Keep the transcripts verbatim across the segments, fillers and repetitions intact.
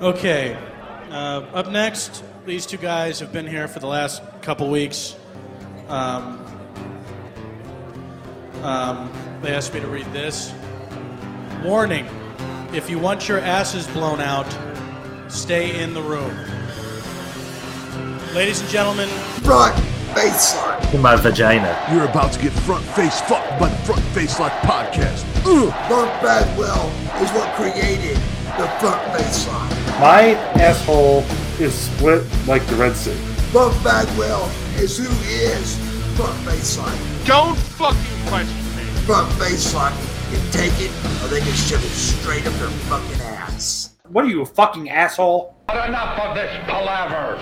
Okay, uh, up next, these two guys have been here for the last couple weeks. Um, um, they asked me to read this. Warning, if you want your asses blown out, stay in the room. Ladies and gentlemen, front face lock in my vagina. You're about to get front face fucked by the Front Face Lock podcast. Ugh. Mark Bagwell is what created the front face lock. My asshole is split like the Red Sea. Mark Bagwell is who is front face lock. Don't fucking question me. Front face lock can take it, or they can shove it straight up their fucking ass. What are you, a fucking asshole? But enough of this palaver.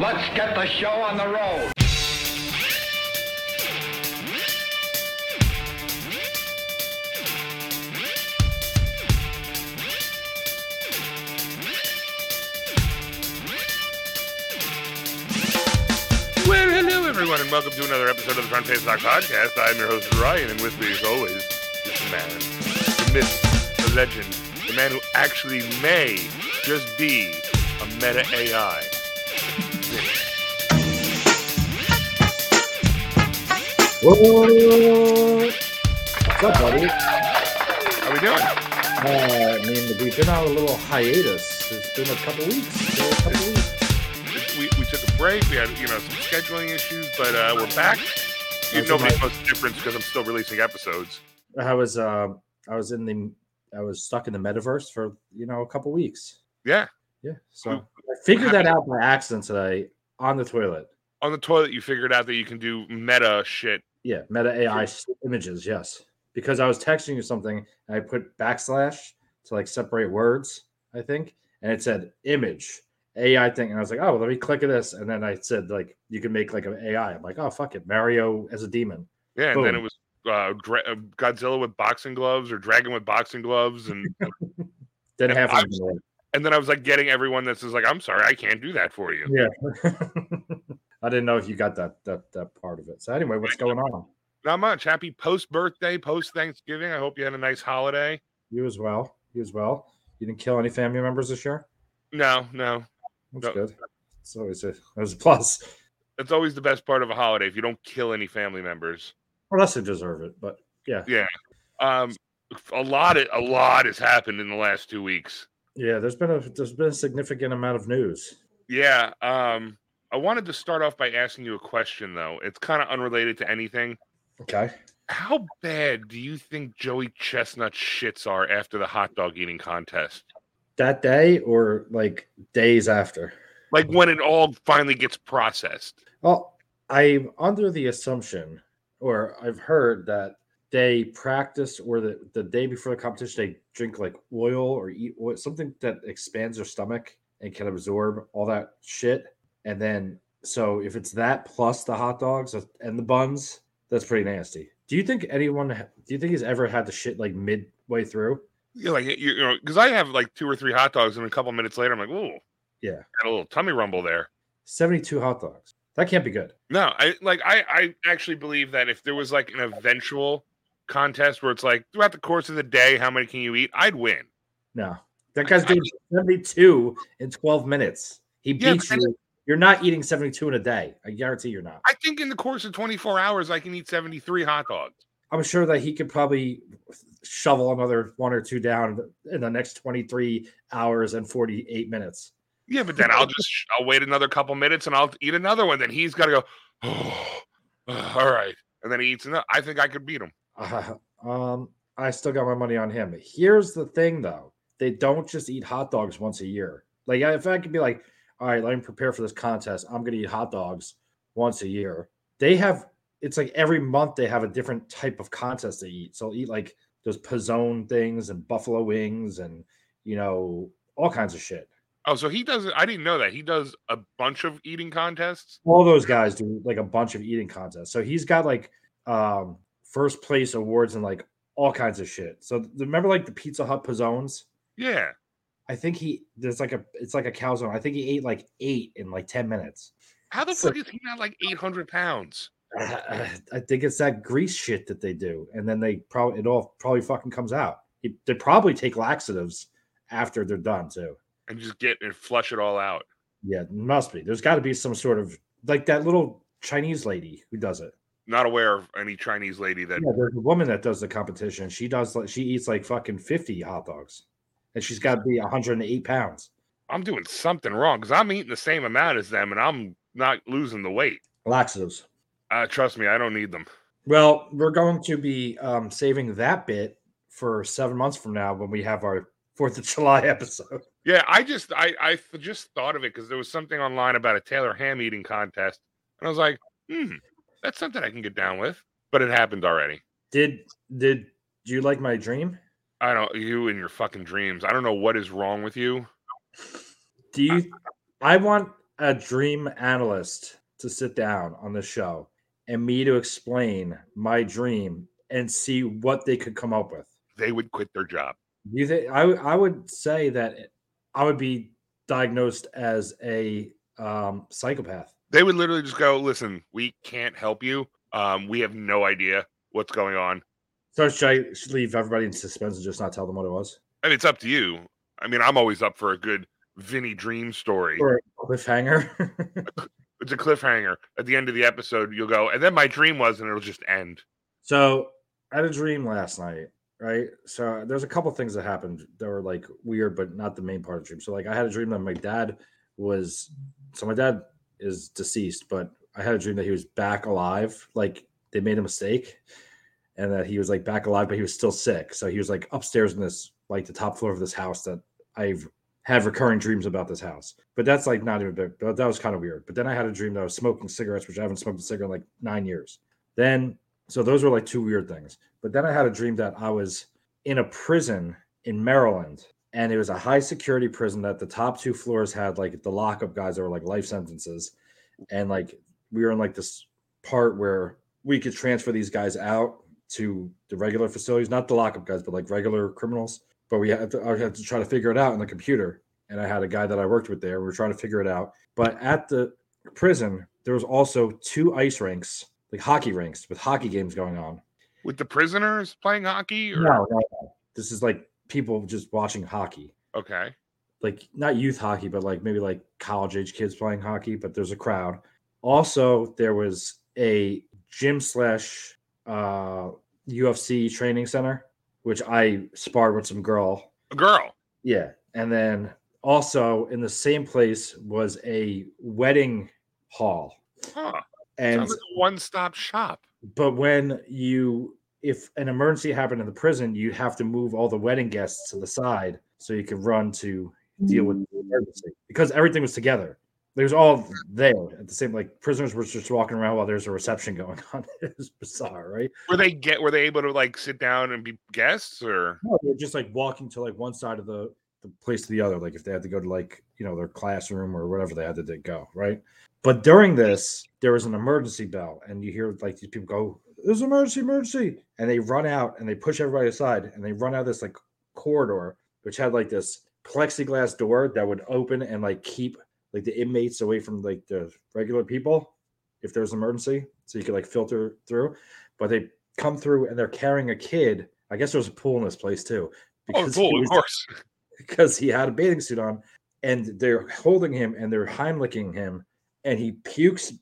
Let's get the show on the road. Well, hello, everyone, and welcome to another episode of the Front Face Lock Podcast. I'm your host, Ryan, and with me, as always, is the man, the myth, the legend, the man who actually may just be a meta A I. Whoa! What's up, buddy? How we doing? Uh, I mean, we've been on a little hiatus. It's been a couple weeks. Been a couple weeks. We we took a break. We had you know some scheduling issues, but uh, we're back. You know, nobody's much difference because I'm still releasing episodes. I was uh, I was in the I was stuck in the metaverse for you know a couple weeks. Yeah. Yeah, so I figured that out by accident today on the toilet. On the toilet, you figured out that you can do meta shit. Yeah, meta A I images, yes. Because I was texting you something, and I put backslash to, like, separate words, I think. And it said image, A I thing. And I was like, oh, well, let me click at this. And then I said, like, you can make, like, an A I. I'm like, oh, fuck it, Mario as a demon. Yeah, boom. And then it was uh, Dra- Godzilla with boxing gloves or Dragon with boxing gloves. And didn't have I- one. And then I was like getting everyone that's just like, I'm sorry, I can't do that for you. Yeah. I didn't know if you got that that that part of it. So anyway, what's going on? Not much. Happy post-birthday, post-Thanksgiving. I hope you had a nice holiday. You as well. You as well. You didn't kill any family members this year? No, no. That's no. Good. It's always a, that's a plus. That's always the best part of a holiday, if you don't kill any family members. Unless they deserve it, but yeah. Yeah. Um, a lot of, a lot has happened in the last two weeks. Yeah, there's been a there's been a significant amount of news. Yeah, um, I wanted to start off by asking you a question, though. It's kind of unrelated to anything. Okay. How bad do you think Joey Chestnut's shits are after the hot dog eating contest? That day, or like days after? Like when it all finally gets processed. Well, I'm under the assumption, or I've heard that they practice, or the, the day before the competition, they drink like oil or eat oil, something that expands their stomach and can absorb all that shit. And then, so if it's that plus the hot dogs and the buns, that's pretty nasty. Do you think anyone, do you think he's ever had the shit like midway through? Yeah, like, you know, because I have like two or three hot dogs and a couple minutes later, I'm like, ooh, yeah, got a little tummy rumble there. seventy-two hot dogs. That can't be good. No, I like, I, I actually believe that if there was like an eventual contest where it's like throughout the course of the day, how many can you eat? I'd win. No, that guy's doing seventy-two in twelve minutes. He beats yeah, you. You're not eating seventy-two in a day. I guarantee you're not. I think in the course of twenty-four hours, I can eat seventy-three hot dogs. I'm sure that he could probably shovel another one or two down in the next twenty-three hours and forty-eight minutes. Yeah, but then I'll just I'll wait another couple minutes and I'll eat another one. Then he's got to go. Oh, all right, and then he eats another. I think I could beat him. Uh, um, I still got my money on him. Here's the thing, though. They don't just eat hot dogs once a year. Like, if I could be like, all right, let me prepare for this contest. I'm going to eat hot dogs once a year. They have, it's like every month they have a different type of contest they eat. So they'll eat like those pizzone things and buffalo wings and, you know, all kinds of shit. Oh, so he does, I didn't know that. He does a bunch of eating contests? All those guys do like a bunch of eating contests. So he's got like, um, first place awards and like all kinds of shit. So remember like the Pizza Hut pizzones? Yeah. I think he there's like a it's like a calzone. I think he ate like eight in like ten minutes. How the so, fuck is he not like eight hundred pounds? I, I think it's that grease shit that they do, and then they probably it all probably fucking comes out. It, they probably take laxatives after they're done too. and just get and flush it all out. Yeah, must be. There's got to be some sort of like that little Chinese lady who does it. Not aware of any Chinese lady that. Yeah, there's a woman that does the competition. She does. Like, she eats like fucking fifty hot dogs, and she's got to be one hundred eight pounds. I'm doing something wrong because I'm eating the same amount as them, and I'm not losing the weight. Laxatives. Uh, trust me, I don't need them. Well, we're going to be um, saving that bit for seven months from now when we have our Fourth of July episode. Yeah, I just I, I just thought of it because there was something online about a Taylor ham eating contest, and I was like, hmm, that's something I can get down with. But it happened already. Did did you like my dream? I don't. You and your fucking dreams. I don't know what is wrong with you. Do you? I, I want a dream analyst to sit down on the show and me to explain my dream and see what they could come up with. They would quit their job. You think? I I would say that I would be diagnosed as a um, psychopath. They would literally just go, listen, we can't help you. Um, we have no idea what's going on. So should I should leave everybody in suspense and just not tell them what it was? I mean, it's up to you. I mean, I'm always up for a good Vinny dream story. Or a cliffhanger. It's a cliffhanger. At the end of the episode, you'll go, and then my dream was, and it'll just end. So I had a dream last night, right? So there's a couple things that happened that were like weird, but not the main part of the dream. So like I had a dream that my dad was, so my dad is deceased, but I had a dream that he was back alive. Like they made a mistake and that he was like back alive, but he was still sick. So he was like upstairs in this, like the top floor of this house that I've had recurring dreams about this house, but that's like not even big. That was kind of weird. But then I had a dream that I was smoking cigarettes, which I haven't smoked a cigarette in like nine years. Then, so those were like two weird things. But then I had a dream that I was in a prison in Maryland, and it was a high security prison that the top two floors had like the lockup guys that were like life sentences. And like, we were in like this part where we could transfer these guys out to the regular facilities, not the lockup guys, but like regular criminals. But we had to, I had to try to figure it out on the computer. And I had a guy that I worked with there. We were trying to figure it out. But at the prison, there was also two ice rinks, like hockey rinks with hockey games going on. With the prisoners playing hockey? Or? No, no, no. This is like people just watching hockey. Okay. Like not youth hockey, but like maybe like college age kids playing hockey. But there's a crowd. Also, there was a gym slash uh, U F C training center, which I sparred with some girl. A girl? Yeah. And then also in the same place was a wedding hall. Huh. And sounds like a one-stop shop. But when you, if an emergency happened in the prison, you have to move all the wedding guests to the side so you can run to deal with the emergency. Because everything was together. It was all there at the same, like prisoners were just walking around while there's a reception going on. It was bizarre, right? Were they get? Were they able to like sit down and be guests, or no? They're just like walking to like one side of the, the place to the other. Like if they had to go to like you know their classroom or whatever they had to do, go right. But during this, there was an emergency bell, and you hear like these people go, "There's an emergency, emergency!" And they run out and they push everybody aside, and they run out of this like corridor which had like this plexiglass door that would open and like keep like the inmates away from like the regular people if there's an emergency. So you could like filter through, but they come through and they're carrying a kid. I guess there was a pool in this place too. Because oh, pool, was, of course. Because he had a bathing suit on and they're holding him and they're Heimlicking him and he pukes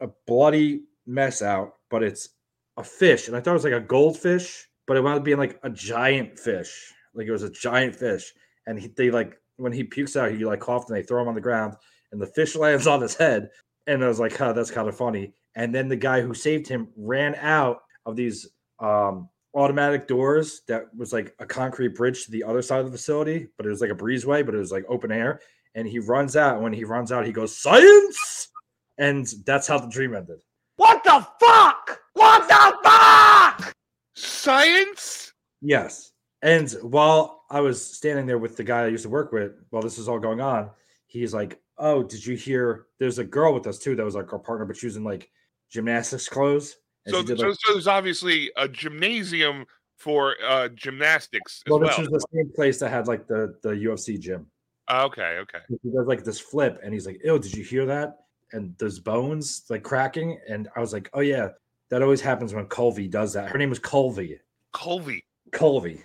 a bloody mess out, but it's a fish. And I thought it was like a goldfish, but it wound up being like a giant fish. Like it was a giant fish. And he, they like, when he pukes out, he like coughed and they throw him on the ground and the fish lands on his head. And I was like, huh, that's kind of funny. And then the guy who saved him ran out of these um, automatic doors that was like a concrete bridge to the other side of the facility, but it was like a breezeway, but it was like open air. And he runs out. And when he runs out, he goes, science. And that's how the dream ended. What the fuck? What the fuck? Science? Yes. And while I was standing there with the guy I used to work with, while this was all going on, he's like, oh, did you hear? There's a girl with us, too, that was like our partner, but she was in like gymnastics clothes. And so, she did, so, like, so there's obviously a gymnasium for uh, gymnastics as well. Well, which was the same place that had like the, the U F C gym. Oh, okay, okay. He does like this flip, and he's like, ew, did you hear that? And there's bones like cracking. And I was like, oh, yeah, that always happens when Colby does that. Her name was Colby. Colby. Colby.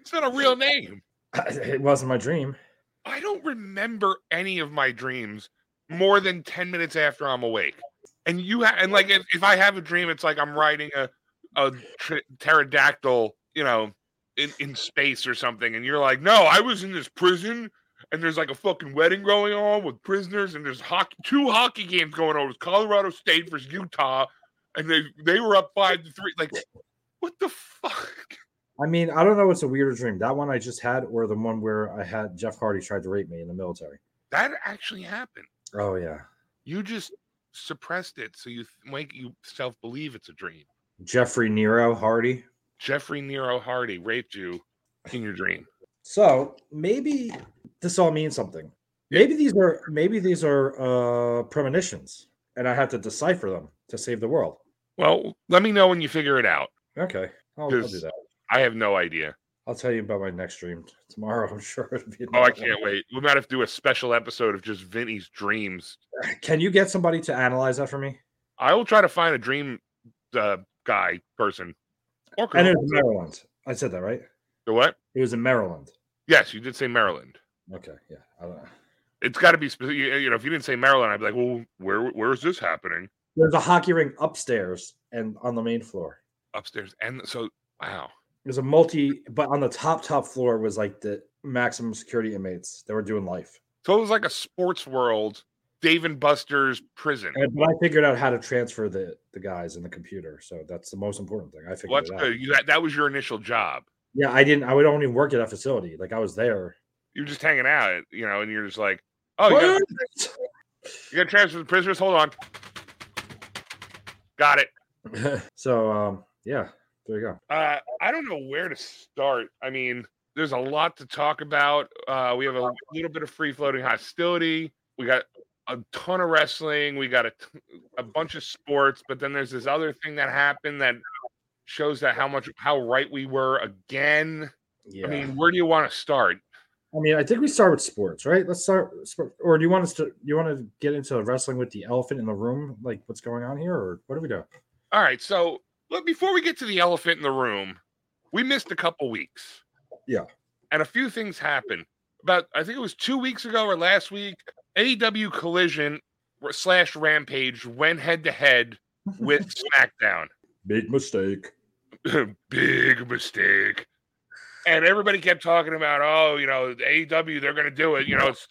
It's not a real name. It wasn't my dream. I don't remember any of my dreams more than ten minutes after I'm awake. And you ha- and like if, if I have a dream, it's like I'm riding a a tri- pterodactyl, you know, in, in space or something. And you're like, no, I was in this prison, and there's like a fucking wedding going on with prisoners, and there's hockey, two hockey games going on with Colorado State versus Utah, and they they were up five to three. Like, what the fuck? I mean, I don't know what's a weirder dream. That one I just had, or the one where I had Jeff Hardy tried to rape me in the military. That actually happened. Oh, yeah. You just suppressed it so you th- make yourself believe it's a dream. Jeffrey Nero Hardy. Jeffrey Nero Hardy raped you in your dream. So maybe this all means something. Maybe these are maybe these are uh, premonitions, and I have to decipher them to save the world. Well, let me know when you figure it out. Okay. I'll, I'll do that. I have no idea. I'll tell you about my next dream tomorrow. I'm sure it'll be. Oh, I can't one. wait. We might have to do a special episode of just Vinny's dreams. Can you get somebody to analyze that for me? I will try to find a dream uh, guy person. Or and it was Maryland. I said that, right? The what? It was in Maryland. Yes, you did say Maryland. Okay, yeah. I don't know. It's got to be specific. You know, if you didn't say Maryland, I'd be like, well, where where is this happening? There's a hockey ring upstairs and on the main floor. Upstairs. And so, wow. It was a multi, but on the top, top floor was like the maximum security inmates that were doing life. So it was like a Sports World, Dave and Buster's prison. And, but I figured out how to transfer the, the guys in the computer. So that's the most important thing. I figured well, that's it good. out. You, that, that was your initial job. Yeah, I didn't, I would only work at that facility. Like I was there. You're just hanging out, you know, and you're just like, oh, you gotta, you gotta transfer the prisoners? Hold on. Got it. So, um, yeah. There you go. Uh, I don't know where to start. I mean, there's a lot to talk about. Uh, we have a little bit of free-floating hostility. We got a ton of wrestling. We got a, t- a bunch of sports. But then there's this other thing that happened that shows that how much how right we were again. Yeah. I mean, where do you want to start? I mean, I think we start with sports, right? Let's start. With sport. Or do you want us to? You want to get into wrestling with the elephant in the room, like what's going on here, or what do we do? All right, so. Look, before we get to the elephant in the room, we missed a couple weeks. Yeah. And a few things happened. About, I think it was two weeks ago or last week, A E W Collision slash Rampage went head-to-head with SmackDown. Big mistake. Big mistake. And everybody kept talking about, oh, you know, A E W, they're going to do it. You know, it's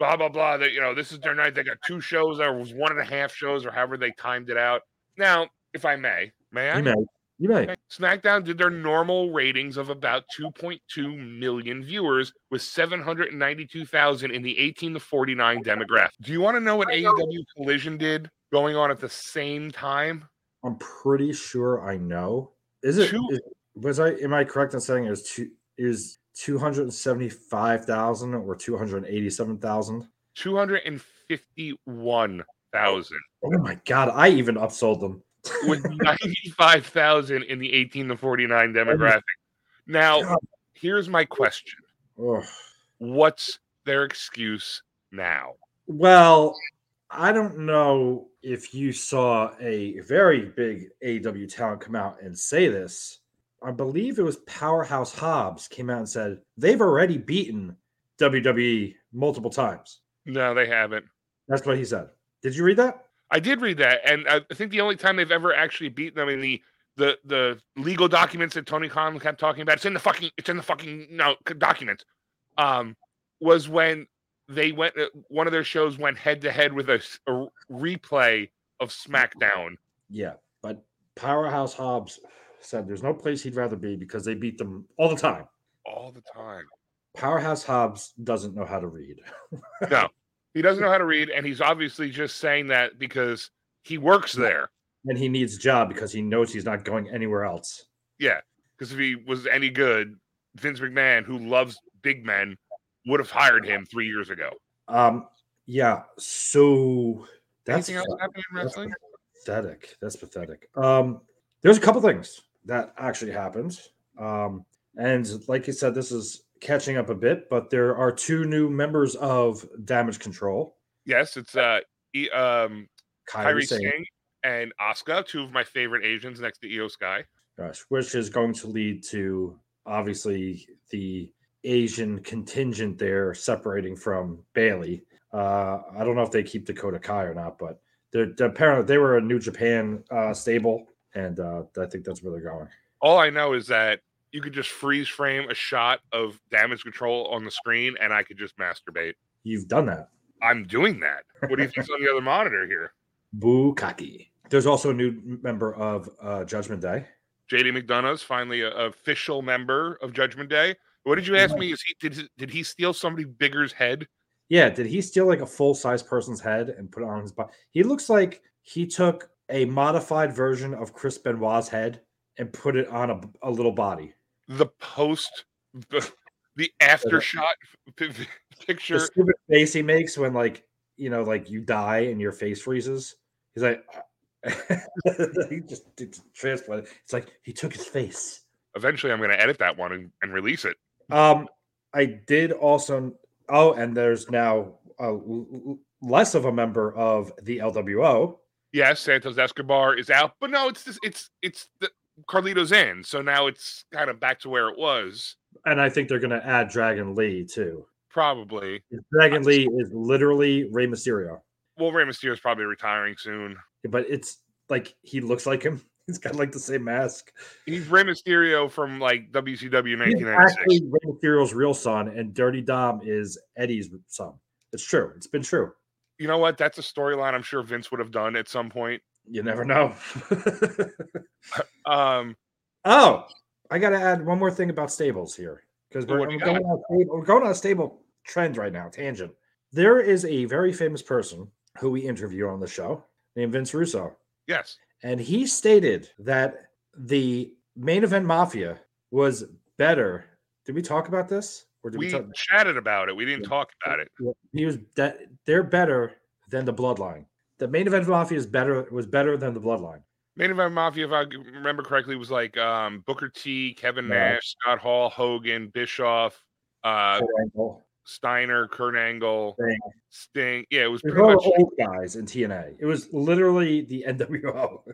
blah, blah, blah. That, you know, this is their night. They got two shows. There was one and a half shows or however they timed it out. Now, if I may. May I? You may. You may. SmackDown did their normal ratings of about two point two million viewers with seven hundred ninety-two thousand in the eighteen to forty-nine demographic. Do you want to know what A E W Collision did going on at the same time? I'm pretty sure I know. Is it? Two, is, was I? Am I correct in saying it was two? It was two hundred seventy-five thousand or two hundred eighty-seven thousand? two hundred fifty-one thousand. Oh my God! I even upsold them. With ninety-five thousand in the eighteen to forty-nine demographic. Now, here's my question. Ugh. What's their excuse now? Well, I don't know if you saw a very big A E W talent come out and say this. I believe it was Powerhouse Hobbs came out and said, they've already beaten W W E multiple times. No, they haven't. That's what he said. Did you read that? I did read that, and I think the only time they've ever actually beaten them in the the, the legal documents that Tony Khan kept talking about, it's in the fucking it's in the fucking no documents, um, was when they went one of their shows went head to head with a, a replay of SmackDown. Yeah, but Powerhouse Hobbs said there's no place he'd rather be because they beat them all the time. All the time. Powerhouse Hobbs doesn't know how to read. No. He doesn't know how to read, and he's obviously just saying that because he works there. And he needs a job because he knows he's not going anywhere else. Yeah, because if he was any good, Vince McMahon, who loves big men, would have hired him three years ago. Um, yeah, so that's anything else happening in wrestling? Pathetic. That's pathetic. Um, there's a couple things that actually happened. Um, and like you said, this is catching up a bit, but there are two new members of Damage Control. Yes, it's uh, e, um, Kyrie Singh and Asuka, two of my favorite Asians next to Iyo Sky. Gosh, which is going to lead to, obviously, the Asian contingent there separating from Bayley. Uh, I don't know if they keep Dakota Kai or not, but they're, they're apparently they were a New Japan uh, stable, and uh, I think that's where they're going. All I know is that you could just freeze frame a shot of Damage Control on the screen, and I could just masturbate. You've done that. I'm doing that. What do you think's on the other monitor here? Bukaki. There's also a new member of uh, Judgment Day. J D McDonough's finally an official member of Judgment Day. What did you ask me? Is he did did he steal somebody bigger's head? Yeah, did he steal like a full-size person's head and put it on his body? He looks like he took a modified version of Chris Benoit's head and put it on a, a little body. The post, the, the after shot picture. The stupid face he makes when like, you know, like you die and your face freezes. He's like... he just transplanted. It's like he took his face. Eventually, I'm going to edit that one and, and release it. Um, I did also. Oh, and there's now a, less of a member of the L W O. Yes, Santos Escobar is out, but no, it's just, it's it's the Carlito's in. So now it's kind of back to where it was. And I think they're going to add Dragon Lee too. Probably. Dragon I'm Lee sorry. is literally Rey Mysterio. Well, Rey Mysterio is probably retiring soon. But it's like he looks like him. He's got like the same mask. He's Rey Mysterio from like W C W nineteen ninety-six. Actually, Rey Mysterio's real son, and Dirty Dom is Eddie's son. It's true. It's been true. You know what? That's a storyline I'm sure Vince would have done at some point. You never know. um. Oh, I got to add one more thing about stables here because we're, we're, we're going on a stable trend right now. Tangent. There is a very famous person who we interview on the show named Vince Russo. Yes. And he stated that the Main Event Mafia was better. Did we talk about this? Or did we we talk- chatted about it. We didn't yeah. talk about it. He was that they're better than the Bloodline. The Main Event Mafia is better was better than the Bloodline. Main Event Mafia, if I remember correctly, was like um, Booker T, Kevin no. Nash, Scott Hall, Hogan, Bischoff, uh, Steiner, Kurt Angle, Sting. Sting. Yeah, it was pretty much old guys in T N A. It was literally the N W O,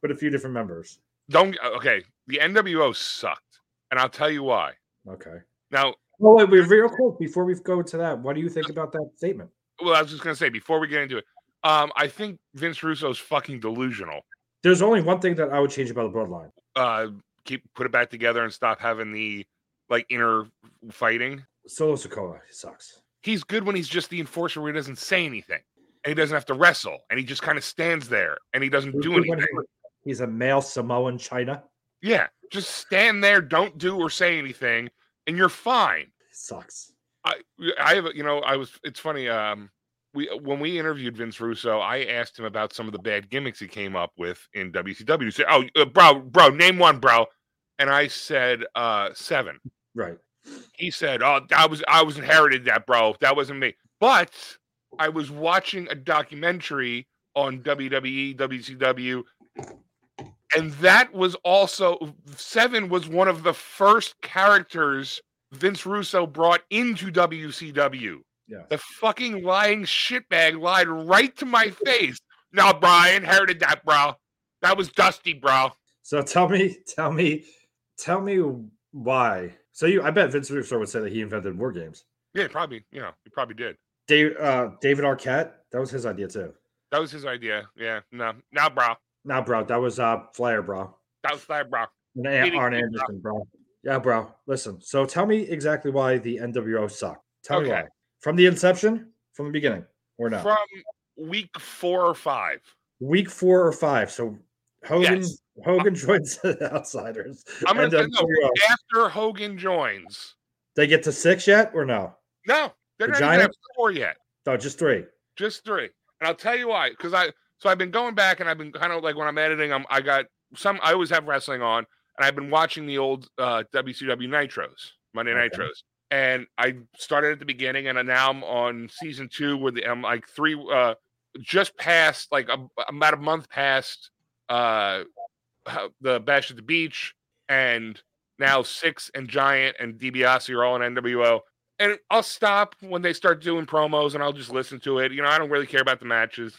but a few different members. Don't okay. The N W O sucked, and I'll tell you why. Okay. Now, well, wait, wait, real quick before we go to that, what do you think about that statement? Well, I was just gonna say before we get into it, um, I think Vince Russo's fucking delusional. There's only one thing that I would change about the Bloodline. Uh, keep put it back together and stop having the like inner fighting. Solo Sikoa sucks. He's good when he's just the enforcer where he doesn't say anything. And he doesn't have to wrestle. And he just kind of stands there. And he doesn't he's do anything. He, he's a male Samoan China. Yeah. Just stand there. Don't do or say anything. And you're fine. Sucks. I I have, you know, I was, it's funny. Um, we When we interviewed Vince Russo, I asked him about some of the bad gimmicks he came up with in W C W. He said, oh, uh, bro, bro, name one, bro. And I said uh, seven. Right. He said, "Oh, I was I was inherited that, bro. That wasn't me. But I was watching a documentary on W W E, W C W, and that was also Seven was one of the first characters Vince Russo brought into W C W. Yeah. The fucking lying shitbag lied right to my face. No, bro, I inherited that, bro. That was Dusty, bro. So tell me, tell me, tell me why." So you, I bet Vince Russo would say that he invented war games. Yeah, probably. You know, he probably did. Dave, uh, David Arquette, that was his idea too. That was his idea. Yeah, no, nah, bro, nah, bro. That was uh, Flair, bro. That was Flair, bro. And Arn Anderson, bro. bro. Yeah, bro. Listen, so tell me exactly why the N W O sucked. Tell okay. me why. From the inception, from the beginning, or not? From week four or five. Week four or five. So Hogan. Yes. Hogan joins the Outsiders. I'm gonna say no. After Hogan joins, they get to six yet or no? No, they're not even at four yet. No, just three. Just three, and I'll tell you why. Because I so I've been going back and I've been kind of like when I'm editing, I'm I got some. I always have wrestling on, and I've been watching the old uh, W C W Nitros, Monday okay. Nitros, and I started at the beginning, and now I'm on season two where the I'm like three, uh, just past like a, about a month past. Uh, the Bash at the Beach, and now Six and Giant and DiBiase are all in N W O. And I'll stop when they start doing promos, and I'll just listen to it. You know, I don't really care about the matches.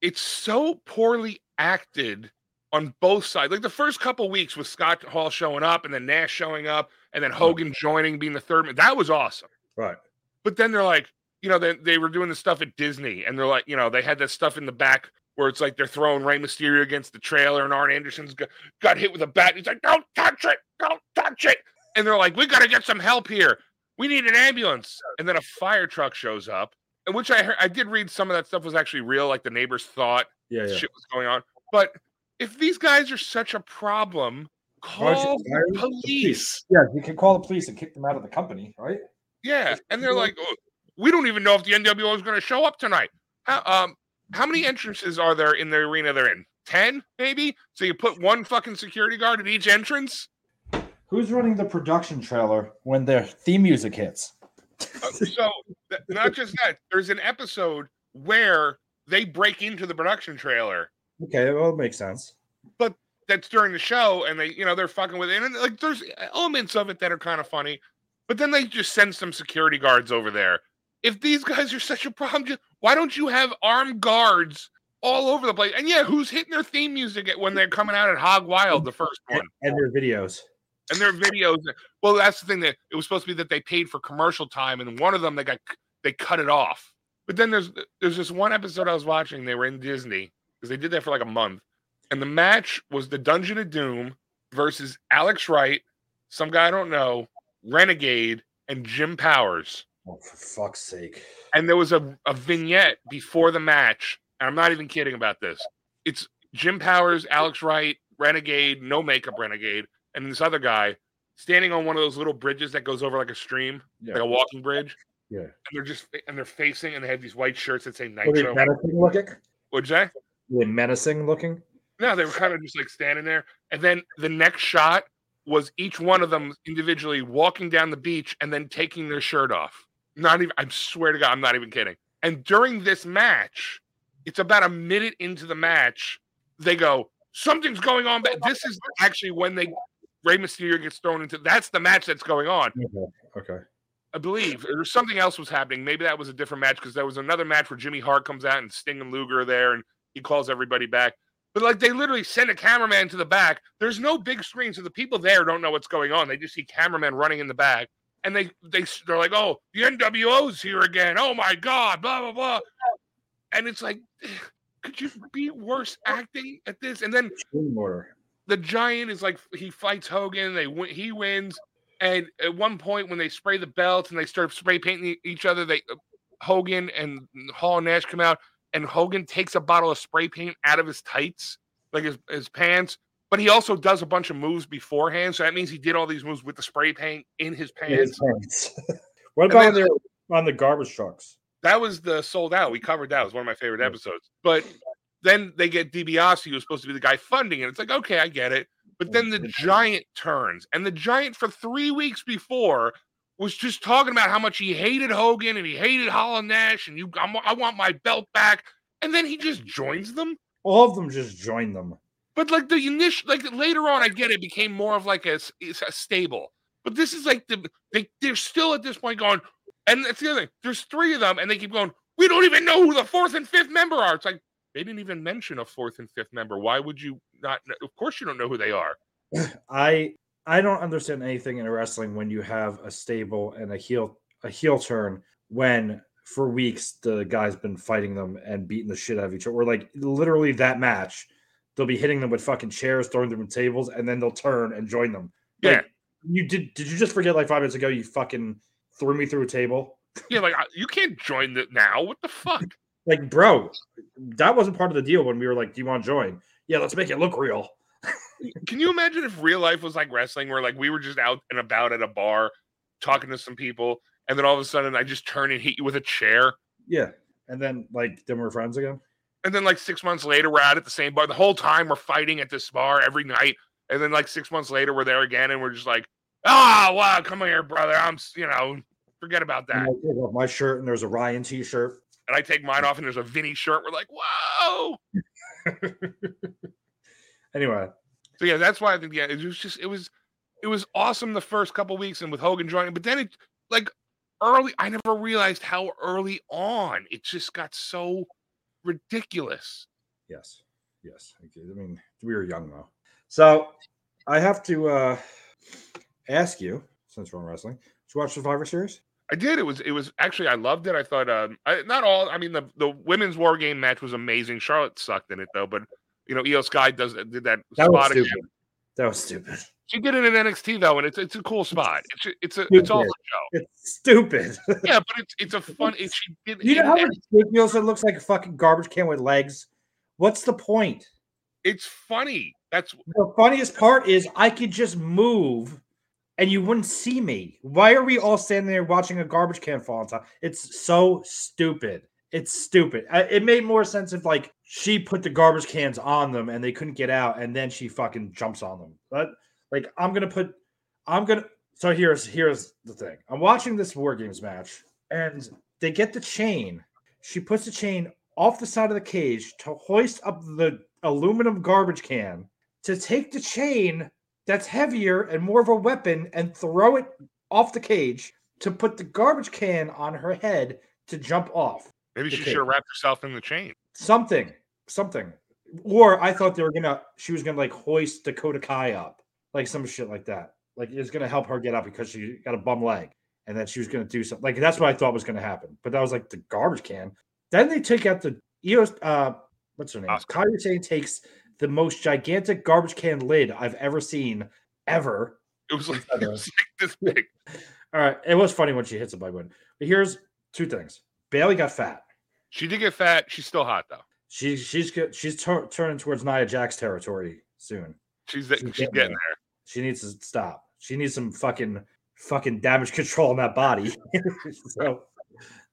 It's so poorly acted on both sides. Like the first couple weeks with Scott Hall showing up and then Nash showing up and then Hogan joining, being the third man, that was awesome. Right. But then they're like, you know, they, they were doing the stuff at Disney and they're like, you know, they had that stuff in the back where it's like they're throwing Rey Mysterio against the trailer and Arn Anderson's got, got hit with a bat. And he's like, don't touch it. Don't touch it. And they're like, we got to get some help here. We need an ambulance. And then a fire truck shows up. And which I heard, I did read some of that stuff was actually real. Like the neighbors thought yeah, yeah. shit was going on. But if these guys are such a problem, call the police. Yeah, you can call the police and kick them out of the company, right? Yeah. And they're like, oh, we don't even know if the N W O is going to show up tonight. How, um, how many entrances are there in the arena they're in? ten, maybe? So you put one fucking security guard at each entrance? Who's running the production trailer when their theme music hits? uh, so th- not just that. There's an episode where they break into the production trailer. Okay, well, it makes sense. But that's during the show, and they, you know, they're fucking with it. And like, there's elements of it that are kind of funny. But then they just send some security guards over there. If these guys are such a problem, just, why don't you have armed guards all over the place? And yeah, who's hitting their theme music at, when they're coming out at Hog Wild, the first one? And their videos. And their videos. Well, that's the thing, that it was supposed to be that they paid for commercial time, and one of them they got they cut it off. But then there's there's this one episode I was watching. They were in Disney because they did that for like a month, and the match was the Dungeon of Doom versus Alex Wright, some guy I don't know, Renegade, and Jim Powers. Oh, for fuck's sake! And there was a, a vignette before the match, and I'm not even kidding about this. It's Jim Powers, Alex Wright, Renegade, no makeup Renegade, and this other guy standing on one of those little bridges that goes over like a stream, yeah. like a walking bridge. Yeah. And they're just and they're facing, and they have these white shirts that say Nitro. Were they menacing looking? What'd you say? Were they menacing looking? No, they were kind of just like standing there. And then the next shot was each one of them individually walking down the beach and then taking their shirt off. Not even, I swear to God, I'm not even kidding. And during this match, it's about a minute into the match, they go, something's going on. This is actually when they... Rey Mysterio gets thrown into... That's the match that's going on. Okay. okay. I believe. Or something else was happening. Maybe that was a different match, because there was another match where Jimmy Hart comes out and Sting and Luger are there, and he calls everybody back. But, like, they literally send a cameraman to the back. There's no big screen, so the people there don't know what's going on. They just see cameramen running in the back, and they, they, they're like, oh, the N W O's here again. Oh, my God, blah, blah, blah. And it's like, could you be worse acting at this? And then... The giant is like, he fights Hogan, they win, he wins, and at one point when they spray the belts and they start spray painting each other, they Hogan and Hall and Nash come out, and Hogan takes a bottle of spray paint out of his tights, like his, his pants, but he also does a bunch of moves beforehand, so that means he did all these moves with the spray paint in his pants. In his pants. What about then, on the garbage trucks? That was the sold out. We covered that. It was one of my favorite episodes. But... Then they get DiBiase, who's supposed to be the guy funding it. It's like, okay, I get it. But then the giant turns. And the giant for three weeks before was just talking about how much he hated Hogan and he hated Hall and Nash and you, I'm, I want my belt back. And then he just joins them. All of them just join them. But like the initial, like later on, I get it, became more of like a, a stable. But this is like, the they, they're still at this point going, and that's the other thing. There's three of them and they keep going, we don't even know who the fourth and fifth member are. It's like, they didn't even mention a fourth and fifth member. Why would you not? Know? Of course you don't know who they are. I I don't understand anything in wrestling when you have a stable and a heel a heel turn when for weeks the guy's been fighting them and beating the shit out of each other. Or like literally that match, they'll be hitting them with fucking chairs, throwing them with tables, and then they'll turn and join them. Yeah. Like, you did did you just forget like five minutes ago you fucking threw me through a table? Yeah, like you can't join that now. What the fuck? Like, bro, that wasn't part of the deal when we were like, do you want to join? Yeah, let's make it look real. Can you imagine if real life was like wrestling where, like, we were just out and about at a bar talking to some people, and then all of a sudden I just turn and hit you with a chair? Yeah. And then, like, then we're friends again? And then, like, six months later, we're out at the same bar. The whole time we're fighting at this bar every night. And then, like, six months later, we're there again, and we're just like, ah, oh, wow, come here, brother. I'm, you know, forget about that. I take off my shirt, and there's a Ryan t-shirt. And I take mine off, and there's a Vinny shirt. We're like, whoa. Anyway, so yeah, that's why I think yeah, it was just it was it was awesome the first couple weeks, and with Hogan joining, but then it like early. I never realized how early on it just got so ridiculous. Yes, Yes. I mean, we were young, though. So I have to uh, ask you, since we're on wrestling, did you watch Survivor Series? I did. It was, it was actually, I loved it. I thought, um, I, not all, I mean, the, the women's war game match was amazing. Charlotte sucked in it, though, but, you know, Iyo Sky does, did that, that spot again. That was stupid. She did it in N X T, though, and it's it's a cool spot. It's it's a, it's all a show. It's stupid. Yeah, but it's it's a fun. It, she did, you know how much it also looks like a fucking garbage can with legs? What's the point? It's funny. That's the funniest part is I could just move and you wouldn't see me. Why are we all standing there watching a garbage can fall on top? It's so stupid. It's stupid. It made more sense if, like, she put the garbage cans on them and they couldn't get out, and then she fucking jumps on them. But, like, I'm going to put – I'm going to – so here's here's the thing. I'm watching this War Games match, and they get the chain. She puts the chain off the side of the cage to hoist up the aluminum garbage can to take the chain that's heavier and more of a weapon and throw it off the cage to put the garbage can on her head to jump off. Maybe she should have wrapped herself in the chain. Something, something. Or I thought they were gonna. She was gonna like hoist Dakota Kai up, like some shit like that. Like it's gonna help her get up because she got a bum leg, and then she was gonna do something. Like that's what I thought was gonna happen. But that was like the garbage can. Then they take out the Iyo. Uh, what's her name? Asuka. Kairi takes the most gigantic garbage can lid I've ever seen, ever. It was like, it was like this big. All right, it was funny when she hits it by one. But here's two things. Bayley got fat. She did get fat. She's still hot, though. She, she's she's tur- turning towards Nia Jax territory soon. She's, she's, she's getting, getting there. there. She needs to stop. She needs some fucking fucking damage control on that body. So,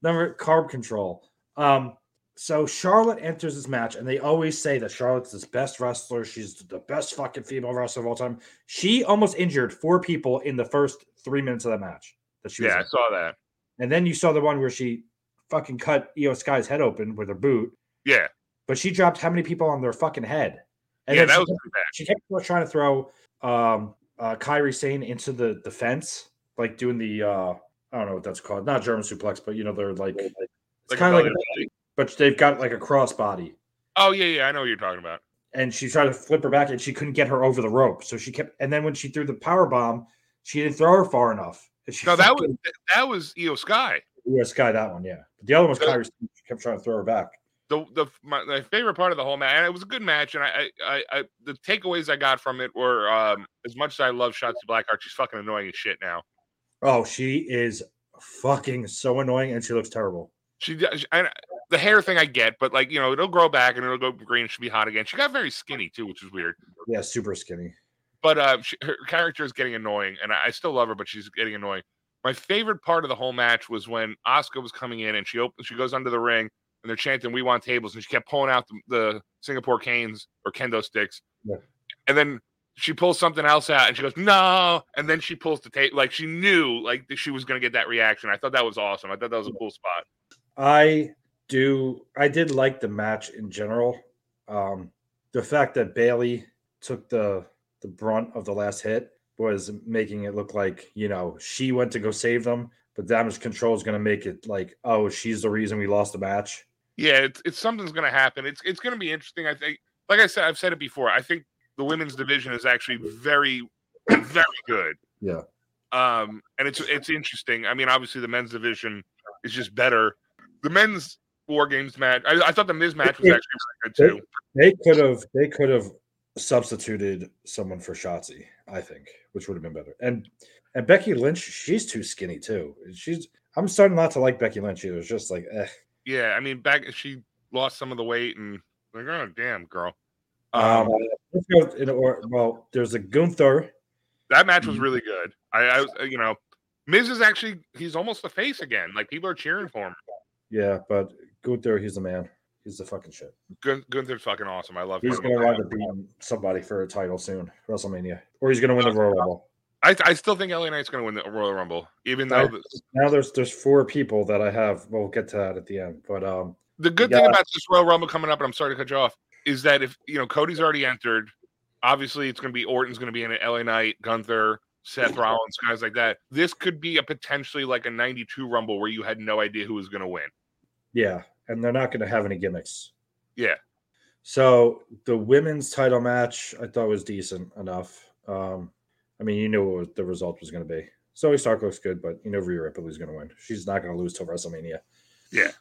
number carb control. Um, so Charlotte enters this match, and they always say that Charlotte's this best wrestler. She's the best fucking female wrestler of all time. She almost injured four people in the first three minutes of that match. That she was yeah, in. I saw that. And then you saw the one where she fucking cut Iyo Sky's head open with her boot. Yeah. But she dropped how many people on their fucking head? And yeah, that she, was too bad. She kept trying to throw um, uh, Kairi Sane into the, the fence, like doing the, uh, I don't know what that's called. Not German suplex, but, you know, they're like, it's like kind of like, a, but they've got like a crossbody. Oh, yeah, yeah. I know what you're talking about. And she tried to flip her back and she couldn't get her over the rope. So she kept, and then when she threw the power bomb, she didn't throw her far enough. She no, that was, it. that was Iyo Sky. Iyo Sky, that one, yeah. But the other one was Kairi Sane. She kept trying to throw her back. The the my, my favorite part of the whole match, and it was a good match, and I I, I the takeaways I got from it were um, as much as I love Shotzi Blackheart, she's fucking annoying as shit now. Oh, she is fucking so annoying, and she looks terrible. She does. And the hair thing I get, but like you know, it'll grow back and it'll go green. She'll be hot again. She got very skinny too, which is weird. Yeah, super skinny. But uh, she, her character is getting annoying, and I, I still love her, but she's getting annoying. My favorite part of the whole match was when Asuka was coming in, and she opens, she goes under the ring. And they're chanting, "We want tables," and she kept pulling out the, the Singapore canes or kendo sticks. Yeah. And then she pulls something else out, and she goes, "No!" And then she pulls the tape. Like she knew, like she was going to get that reaction. I thought that was awesome. I thought that was a cool spot. I do. I did like the match in general. Um, the fact that Bayley took the the brunt of the last hit was making it look like you know she went to go save them, but damage control is going to make it like, oh, she's the reason we lost the match. Yeah, it's, it's something's going to happen. It's it's going to be interesting. I think, like I said, I've said it before. I think the women's division is actually very, very good. Yeah. Um, and it's it's interesting. I mean, obviously the men's division is just better. The men's War Games match. I, I thought the Miz match was actually really good too. They, they could have they could have substituted someone for Shotzi, I think, which would have been better. And and Becky Lynch, she's too skinny too. She's I'm starting not to like Becky Lynch either. It's just like, eh. Yeah, I mean, back she lost some of the weight, and like, oh damn, girl. Um, um let's go in or, well, there's a Gunther. That match was really good. I, I, you know, Miz is actually he's almost the face again. Like people are cheering for him. Yeah, but Gunther, he's the man. He's the fucking shit. Gun- Gunther's fucking awesome. I love him. He's going to have to beat somebody for a title soon, WrestleMania, or he's going to win the Royal Rumble. I, I still think L A Knight's going to win the Royal Rumble, even though I, the, now there's there's four people that I have. We'll get to that at the end. But um, the good yeah. thing about this Royal Rumble coming up, and I'm sorry to cut you off, is that if you know Cody's already entered, obviously it's going to be Orton's going to be in it, L A Knight, Gunther, Seth Rollins, guys like that. This could be a potentially like a ninety-two Rumble where you had no idea who was going to win. Yeah, and they're not going to have any gimmicks. Yeah. So the women's title match I thought was decent enough. Um, I mean, you knew what was, the result was going to be. Zoe Stark looks good, but you know Rhea Ripley's going to win. She's not going to lose till WrestleMania. Yeah.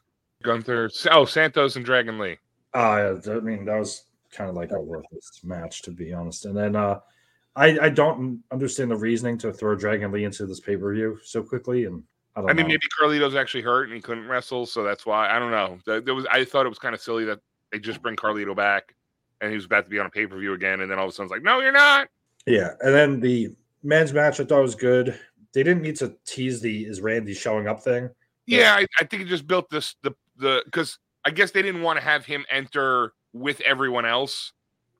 Gunther. Oh, Santos and Dragon Lee. Uh, I mean, that was kind of like a worthless match, to be honest. And then uh, I, I don't understand the reasoning to throw Dragon Lee into this pay-per-view so quickly. And I, don't I mean, know. Maybe Carlito's actually hurt and he couldn't wrestle, so that's why. I don't know. There was, I thought it was kind of silly that they just bring Carlito back and he was about to be on a pay-per-view again. And then all of a sudden it's like, no, you're not. Yeah. And then the men's match I thought was good. They didn't need to tease the is Randy showing up thing. Yeah, I, I think it just built this the the because I guess they didn't want to have him enter with everyone else,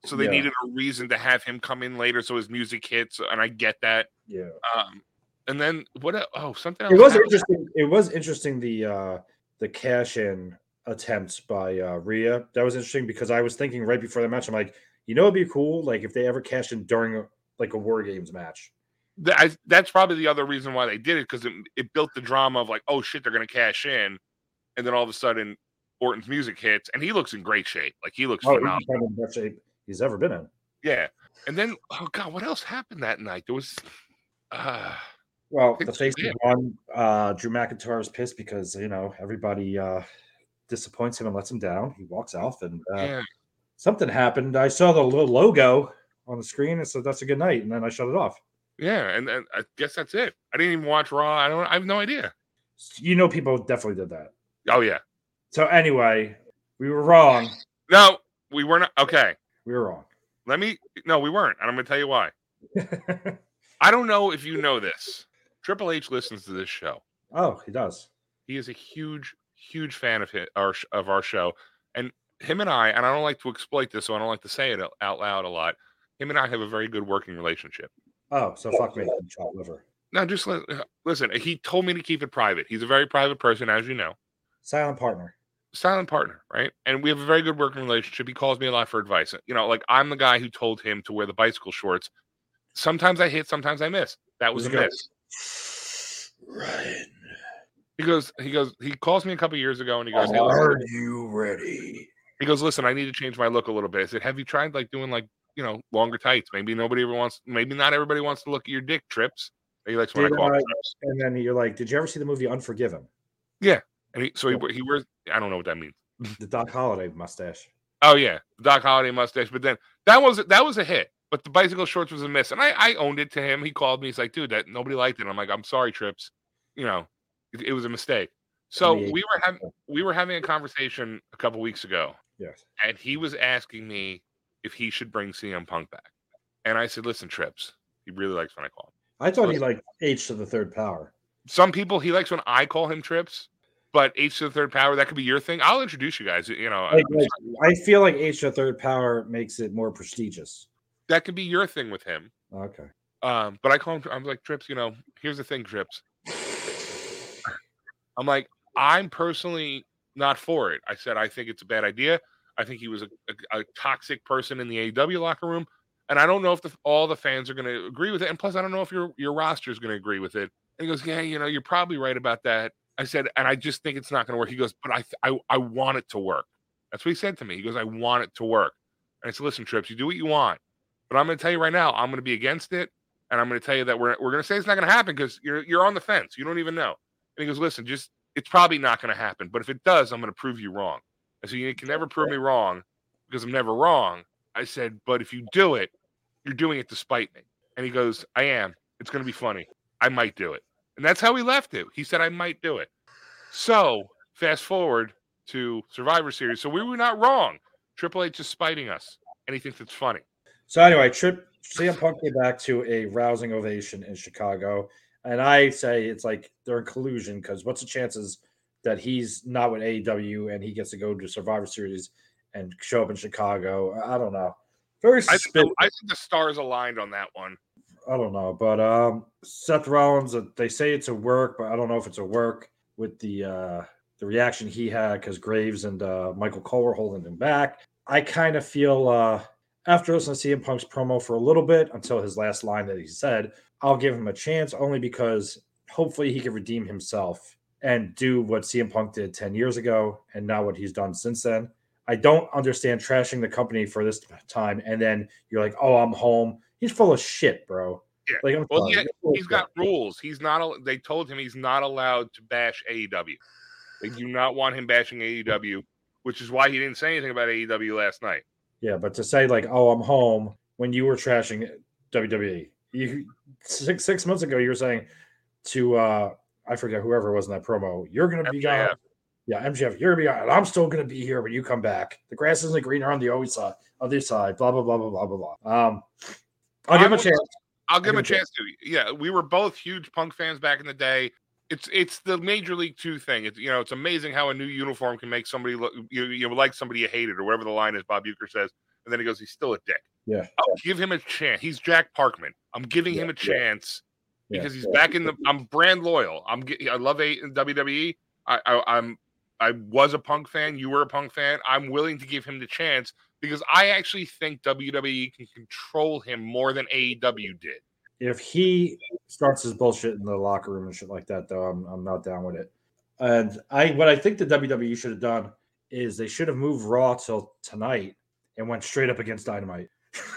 so they yeah. needed a reason to have him come in later so his music hits, and I get that. Yeah. Um, and then what? Oh, something else. It was happened. interesting. It was interesting the uh, the cash in attempts by uh, Rhea. That was interesting because I was thinking right before the match, I'm like, you know, it'd be cool like if they ever cash in during a, like a War Games match. That, that's probably the other reason why they did it, because it, it built the drama of like, oh shit, they're going to cash in, and then all of a sudden Orton's music hits and he looks in great shape. Like he looks oh, phenomenal. He's in the best shape he's ever been in. Yeah. And then, oh god, what else happened that night? There was uh well the face was on uh Drew McIntyre is pissed because, you know, everybody uh disappoints him and lets him down. He walks off and uh yeah. something happened. I saw the little logo on the screen and said that's a good night, and then I shut it off. Yeah, and, and I guess that's it. I didn't even watch Raw. I don't. I have no idea. You know, people definitely did that. Oh yeah. So anyway, we were wrong. No, we were not. Okay, we were wrong. Let me. No, we weren't, and I'm going to tell you why. I don't know if you know this. Triple H listens to this show. Oh, he does. He is a huge, huge fan of his, our of our show, and him and I. And I don't like to exploit this, so I don't like to say it out loud a lot. Him and I have a very good working relationship. Oh, so fuck me. Chopped liver. No, just li- listen. He told me to keep it private. He's a very private person, as you know. Silent partner. Silent partner, right? And we have a very good working relationship. He calls me a lot for advice. You know, like I'm the guy who told him to wear the bicycle shorts. Sometimes I hit, sometimes I miss. That was He's a going, miss. Right. He goes, he goes, he calls me a couple years ago and he goes, hey, are listen. you ready? He goes, listen, I need to change my look a little bit. I said, have you tried like doing like, you know, longer tights? Maybe nobody ever wants, maybe not everybody wants to look at your dick trips. He likes when I call them trips. And then you're like, did you ever see the movie Unforgiven? Yeah. And he, so he, he wears, I don't know what that means. The Doc Holliday mustache. Oh yeah. Doc Holliday mustache. But then that was, that was a hit, but the bicycle shorts was a miss. And I, I owned it to him. He called me. He's like, dude, that nobody liked it. And I'm like, I'm sorry, Trips. You know, it, it was a mistake. So we were having, we were having a conversation a couple weeks ago. Yes. And he was asking me if he should bring C M Punk back. And I said, listen, Trips, he really likes when I call him. I thought listen. he liked H to the third power. Some people, he likes when I call him Trips, but H to the third power, that could be your thing. I'll introduce you guys. You know, like, like, I feel like H to the third power makes it more prestigious. That could be your thing with him. Okay. Um, but I call him, I'm like, Trips, you know, here's the thing, Trips. I'm like, I'm personally not for it. I said, I think it's a bad idea. I think he was a, a, a toxic person in the A E W locker room, and I don't know if the, all the fans are going to agree with it. And plus, I don't know if your your roster is going to agree with it. And he goes, yeah, you know, you're probably right about that. I said, and I just think it's not going to work. He goes, but I, I I want it to work. That's what he said to me. He goes, I want it to work. And I said, listen, Trips, you do what you want, but I'm going to tell you right now, I'm going to be against it, and I'm going to tell you that we're we're going to say it's not going to happen because you're you're on the fence. You don't even know. And he goes, listen, just it's probably not going to happen, but if it does, I'm going to prove you wrong. I said, you can never prove me wrong because I'm never wrong. I said, but if you do it, you're doing it to spite me. And he goes, I am. It's going to be funny. I might do it. And that's how he left it. He said, I might do it. So fast forward to Survivor Series. So we were not wrong. Triple H is spiting us. And he thinks it's funny. So anyway, Trip C M Punk came back to a rousing ovation in Chicago. And I say it's like they're in collusion because what's the chances that he's not with A E W and he gets to go to Survivor Series and show up in Chicago? I don't know. Very I think, I think the stars aligned on that one. I don't know, but um, Seth Rollins, they say it's a work, but I don't know if it's a work with the uh, the reaction he had because Graves and uh, Michael Cole were holding him back. I kind of feel uh, after listening to C M Punk's promo for a little bit until his last line that he said, I'll give him a chance only because hopefully he can redeem himself and do what C M Punk did ten years ago and not what he's done since then. I don't understand trashing the company for this time. And then you're like, oh, I'm home. He's full of shit, bro. Yeah. Like, I'm well, yeah, he's got rules. He's not, they told him he's not allowed to bash A E W. They do not want him bashing A E W, which is why he didn't say anything about A E W last night. Yeah. But to say like, oh, I'm home when you were trashing W W E, you six, six months ago, you were saying to, uh, I forget whoever was in that promo, you're going to be gone. Yeah, M J F, you're going to be on. I'm still going to be here when you come back. The grass isn't greener on the other side. Blah, blah, blah, blah, blah, blah, blah. Um, I'll give him a chance. I'll give him a chance to. Yeah, we were both huge Punk fans back in the day. It's it's the Major League Two thing. It's, you know, it's amazing how a new uniform can make somebody look, you, you know, like somebody you hated or whatever the line is Bob Uecker says. And then he goes, he's still a dick. Yeah. I'll give him a chance. He's Jack Parkman. I'm giving yeah, him a chance yeah. because he's yeah. back in the, I'm brand loyal. I'm I love W W E. I, I, I'm, I was a Punk fan. You were a Punk fan. I'm willing to give him the chance because I actually think W W E can control him more than A E W did. If he starts his bullshit in the locker room and shit like that, though, I'm I'm not down with it. And I, what I think the W W E should have done is they should have moved Raw till tonight and went straight up against Dynamite.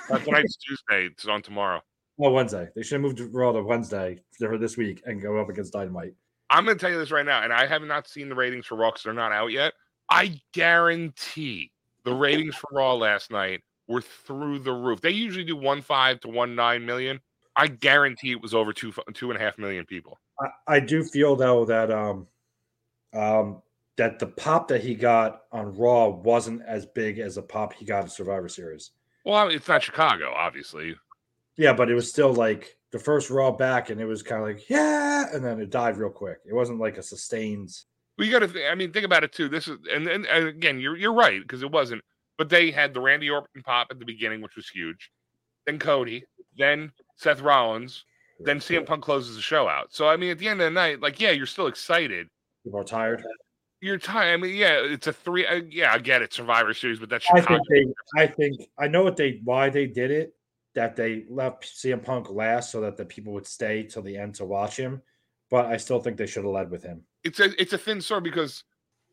That's tonight's Tuesday. It's on tomorrow. Well, Wednesday. They should have moved Raw to Wednesday for this week and go up against Dynamite. I'm going to tell you this right now, and I have not seen the ratings for Raw because they're not out yet. I guarantee the ratings for Raw last night were through the roof. They usually do one point five to one point nine million. I guarantee it was over two two and a half million people. I, I do feel though that um um that the pop that he got on Raw wasn't as big as the pop he got in Survivor Series. Well, it's not Chicago, obviously. Yeah, but it was still like the first Raw back, and it was kind of like, yeah, and then it died real quick. It wasn't like a sustained. We got to, th- I mean, think about it too. This is, and, and, and again, you're you're right because it wasn't. But they had the Randy Orton pop at the beginning, which was huge. Then Cody, then Seth Rollins, yeah, then C M Punk closes the show out. So I mean, at the end of the night, like, yeah, you're still excited. You're more tired. You're tired. I mean, yeah, it's a three. Uh, yeah, I get it, Survivor Series, but that's. I think they, I think I know what they why they did it. That they left C M Punk last so that the people would stay till the end to watch him, but I still think they should have led with him. It's a it's a thin sword because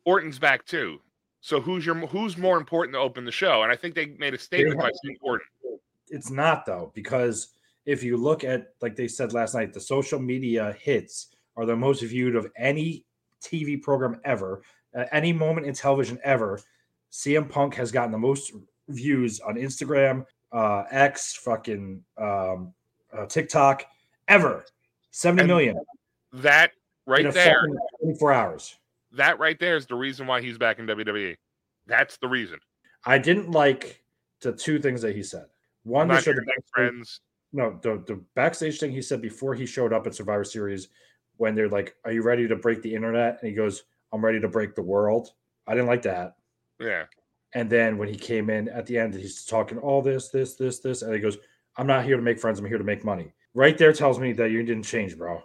Orton's back too. So who's your who's more important to open the show? And I think they made a statement by saying Orton. It's not though, because if you look at, like they said last night, the social media hits are the most viewed of any T V program ever, at any moment in television ever. C M Punk has gotten the most views on Instagram, Uh, X, fucking um, uh, TikTok, ever. seventy million. That right there. twenty-four hours. That right there is the reason why he's back in W W E. That's the reason. I didn't like the two things that he said. One, the friends. No, the, the backstage thing he said before he showed up at Survivor Series when they're like, are you ready to break the internet? And he goes, I'm ready to break the world. I didn't like that. Yeah. And then when he came in at the end, he's talking all this, this, this, this. And he goes, I'm not here to make friends. I'm here to make money. Right there tells me that you didn't change, bro.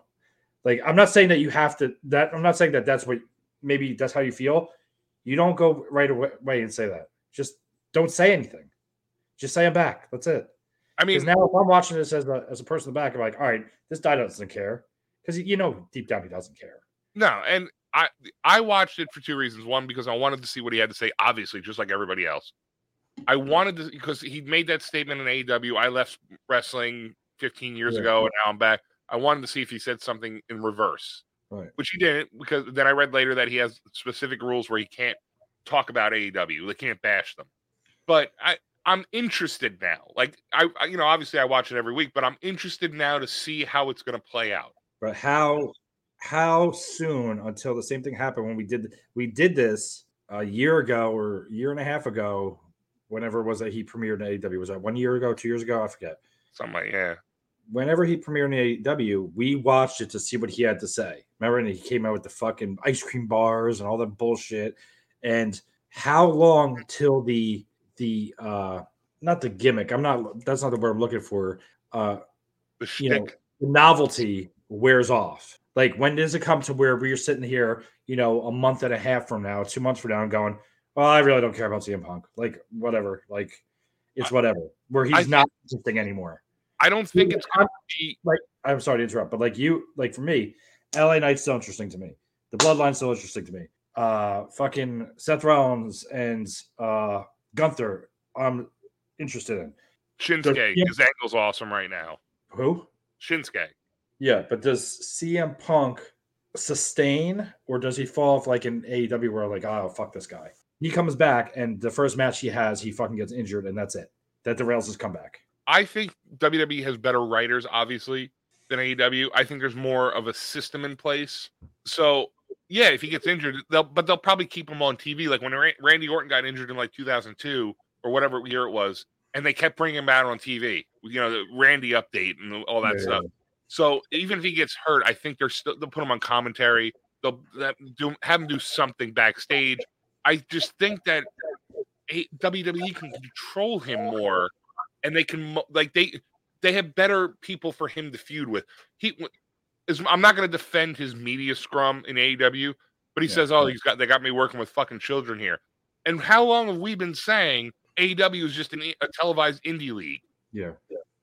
Like, I'm not saying that you have to, that I'm not saying that that's what, maybe that's how you feel. You don't go right away and say that. Just don't say anything. Just say I'm back. That's it. I mean, now if I'm watching this as a, as a person in the back, I'm like, all right, this guy doesn't care. Because, you know, deep down he doesn't care. No, and I I watched it for two reasons. One, because I wanted to see what he had to say, obviously, just like everybody else. I wanted to, because he made that statement in A E W. I left wrestling fifteen years yeah. ago, and now I'm back. I wanted to see if he said something in reverse, right. Which he didn't, because then I read later that he has specific rules where he can't talk about A E W. They can't bash them. But I, I'm interested now. Like, I, I, you know, obviously I watch it every week, but I'm interested now to see how it's going to play out. But how... How soon until the same thing happened when we did we did this a year ago or a year and a half ago, whenever it was that he premiered in A E W? Was that one year ago, two years ago? I forget. Something like, yeah. Whenever he premiered in A E W, we watched it to see what he had to say. Remember, and he came out with the fucking ice cream bars and all that bullshit. And how long till the the uh not the gimmick? I'm not. That's not the word I'm looking for. Uh, the shtick. You know, the novelty wears off. Like, when does it come to where we're sitting here, you know, a month and a half from now, two months from now, and going, well, I really don't care about C M Punk. Like, whatever. Like, it's whatever. Where he's I, not interesting anymore. I don't think it's going to be. Like, I'm sorry to interrupt, but like you, like for me, L A Knight's still interesting to me. The Bloodline's still interesting to me. uh, fucking Seth Rollins and uh, Gunther, I'm interested in. Shinsuke, his C M- angle's awesome right now. Who? Shinsuke. Yeah, but does C M Punk sustain, or does he fall off like in A E W where like, oh, fuck this guy? He comes back, and the first match he has, he fucking gets injured, and that's it. That derails his comeback. I think W W E has better writers, obviously, than A E W. I think there's more of a system in place. So, yeah, if he gets injured, they'll but they'll probably keep him on T V. Like when Randy Orton got injured in like two thousand two or whatever year it was, and they kept bringing him out on T V. You know, the Randy update and all that yeah, stuff. Yeah. So even if he gets hurt, I think they're still they'll put him on commentary. They'll do have him do something backstage. I just think that W W E can control him more, and they can like they they have better people for him to feud with. He is. I'm not going to defend his media scrum in A E W, but he yeah, says, "Oh, he's got they got me working with fucking children here." And how long have we been saying A E W is just an, a televised indie league? Yeah.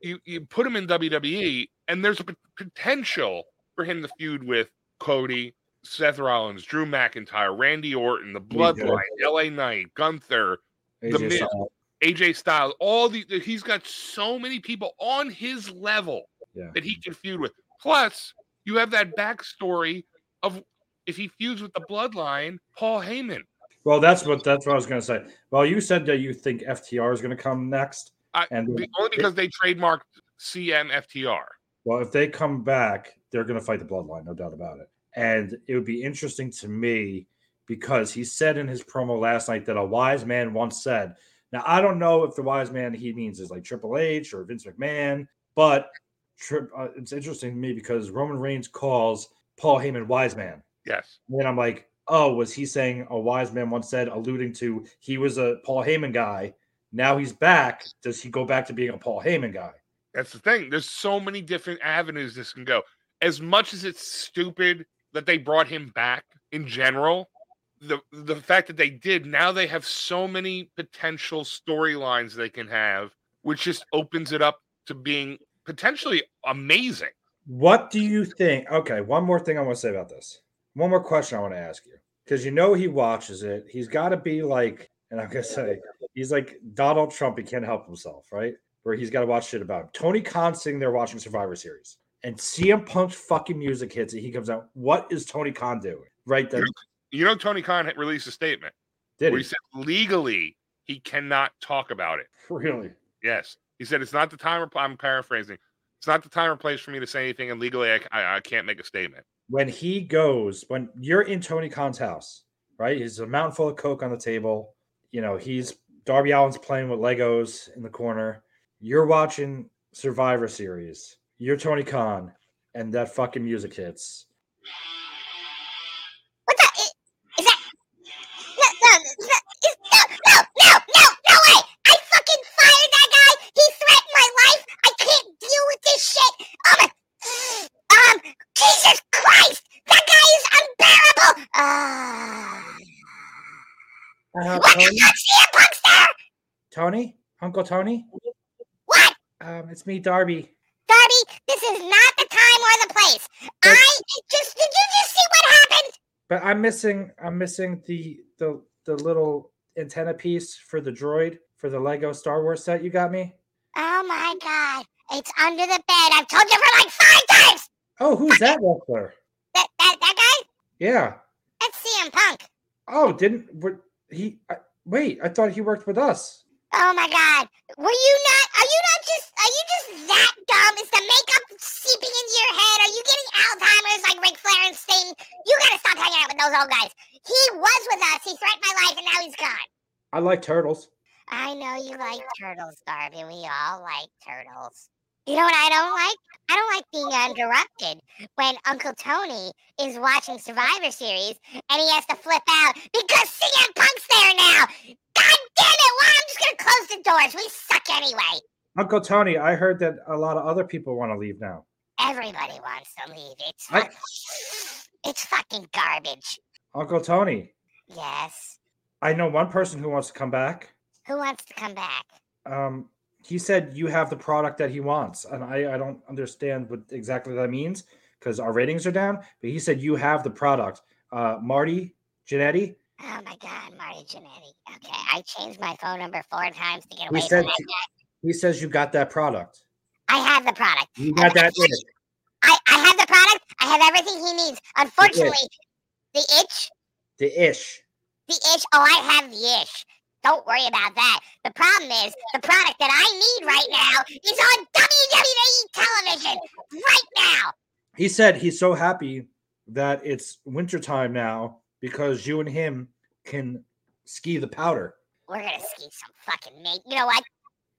You you put him in W W E, and there's a p- potential for him to feud with Cody, Seth Rollins, Drew McIntyre, Randy Orton, the Bloodline, L A Knight, Gunther, A J the Miz, Styles. A J Styles. All the he's got so many people on his level yeah. that he can feud with. Plus, you have that backstory of if he feuds with the Bloodline, Paul Heyman. Well, that's what that's what I was going to say. Well, you said that you think F T R is going to come next. I, and only because they trademarked C M F T R. Well, if they come back, they're going to fight the Bloodline, no doubt about it. And it would be interesting to me because he said in his promo last night that a wise man once said, now, I don't know if the wise man he means is like Triple H or Vince McMahon, but tri- uh, it's interesting to me because Roman Reigns calls Paul Heyman wise man. Yes. And I'm like, oh, was he saying a wise man once said, alluding to he was a Paul Heyman guy? Now he's back. Does he go back to being a Paul Heyman guy? That's the thing. There's so many different avenues this can go. As much as it's stupid that they brought him back in general, the, the fact that they did, now they have so many potential storylines they can have, which just opens it up to being potentially amazing. What do you think? Okay, one more thing I want to say about this. One more question I want to ask you. Because you know he watches it. He's got to be like... And I'm going to say, he's like Donald Trump. He can't help himself, right? Where he's got to watch shit about him. Tony Khan's sitting there watching Survivor Series. And C M Punk's fucking music hits and he comes out. What is Tony Khan doing? Right then. You know, Tony Khan released a statement. Did where he? He said, legally, he cannot talk about it. Really? Yes. He said, it's not the time, or, I'm paraphrasing. It's not the time or place for me to say anything. And legally, I, I, I can't make a statement. When he goes, when you're in Tony Khan's house, right? He's a mountain full of coke on the table. You know, he's Darby Allin's playing with Legos in the corner. You're watching Survivor Series. You're Tony Khan, and that fucking music hits. What's that? Is, is that? No, no, no, no, no, no, no way! I fucking fired that guy. He threatened my life. I can't deal with this shit. Oh my, um, Jesus Christ! That guy is unbearable. Ah. Uh... Uh, what Tony? Tony? Uncle Tony? What? Um, it's me, Darby. Darby, this is not the time or the place. But, I just did you just see what happened? But I'm missing I'm missing the the the little antenna piece for the droid for the Lego Star Wars set you got me. Oh my god. It's under the bed. I've told you for like five times. Oh, who's that wrestler? That that that guy? Yeah. That's C M Punk. Oh, didn't we're He I, wait, I thought he worked with us. Oh my god. Were you not are you not just are you just that dumb? Is the makeup seeping into your head? Are you getting Alzheimer's like Ric Flair and Sting? You gotta stop hanging out with those old guys. He was with us, he threatened my life, and now he's gone. I like turtles. I know you like turtles, Darby. We all like turtles. You know what I don't like? I don't like being interrupted when Uncle Tony is watching Survivor Series and he has to flip out because C M Punk's there now. God damn it. Well, I'm just going to close the doors. We suck anyway. Uncle Tony, I heard that a lot of other people want to leave now. Everybody wants to leave. It's, I... it's fucking garbage. Uncle Tony. Yes. I know one person who wants to come back. Who wants to come back? Um... He said you have the product that he wants. And I, I don't understand what exactly that means because our ratings are down. But he said you have the product. Uh, Marty, Jannetty? Oh, my God, Marty Jannetty. Okay, I changed my phone number four times to get away from that guy. He says you got that product. I have the product. You got that itch. I, I have the product. I have everything he needs. Unfortunately, the itch. The ish. The ish. Oh, I have the ish. Don't worry about that. The problem is the product that I need right now is on W W E television right now. He said he's so happy that it's wintertime now because you and him can ski the powder. We're going to ski some fucking mate. You know what?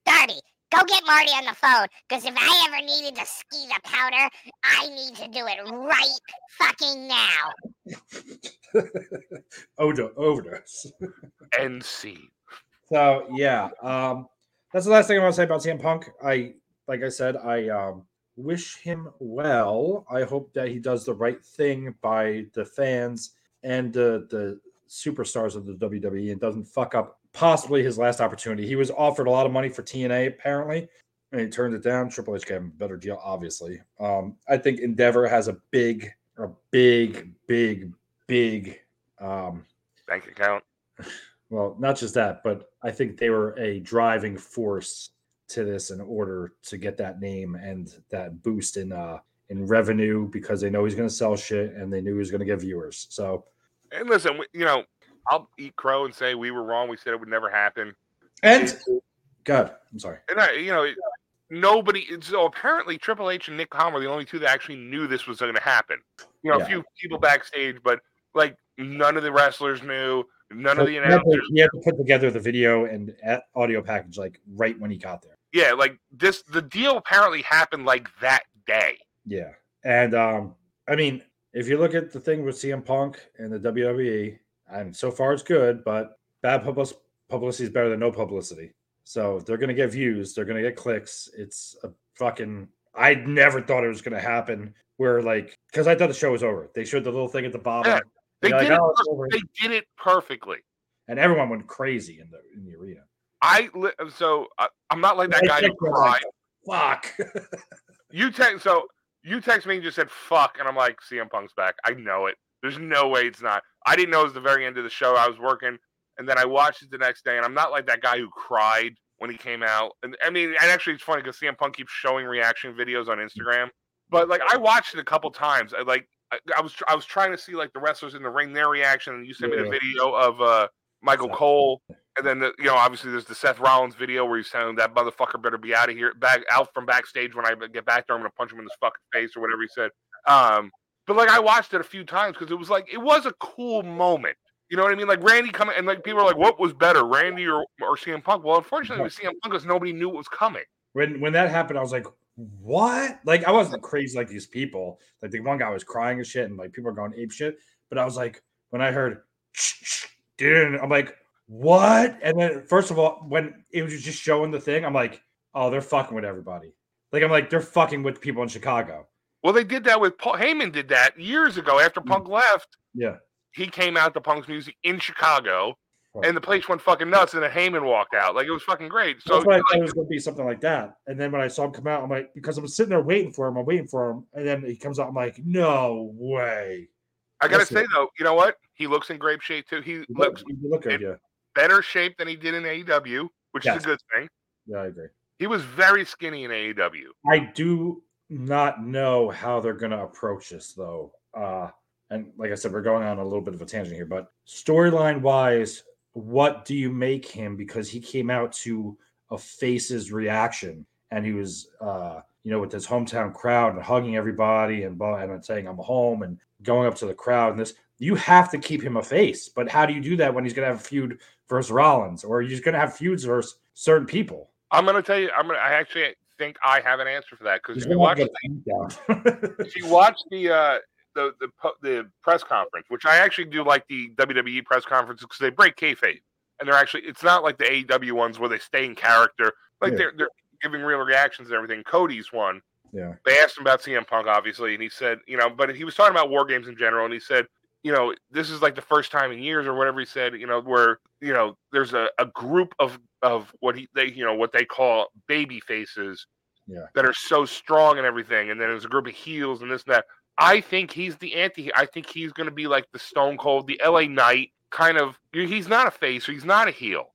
Darby, go get Marty on the phone, because if I ever needed to ski the powder, I need to do it right fucking now. Odo, overdose. N C. So, yeah. Um, that's the last thing I want to say about C M Punk. I, like I said, I... Um, wish him well. I hope that he does the right thing by the fans and the, the superstars of the W W E and doesn't fuck up possibly his last opportunity. He was offered a lot of money for T N A, apparently, and he turned it down. Triple H gave him a better deal, obviously. Um, I think Endeavor has a big, a big, big, big um, bank account. Well, not just that, but I think they were a driving force to this in order to get that name and that boost in uh in revenue, because they know he's going to sell shit and they knew he was going to get viewers. So, and listen, you know, I'll eat crow and say we were wrong. We said it would never happen. And God, I'm sorry. And I, you know, nobody. So apparently, Triple H and Nick Khan were the only two that actually knew this was going to happen. You know, yeah. A few people backstage, but like none of the wrestlers knew. None so of the announcers. He had to put together the video and audio package like right when he got there. Yeah, like this, the deal apparently happened like that day. Yeah, and um, I mean, if you look at the thing with C M Punk and the W W E, and so far it's good, but bad public- publicity is better than no publicity. So they're gonna get views, they're gonna get clicks. It's a fucking. I never thought it was gonna happen. Where like, because I thought the show was over. They showed the little thing at the bottom. Yeah. They did, like, it oh, they did it perfectly, and everyone went crazy in the in the arena. I li- so I, I'm not like that I guy who cried. Like, fuck. you text so you text me and just said fuck, and I'm like, C M Punk's back. I know it. There's no way it's not. I didn't know it was the very end of the show. I was working, and then I watched it the next day. And I'm not like that guy who cried when he came out. And I mean, and actually, it's funny because C M Punk keeps showing reaction videos on Instagram. But like, I watched it a couple times. I like. I, I was I was trying to see like the wrestlers in the ring, their reaction, and you sent yeah. me the video of uh, Michael Cole, and then the, you know obviously there's the Seth Rollins video where he's saying that motherfucker better be out of here, back out from backstage when I get back there I'm gonna punch him in his fucking face or whatever he said. Um, but like I watched it a few times because it was like it was a cool moment, you know what I mean? Like Randy coming and like people were like, what was better, Randy or or C M Punk? Well, unfortunately, with C M Punk, because nobody knew what was coming. When when that happened, I was like. What? Like, I wasn't crazy like these people. Like, the one guy was crying and shit, and like people are going ape shit. But I was like, when I heard, dude, I'm like, what? And then, first of all, when it was just showing the thing, I'm like, oh, they're fucking with everybody. Like, I'm like, they're fucking with people in Chicago. Well, they did that with Paul Heyman, did that years ago after Punk left. Yeah. He came out to Punk's music in Chicago. And the place went fucking nuts, and then Heyman walked out. Like, it was fucking great. So that's why I thought it was going to be something like that. And then when I saw him come out, I'm like, because I was sitting there waiting for him, I'm waiting for him. And then he comes out, I'm like, no way. I got to say, though, you know what? He looks in great shape, too. He, he looks look in good, better shape than he did in A E W, which yes. is a good thing. Yeah, I agree. He was very skinny in A E W. I do not know how they're going to approach this, though. Uh, and like I said, we're going on a little bit of a tangent here, but storyline-wise, what do you make him? Because he came out to a face's reaction, and he was, uh, you know, with his hometown crowd and hugging everybody and, and saying I'm home and going up to the crowd and this. You have to keep him a face, but how do you do that when he's going to have a feud versus Rollins, or he's going to have feuds versus certain people? I'm going to tell you, I'm going to. I actually think I have an answer for that because if, if you watch the. Uh, The, the the press conference, which I actually do like the W W E press conference because they break kayfabe, and they're actually it's not like the A E W ones where they stay in character, like yeah. they're they're giving real reactions and everything. Cody's one, yeah. They asked him about C M Punk obviously, and he said, you know, but he was talking about War Games in general, and he said, you know, this is like the first time in years or whatever he said, you know, where you know there's a, a group of of what he they you know what they call baby faces, yeah. that are so strong and everything, and then there's a group of heels and this and that. I think he's the anti. I think he's going to be like the Stone Cold, the L A Knight kind of. He's not a face. He's not a heel.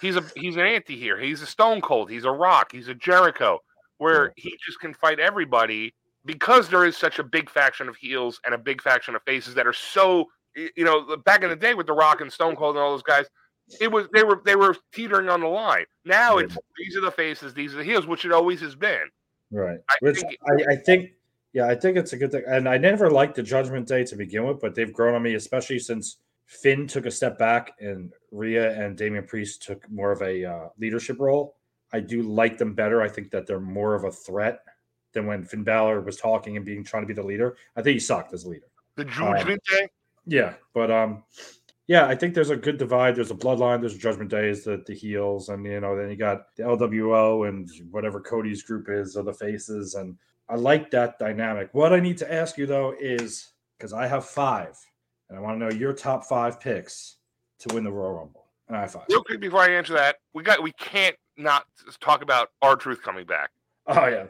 He's a he's an anti here. He's a Stone Cold. He's a Rock. He's a Jericho, where he just can fight everybody because there is such a big faction of heels and a big faction of faces that are so. You know, back in the day with the Rock and Stone Cold and all those guys, it was they were they were teetering on the line. Now it's these are the faces, these are the heels, which it always has been. Right. I Which think, I, I think, yeah, I think it's a good thing. And I never liked the Judgment Day to begin with, but they've grown on me, especially since Finn took a step back and Rhea and Damian Priest took more of a uh, leadership role. I do like them better. I think that they're more of a threat than when Finn Balor was talking and being trying to be the leader. I think he sucked as a leader. The Judgment um, Day. Yeah, but um, yeah, I think there's a good divide. There's a Bloodline, there's a Judgment Day, the, the heels, and you know, then you got the L W O and whatever Cody's group is are the faces, and I like that dynamic. What I need to ask you though is because I have five, and I want to know your top five picks to win the Royal Rumble. And I have five. Real quick before I answer that, we got we can't not talk about R-Truth coming back. Oh yeah.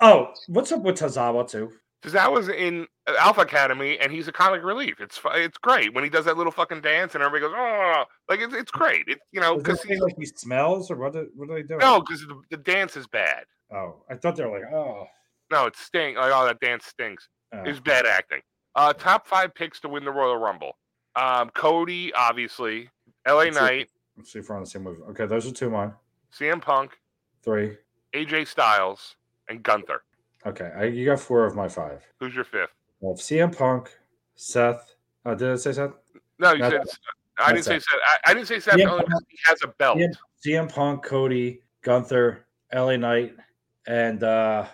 Oh, what's up with Tozawa too? Because that was in Alpha Academy, and he's a comic relief. It's it's great when he does that little fucking dance, and everybody goes, "Oh!" Like it's it's great. It, you know, because he's like he smells, or what? Do, what are they doing? No, because the, the dance is bad. Oh, I thought they were like, "Oh, no, it's Sting." Like, oh, that dance stinks. Oh. It's bad acting. Uh, top five picks to win the Royal Rumble: um, Cody, obviously, L A Knight. Let's see if we're on the same movie. Okay, those are two of mine. C M Punk, three. A J Styles and Gunther. Okay, I, you got four of my five. Who's your fifth? Well, C M Punk, Seth. Uh, did I say Seth? No, you Not said. Seth. I didn't Seth. say Seth. I, I didn't say Seth. Only because he has a belt. C M Punk, Cody, Gunther, L A Knight, and uh,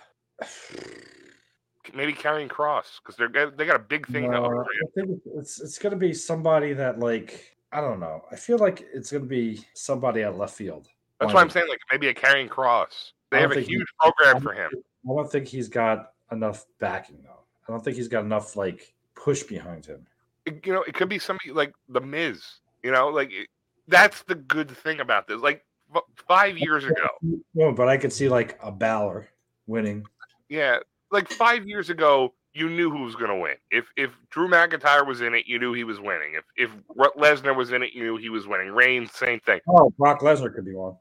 maybe Karrion Kross because they're they got a big thing. Uh, to I think it's it's going to be somebody that like I don't know. I feel like it's going to be somebody at left field. That's why I'm saying like maybe a Karrion Kross. They have a huge he, program for him. I don't think he's got enough backing, though. I don't think he's got enough, like, push behind him. It, you know, it could be somebody like the Miz. You know, like, it, that's the good thing about this. Like, f- five years ago. No, but I could see, like, a Balor winning. Yeah. Like, five years ago, you knew who was going to win. If if Drew McIntyre was in it, you knew he was winning. If if Lesnar was in it, you knew he was winning. Reigns, same thing. Oh, Brock Lesnar could be one.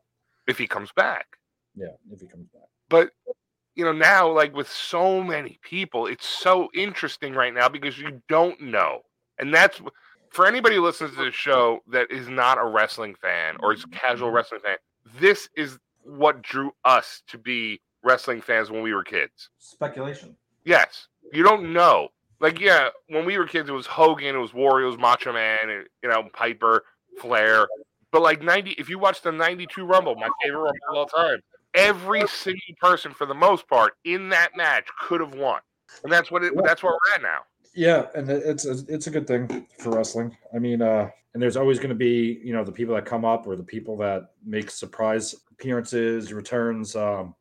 If he comes back. Yeah, if he comes back. But... You know, now, like, with so many people, it's so interesting right now because you don't know. And that's, for anybody who listens to this show that is not a wrestling fan or is a casual wrestling fan, this is what drew us to be wrestling fans when we were kids. Speculation. Yes. You don't know. Like, yeah, when we were kids, it was Hogan, it was Warrior, it was Macho Man, and, you know, Piper, Flair. But, like, ninety if you watch the ninety-two Rumble, my favorite Rumble of all time, every single person, for the most part, in that match could have won, and that's what it, that's where we're at now. Yeah, and it's a, it's a good thing for wrestling. I mean, uh, and there's always going to be you know the people that come up or the people that make surprise appearances, returns. Um,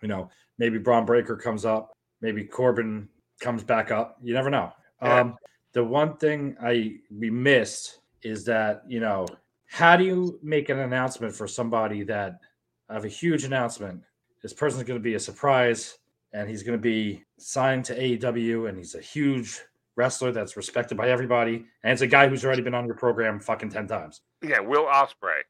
you know, maybe Braun Breaker comes up, maybe Corbin comes back up. You never know. Yeah. Um, the one thing I we missed is that you know how do you make an announcement for somebody that. I have a huge announcement. This person's going to be a surprise, and he's going to be signed to A E W, and he's a huge wrestler that's respected by everybody, and it's a guy who's already been on your program fucking ten times. Yeah, Will Ospreay.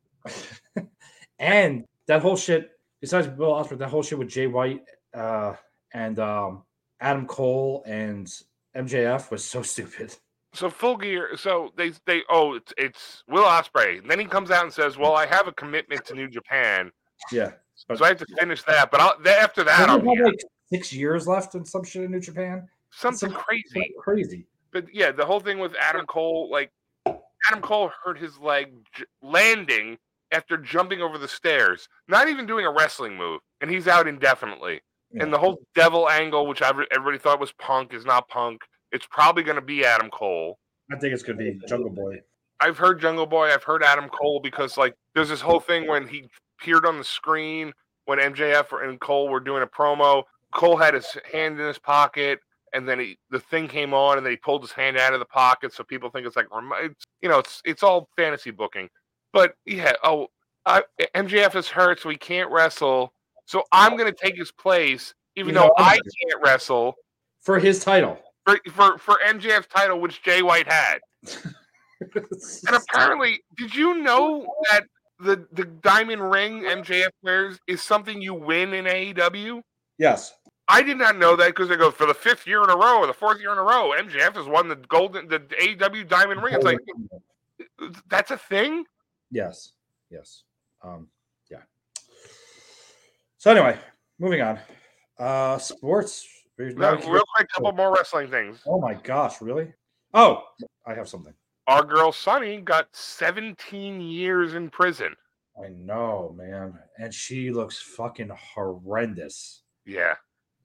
And that whole shit, besides Will Ospreay, that whole shit with Jay White uh, and um, Adam Cole and M J F was so stupid. So Full Gear, so they, they oh, it's, it's Will Ospreay. And then he comes out and says, well, I have a commitment to New Japan. Yeah, but, so I have to finish that. But I'll, after that, I'll be like six years left and some shit in New Japan. Something some, crazy, crazy. But yeah, the whole thing with Adam Cole, like Adam Cole hurt his leg j- landing after jumping over the stairs, not even doing a wrestling move, and he's out indefinitely. Yeah. And the whole devil angle, which I've, everybody thought was Punk, is not Punk. It's probably going to be Adam Cole. I think it's going to be Jungle Boy. I've heard Jungle Boy. I've heard Adam Cole because like there's this whole thing when he. Appeared on the screen when M J F and Cole were doing a promo. Cole had his hand in his pocket, and then he, the thing came on, and then he pulled his hand out of the pocket. So people think it's like, you know, it's it's all fantasy booking. But yeah, oh, I, M J F is hurt, so he can't wrestle. So I'm going to take his place, even you know, though I can't wrestle for his title. for for, for M J F's title, which Jay White had. And apparently, did you know that the, the diamond ring M J F wears is something you win in A E W? Yes. I did not know that, because they go for the fifth year in a row or the fourth year in a row, M J F has won the golden, the A E W diamond ring. It's like, that's a thing? Yes. Yes. Um, yeah. So anyway, moving on. Uh, sports. No, real quick, a couple more wrestling things. Oh my gosh, really? Oh, I have something. Our girl Sunny got seventeen years in prison. I know, man. And she looks fucking horrendous. Yeah.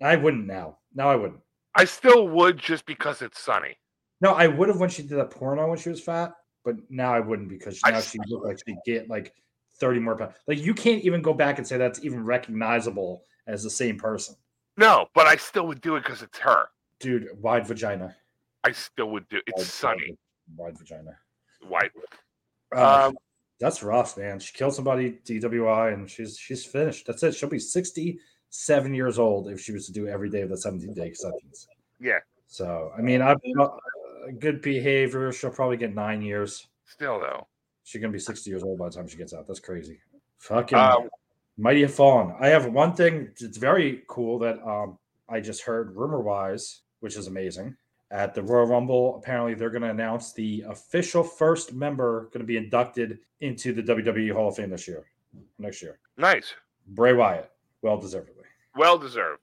I wouldn't now. No, I wouldn't. I still would, just because it's Sunny. No, I would have when she did that porno when she was fat, but now I wouldn't, because now I she looked like she get like thirty more pounds. Like, you can't even go back and say that's even recognizable as the same person. No, but I still would do it because it's her. Dude, wide vagina. I still would do it. It's wide, Sunny. Wide vagina. Wide. Uh, um, that's rough, man. She killed somebody, D W I, and she's she's finished. That's it. She'll be sixty-seven years old if she was to do every day of the seventeen-day exceptions. Yeah. So, I mean, I've uh, good behavior. She'll probably get nine years. Still, though. She's going to be sixty years old by the time she gets out. That's crazy. Fucking um, mighty have fallen. I have one thing that's very cool that um, I just heard rumor-wise, which is amazing. At the Royal Rumble, apparently they're going to announce the official first member going to be inducted into the W W E Hall of Fame this year. Next year. Nice. Bray Wyatt. Well deservedly. Well deserved.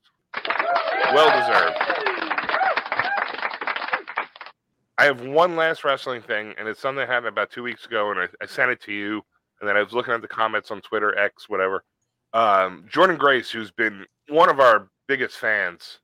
Well deserved. I have one last wrestling thing, and it's something that happened about two weeks ago, and I, I sent it to you, and then I was looking at the comments on Twitter, X, whatever. Um, Jordan Grace, who's been one of our biggest fans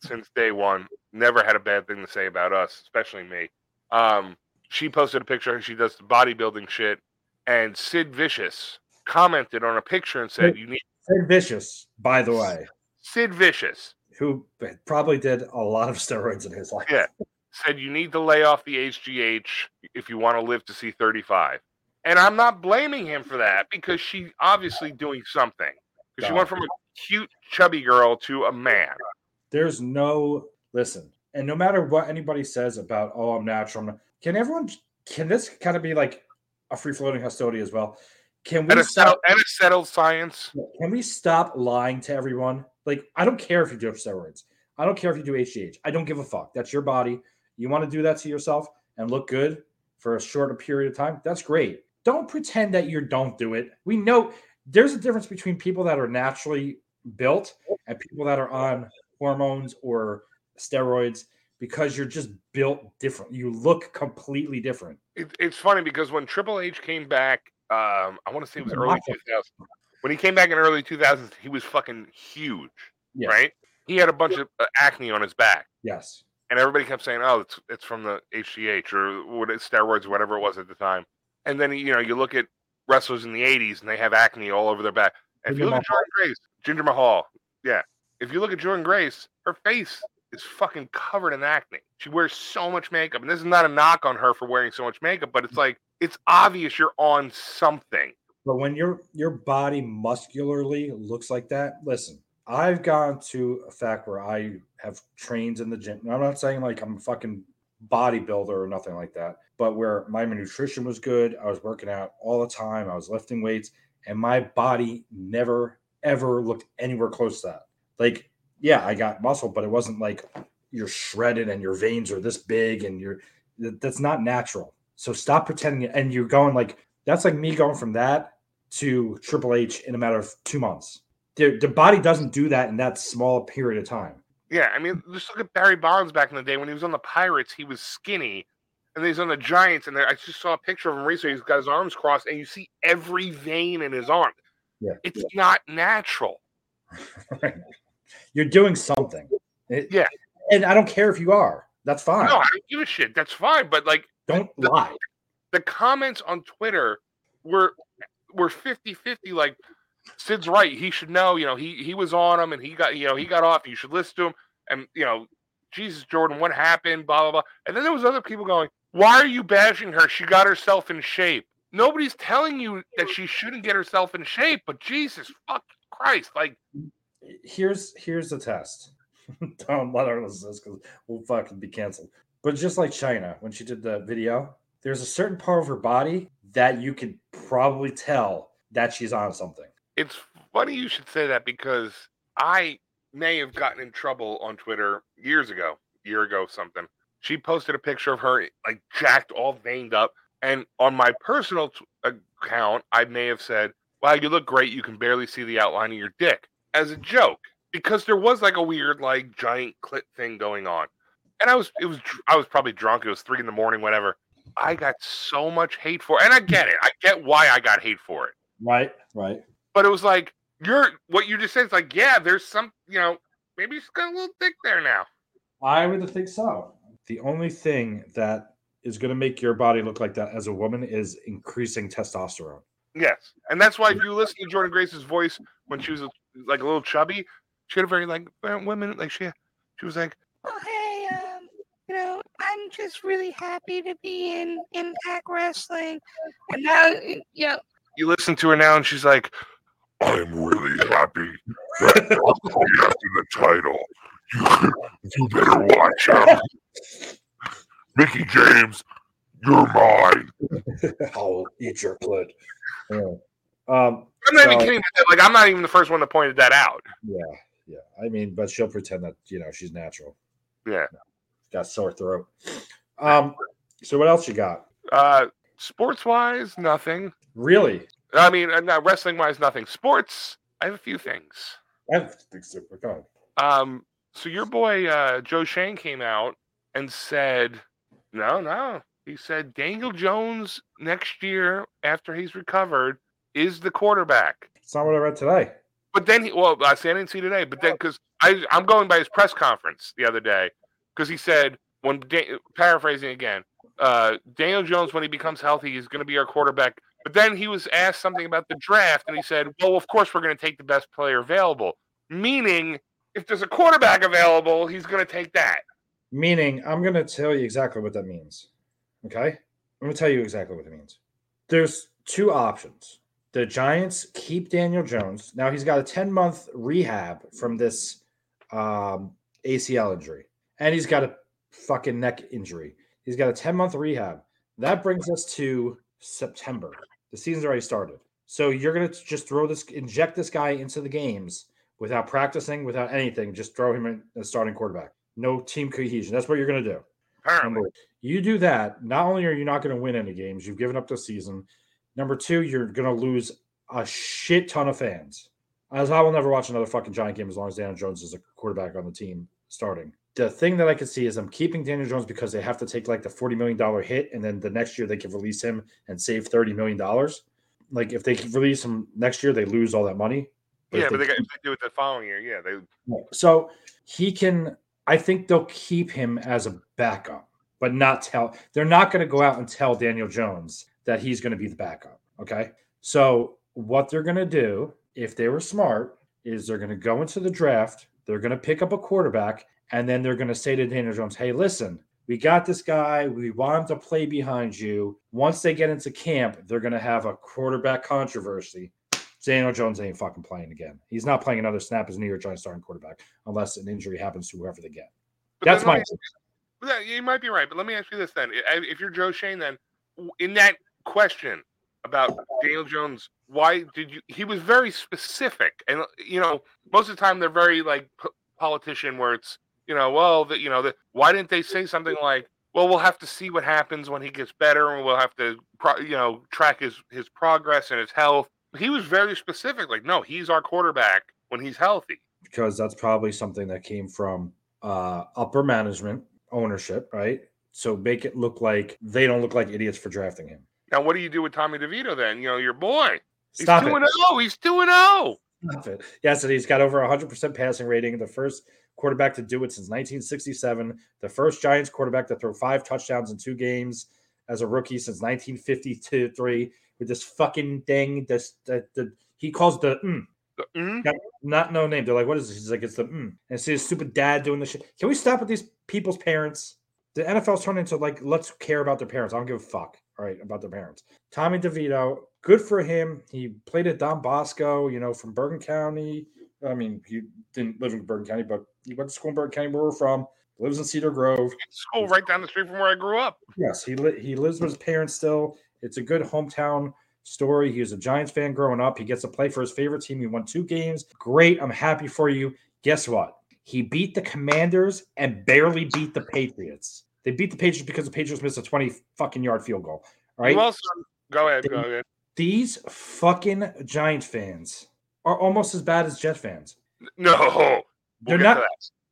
since day one, never had a bad thing to say about us, especially me. Um, she posted a picture. She does the bodybuilding shit, and Sid Vicious commented on a picture and said, you need... Sid Vicious, by the way. Sid Vicious. Who probably did a lot of steroids in his life. Yeah. Said you need to lay off the H G H if you want to live to see thirty-five. And I'm not blaming him for that, because she's obviously doing something. Because she went from a cute, chubby girl to a man. There's no... Listen, and no matter what anybody says about, oh, I'm natural. I'm not, can everyone... Can this kind of be like a free-floating hostility as well? Can we and a stop settle, and a settled science? Can we stop lying to everyone? Like, I don't care if you do steroids. I don't care if you do H G H. I don't give a fuck. That's your body. You want to do that to yourself and look good for a shorter period of time? That's great. Don't pretend that you don't do it. We know there's a difference between people that are naturally built and people that are on hormones or steroids, because you're just built different. You look completely different. It, it's funny because when Triple H came back, Um, I want to say it was early two thousands. When he came back in early two thousands, he was fucking huge, yes. Right? He had a bunch of acne on his back. Yes. And everybody kept saying, oh, it's it's from the H G H or what, steroids or whatever it was at the time. And then, you know, you look at wrestlers in the eighties and they have acne all over their back. And if you look at Jordan Grace, Jinder Mahal, yeah. If you look at Jordan Grace, her face is fucking covered in acne. She wears so much makeup. And this is not a knock on her for wearing so much makeup, but it's like, it's obvious you're on something. But when your your body muscularly looks like that, listen, I've gone to a fact where I have trained in the gym. And I'm not saying like I'm a fucking bodybuilder or nothing like that, but where my nutrition was good, I was working out all the time, I was lifting weights, and my body never, ever looked anywhere close to that. Like, yeah, I got muscle, but it wasn't like you're shredded and your veins are this big and you're that's not natural. So stop pretending, and you're going like, that's like me going from that to Triple H in a matter of two months. The, the body doesn't do that in that small period of time. Yeah, I mean, just look at Barry Bonds back in the day. When he was on the Pirates, he was skinny, and then he's on the Giants, and I just saw a picture of him recently. He's got his arms crossed, and you see every vein in his arm. Yeah, it's yeah. not natural. You're doing something. It, yeah. And I don't care if you are. That's fine. No, I don't give a shit. That's fine, but like, Don't the, lie. The comments on Twitter were were fifty-fifty, like, Sid's right. He should know, you know, he he was on him and he got, you know, he got off. You should listen to him. And, you know, Jesus, Jordan, what happened? Blah, blah, blah. And then there was other people going, why are you bashing her? She got herself in shape. Nobody's telling you that she shouldn't get herself in shape, but Jesus fucking Christ. Like, here's here's the test. Don't let her listen to this because we'll fucking be canceled. But just like China, when she did the video, there's a certain part of her body that you can probably tell that she's on something. It's funny you should say that because I may have gotten in trouble on Twitter years ago, year ago something. She posted a picture of her like jacked, all veined up. And on my personal t- account, I may have said, wow, you look great. You can barely see the outline of your dick as a joke because there was like a weird, like giant clit thing going on. And I was, it was, I was probably drunk. It was three in the morning, whatever. I got so much hate for it. And I get it. I get why I got hate for it. Right. Right. But it was like, you're what you just said. It's like, yeah, there's some, you know, maybe she's got a little dick there now. I would think so. The only thing that is going to make your body look like that as a woman is increasing testosterone. Yes. And that's why if you listen to Jordan Grace's voice when she was like a little chubby, she had a very like women, like she, she was like, oh, hey, um, you know, I'm just really happy to be in Impact Wrestling. And now, yeah. You listen to her now and she's like, I'm really happy that you're after the title. You, you better watch out. Mickey James, you're mine. I'll eat your blood. Yeah. Um, I'm not so, even kidding. Like, I'm not even the first one that pointed that out. Yeah, yeah. I mean, but she'll pretend that, you know, she's natural. Yeah. No, got sore throat. Um. So what else you got? Uh, sports-wise, nothing. Really? I mean, not wrestling-wise, nothing. Sports, I have a few things. I have things super good. Um, so your boy uh, Joe Shane came out and said, no, no. He said Daniel Jones next year after he's recovered is the quarterback. It's not what I read today. But then he, well, I say I didn't see today, but then because I'm going by his press conference the other day because he said, when paraphrasing again, uh, Daniel Jones, when he becomes healthy, is going to be our quarterback. But then he was asked something about the draft and he said, well, of course, we're going to take the best player available, meaning if there's a quarterback available, he's going to take that. Meaning, I'm going to tell you exactly what that means. Okay? I'm going to tell you exactly what it means. There's two options. The Giants keep Daniel Jones. Now, he's got a ten-month rehab from this um, A C L injury. And he's got a fucking neck injury. He's got a ten-month rehab. That brings us to September. The season's already started. So you're going to just throw this, inject this guy into the games without practicing, without anything, just throw him in as starting quarterback. No team cohesion. That's what you're going to do. Apparently. You do that, not only are you not going to win any games, you've given up the season. Number two, you're going to lose a shit ton of fans. As I will never watch another fucking Giant game as long as Daniel Jones is a quarterback on the team starting. The thing that I can see is I'm keeping Daniel Jones because they have to take like the forty million dollars hit, and then the next year they can release him and save thirty million dollars. Like if they release him next year, they lose all that money. But yeah, but they, they, got, they do it the following year. Yeah, they. So he can. I think they'll keep him as a backup, but not tell. They're not going to go out and tell Daniel Jones that he's going to be the backup. Okay, so what they're going to do, if they were smart, is they're going to go into the draft. They're going to pick up a quarterback, and then they're going to say to Daniel Jones, "Hey, listen, we got this guy. We want him to play behind you." Once they get into camp, they're going to have a quarterback controversy. Daniel Jones ain't fucking playing again. He's not playing another snap as a New York Giants starting quarterback unless an injury happens to whoever they get. But That's my opinion. You might be right, but let me ask you this then. If you're Joe Shane, then in that question about Daniel Jones, why did you – he was very specific. And, you know, most of the time they're very, like, p- politician where it's, you know, well, the, you know, the, why didn't they say something like, well, we'll have to see what happens when he gets better and we'll have to, pro- you know, track his, his progress and his health. He was very specific, like, no, he's our quarterback when he's healthy. Because that's probably something that came from uh, upper management ownership, right? So make it look like they don't look like idiots for drafting him. Now, what do you do with Tommy DeVito then? You know, your boy. Stop he's it. two and oh He's two and oh Stop it. Yes, and he's got over one hundred percent passing rating, the first quarterback to do it since nineteen sixty-seven, the first Giants quarterback to throw five touchdowns in two games as a rookie since nineteen fifty-three. With this fucking thing, this that the he calls the mm. The, mm? Got, not no name. They're like, what is this? He's like, it's the mm. And it's his stupid dad doing this shit. Can we stop with these people's parents? The N F L's turned into like, let's care about their parents. I don't give a fuck, all right, about their parents. Tommy DeVito, good for him. He played at Don Bosco, you know, from Bergen County. I mean, he didn't live in Bergen County, but He went to school in Burke County, where we're from. Lives in Cedar Grove. Oh, right down the street from where I grew up. Yes, he li- he lives with his parents still. It's a good hometown story. He was a Giants fan growing up. He gets to play for his favorite team. He won two games. Great. I'm happy for you. Guess what? He beat the Commanders and barely beat the Patriots. They beat the Patriots because the Patriots missed a twenty fucking yard field goal. All right. Well, son, go ahead. They, go ahead. These fucking Giants fans are almost as bad as Jet fans. No, we'll they're not.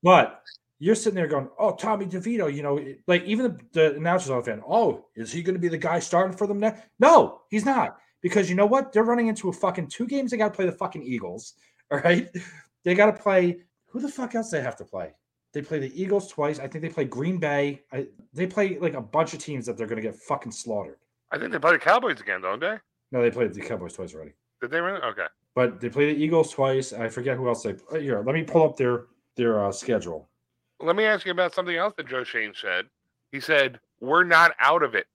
But you're sitting there going, "Oh, Tommy DeVito," you know, like even the, the announcers on the fan. Oh, is he going to be the guy starting for them now? No, he's not, because you know what? They're running into a fucking two games. They got to play the fucking Eagles. All right, they got to play who the fuck else they have to play. They play the Eagles twice. I think they play Green Bay. I, they play like a bunch of teams that they're going to get fucking slaughtered. I think they play the Cowboys again, don't they? No, they played the Cowboys twice already. Did they win? Okay, but they play the Eagles twice. I forget who else they. Uh, here, let me pull up their their uh, schedule. Let me ask you about something else that Joe Shane said. He said, "We're not out of it."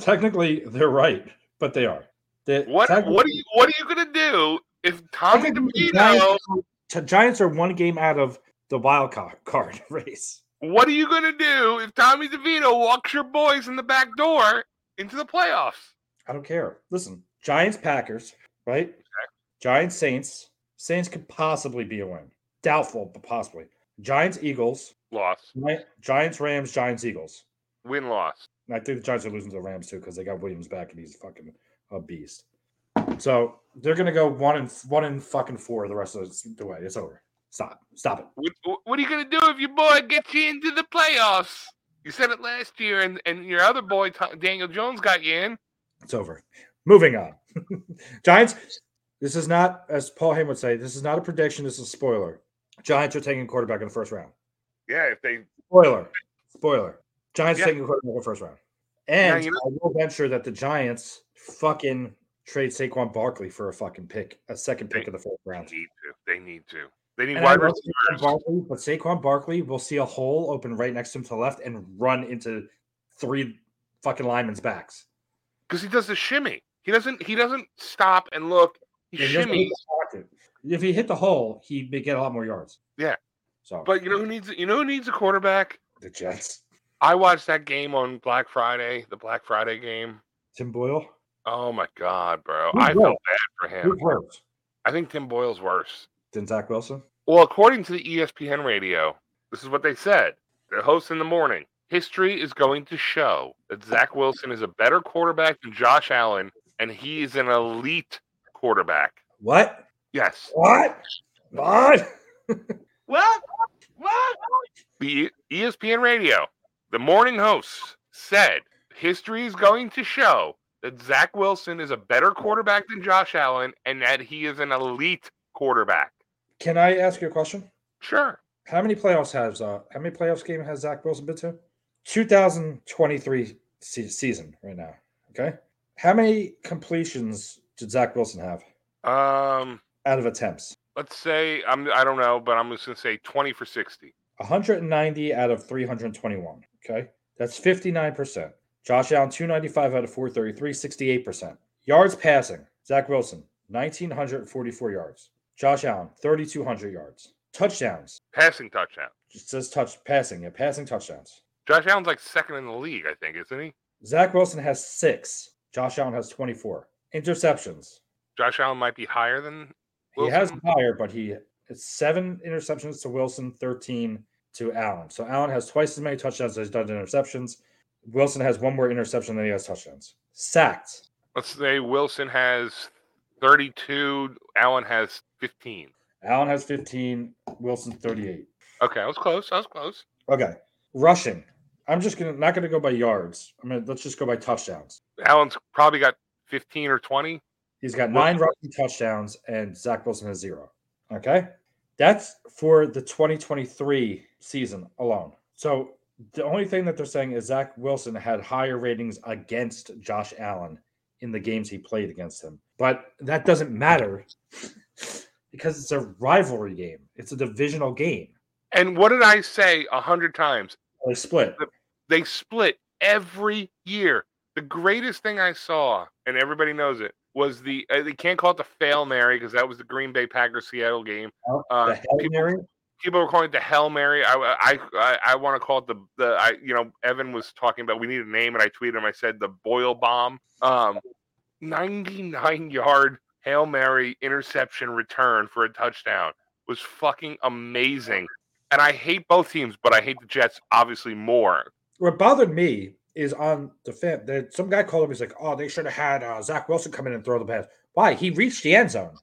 Technically, they're right, but they are. They're what What are you What are you going to do if Tommy DeVito? Giants, t- Giants are one game out of the wild card race. What are you going to do if Tommy DeVito walks your boys in the back door into the playoffs? I don't care. Listen, Giants Packers, right? Okay. Giants Saints. Saints could possibly be a win. Doubtful, but possibly. Giants Eagles. Loss. Giants, Rams, Giants, Eagles. Win, loss. And I think the Giants are losing to the Rams, too, because they got Williams back, and he's fucking a beast. So they're going to go one and one and fucking four the rest of the way. It's over. Stop. Stop it. What, what are you going to do if your boy gets you into the playoffs? You said it last year, and, and your other boy, Daniel Jones, got you in. It's over. Moving on. Giants, this is not, as Paul Heyman would say, this is not a prediction. This is a spoiler. Giants are taking quarterback in the first round. Yeah, if they spoiler, spoiler, Giants yeah. taking quarterback in the first round, and yeah, you know, I will venture that the Giants fucking trade Saquon Barkley for a fucking pick, a second pick they, of the fourth round. They need to. They need to. They need and wide receivers. Saquon Barkley, but Saquon Barkley will see a hole open right next to him to the left and run into three fucking linemen's backs because he does the shimmy. He doesn't. He doesn't stop and look. He yeah, shimmies. If he hit the hole, he'd get a lot more yards. Yeah. So, but you know who needs you know who needs a quarterback? The Jets. I watched that game on Black Friday, the Black Friday game. Tim Boyle. Oh my God, bro! Who's I felt bad for him. Who's worse? I think Tim Boyle's worse than Zach Wilson. Well, according to the E S P N radio, this is what they said. The host in the morning. History is going to show that Zach Wilson is a better quarterback than Josh Allen, and he is an elite quarterback. What? Yes. What? What? What? What? The E S P N radio, the morning host, said history is going to show that Zach Wilson is a better quarterback than Josh Allen and that he is an elite quarterback. Can I ask you a question? Sure. How many playoffs has uh, how many playoffs game has Zach Wilson been to? twenty twenty-three se- season right now. Okay. How many completions did Zach Wilson have? Um. Out of attempts. Let's say, I'm, I don't know, but I'm just going to say twenty for sixty. one hundred ninety out of three hundred twenty-one, okay? That's fifty-nine percent. Josh Allen, two ninety-five out of four thirty-three, sixty-eight percent. Yards passing, Zach Wilson, one thousand nine hundred forty-four yards. Josh Allen, three thousand two hundred yards. Touchdowns. Passing touchdowns. It says touch, passing, yeah, passing touchdowns. Josh Allen's like second in the league, I think, isn't he? Zach Wilson has six. Josh Allen has twenty-four. Interceptions. Josh Allen might be higher than... Wilson. He has higher, but he it's seven interceptions to Wilson, thirteen to Allen. So Allen has twice as many touchdowns as he does interceptions. Wilson has one more interception than he has touchdowns. Sacked. Let's say Wilson has thirty-two. Allen has fifteen. Allen has fifteen. Wilson thirty-eight. Okay, I was close. I was close. Okay, rushing. I'm just gonna not gonna go by yards. I'm gonna let's just go by touchdowns. Allen's probably got fifteen or twenty. He's got nine rushing touchdowns, and Zach Wilson has zero. Okay? That's for the twenty twenty-three season alone. So the only thing that they're saying is Zach Wilson had higher ratings against Josh Allen in the games he played against him. But that doesn't matter because it's a rivalry game. It's a divisional game. And what did I say a hundred times? They split. They split every year. The greatest thing I saw, and everybody knows it, was the uh, – they can't call it the Fail Mary because that was the Green Bay Packers Seattle game. Uh, the Hail Mary? people were calling it the Hail Mary. I I I, I want to call it the the I you know Evan was talking about we need a name, and I tweeted him. I said the Boyle Bomb, um, ninety-nine yard Hail Mary interception return for a touchdown was fucking amazing. And I hate both teams, but I hate the Jets obviously more. What bothered me is on the fan. There, some guy called him. He's like, "Oh, they should have had uh, Zach Wilson come in and throw the pass." Why? He reached the end zone.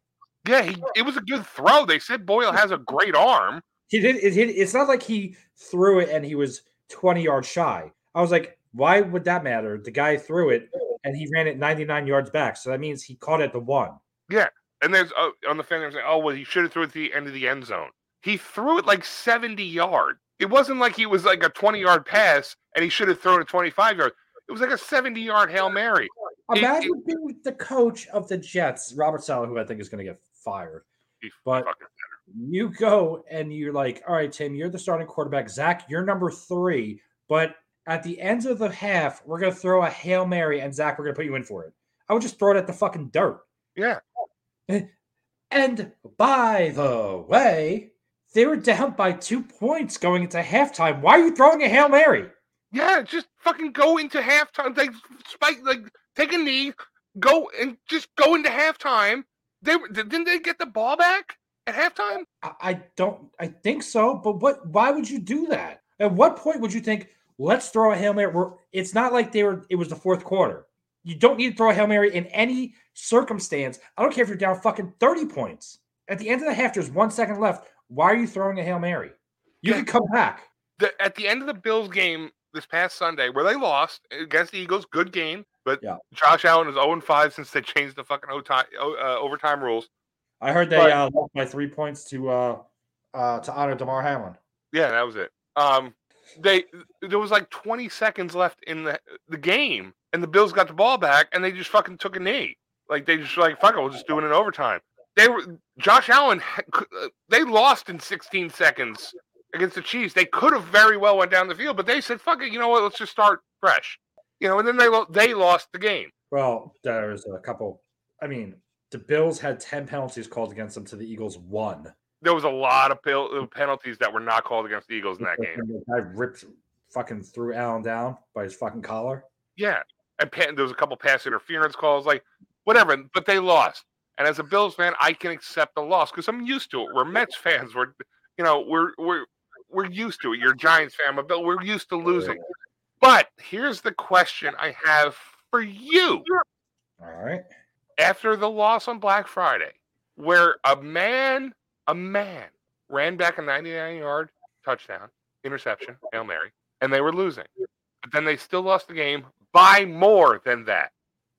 Yeah, he, it was a good throw. They said Boyle has a great arm. He did. It, it, it's not like he threw it and he was twenty yards shy. I was like, why would that matter? The guy threw it and he ran it ninety-nine yards back. So that means he caught it the one. Yeah, and there's uh, on the fan. They're saying, "Oh, well, he should have threw it to the end of the end zone." He threw it like seventy yards. It wasn't like he was like a twenty-yard pass and he should have thrown it twenty-five yards. It was like a seventy-yard Hail Mary. Imagine it, being it, the coach of the Jets, Robert Saleh, who I think is going to get fired. But you go and you're like, all right, Tim, you're the starting quarterback. Zach, you're number three. But at the end of the half, we're going to throw a Hail Mary, and Zach, we're going to put you in for it. I would just throw it at the fucking dirt. Yeah. And by the way, they were down by two points going into halftime. Why are you throwing a Hail Mary? Yeah, just fucking go into halftime. Like, spike, like take a knee, go and just go into halftime. They didn't they get the ball back at halftime? I, I don't. I think so. But what? Why would you do that? At what point would you think let's throw a Hail Mary? We're, it's not like they were. It was the fourth quarter. You don't need to throw a Hail Mary in any circumstance. I don't care if you're down fucking thirty points at the end of the half. There's one second left. Why are you throwing a Hail Mary? You yeah. can come back. The, at the end of the Bills game this past Sunday, where they lost against the Eagles, good game, but yeah. Josh Allen is oh and five since they changed the fucking overtime, uh, overtime rules. I heard they but, uh, lost by three points to uh, uh, to honor Damar Hamlin. Yeah, that was it. Um, they there was like twenty seconds left in the, the game, and the Bills got the ball back, and they just fucking took a knee. Like, they just like, fuck it, we'll just do it in overtime. They were Josh Allen. They lost in sixteen seconds against the Chiefs. They could have very well went down the field, but they said, "Fuck it, you know what? Let's just start fresh." You know, and then they they lost the game. Well, there's a couple. I mean, the Bills had ten penalties called against them to the Eagles one. There was a lot of pil- penalties that were not called against the Eagles in that game. I ripped fucking threw Allen down by his fucking collar. Yeah, and there was a couple pass interference calls, like whatever. But they lost. And as a Bills fan, I can accept the loss because I'm used to it. We're Mets fans. We're, you know, we're we're we're used to it. You're a Giants fan, but Bill, we're used to losing. But here's the question I have for you. All right. After the loss on Black Friday, where a man, a man ran back a ninety-nine-yard touchdown, interception, Hail Mary, and they were losing. But then they still lost the game by more than that.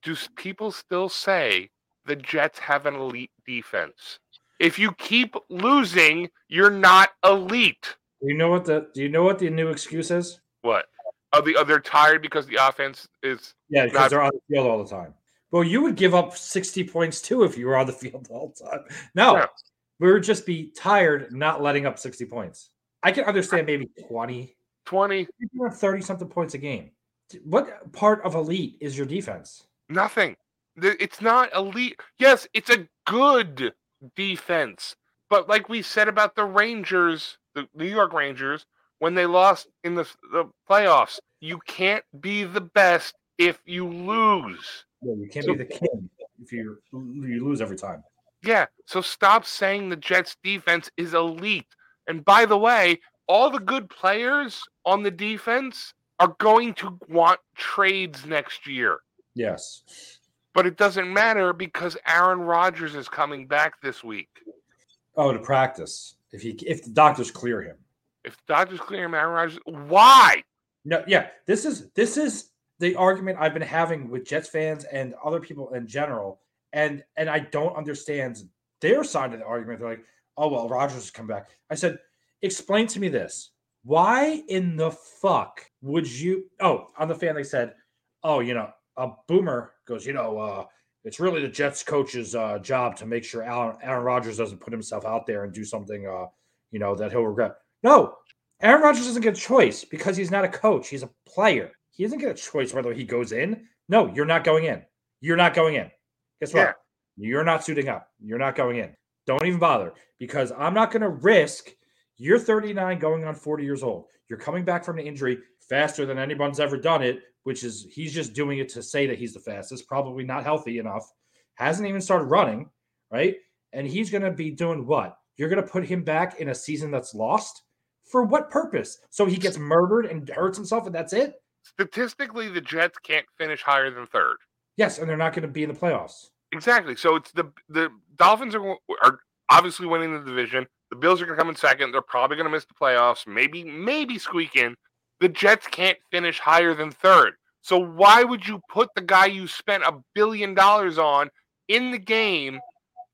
Do people still say the Jets have an elite defense? If you keep losing, you're not elite. You know what the do you know what the new excuse is? What? Are the are they tired because the offense is yeah, because not- they're on the field all the time. Well, you would give up sixty points too if you were on the field all the time. No. Yeah. We would just be tired not letting up sixty points. I can understand maybe twenty. twenty. thirty something points a game. What part of elite is your defense? Nothing. It's not elite. Yes, it's a good defense. But like we said about the Rangers, the New York Rangers, when they lost in the, the playoffs, you can't be the best if you lose. Yeah, you can't so, be the king if you you lose every time. Yeah, so stop saying the Jets' defense is elite. And by the way, all the good players on the defense are going to want trades next year. Yes. But it doesn't matter because Aaron Rodgers is coming back this week. Oh, to practice. If he, if the doctors clear him. If the doctors clear him, Aaron Rodgers, why? No, yeah. This is this is the argument I've been having with Jets fans and other people in general. And and I don't understand their side of the argument. They're like, oh well, Rodgers has come back. I said, explain to me this. Why in the fuck would you oh on the fan they said, oh, you know. A boomer goes, you know, uh, it's really the Jets coach's uh, job to make sure Aaron, Aaron Rodgers doesn't put himself out there and do something, uh, you know, that he'll regret. No, Aaron Rodgers doesn't get a choice because he's not a coach. He's a player. He doesn't get a choice whether he goes in. No, you're not going in. You're not going in. Guess what? Yeah. You're not suiting up. You're not going in. Don't even bother because I'm not going to risk You're thirty-nine going on forty years old. You're coming back from an injury faster than anyone's ever done it, which is he's just doing it to say that he's the fastest, probably not healthy enough, hasn't even started running, right? And he's going to be doing what? You're going to put him back in a season that's lost? For what purpose? So he gets murdered and hurts himself and that's it? Statistically, the Jets can't finish higher than third. Yes, and they're not going to be in the playoffs. Exactly. So it's the the Dolphins are, are obviously winning the division. The Bills are going to come in second. They're probably going to miss the playoffs, maybe maybe squeak in. The Jets can't finish higher than third. So why would you put the guy you spent a billion dollars on in the game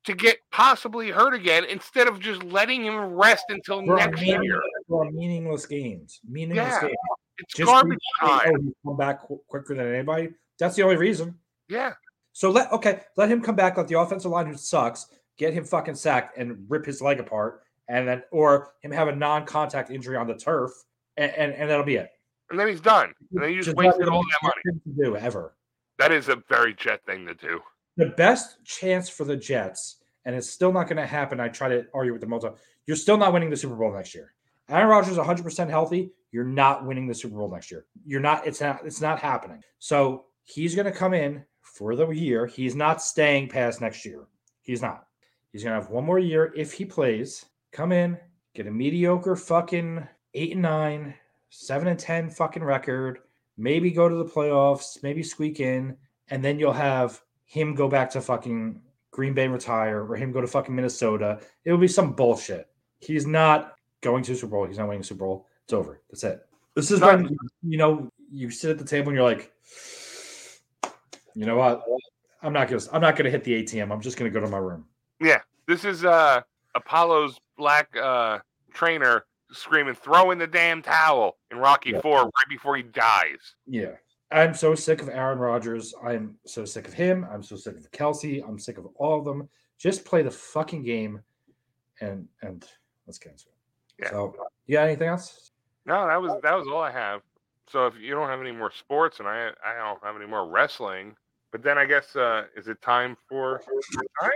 to get possibly hurt again instead of just letting him rest until for next meaningless, year? For meaningless games. Meaningless yeah, games. It's just garbage time. Oh, come back qu- quicker than anybody. That's the only reason. Yeah. So let okay, let him come back. Let the offensive line, who sucks, get him fucking sacked and rip his leg apart, and then or him have a non-contact injury on the turf, and and, and that'll be it. And then he's done. And then you just, just wasted all that money. To do ever. That is a very Jet thing to do. The best chance for the Jets, and it's still not going to happen. I try to argue with the multi. You're still not winning the Super Bowl next year. Aaron Rodgers is one hundred percent healthy. You're not winning the Super Bowl next year. You're not. It's not. It's not happening. So he's going to come in for the year. He's not staying past next year. He's not. He's going to have one more year if he plays. Come in, get a mediocre fucking eight and nine, seven and ten fucking record. Maybe go to the playoffs. Maybe squeak in, and then you'll have him go back to fucking Green Bay and retire, or him go to fucking Minnesota. It would be some bullshit. He's not going to Super Bowl. He's not winning Super Bowl. It's over. That's it. This is when, you know, you sit at the table and you're like, you know what? I'm not going to, I'm not going to hit the A T M. I'm just going to go to my room. Yeah. This is uh, Apollo's black uh, trainer screaming, throw in the damn towel in Rocky yeah. four right before he dies. Yeah. I'm so sick of Aaron Rodgers. I'm so sick of him. I'm so sick of Kelsey. I'm sick of all of them. Just play the fucking game, and and let's get into it. Yeah. So, you got anything else? No, that was that was all I have. So if you don't have any more sports, and I I don't have any more wrestling, but then I guess uh, is it time for time?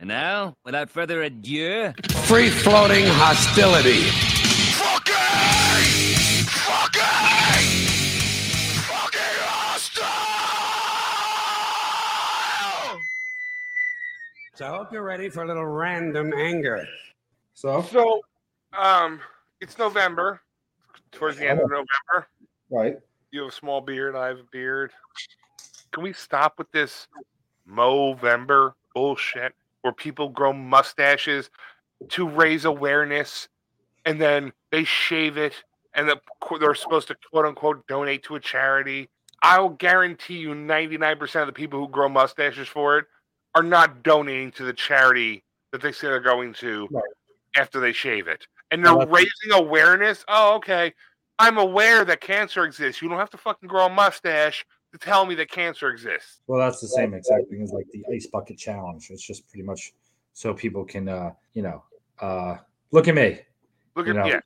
And now, without further ado, free floating hostility. Fucking fucking. So I hope you're ready for a little random anger. So, so um, it's November, towards the end of November. Right. You have a small beard. I have a beard. Can we stop with this Movember bullshit where people grow mustaches to raise awareness, and then they shave it, and the, they're supposed to, quote-unquote, donate to a charity? I'll guarantee you ninety-nine percent of the people who grow mustaches for it are not donating to the charity that they say they're going to right. after they shave it. And they're raising it. Awareness. Oh, okay. I'm aware that cancer exists. You don't have to fucking grow a mustache to tell me that cancer exists. Well, that's the same exact thing as like the ice bucket challenge. It's just pretty much so people can, uh, you know, uh, look at me. Look at me. Yeah.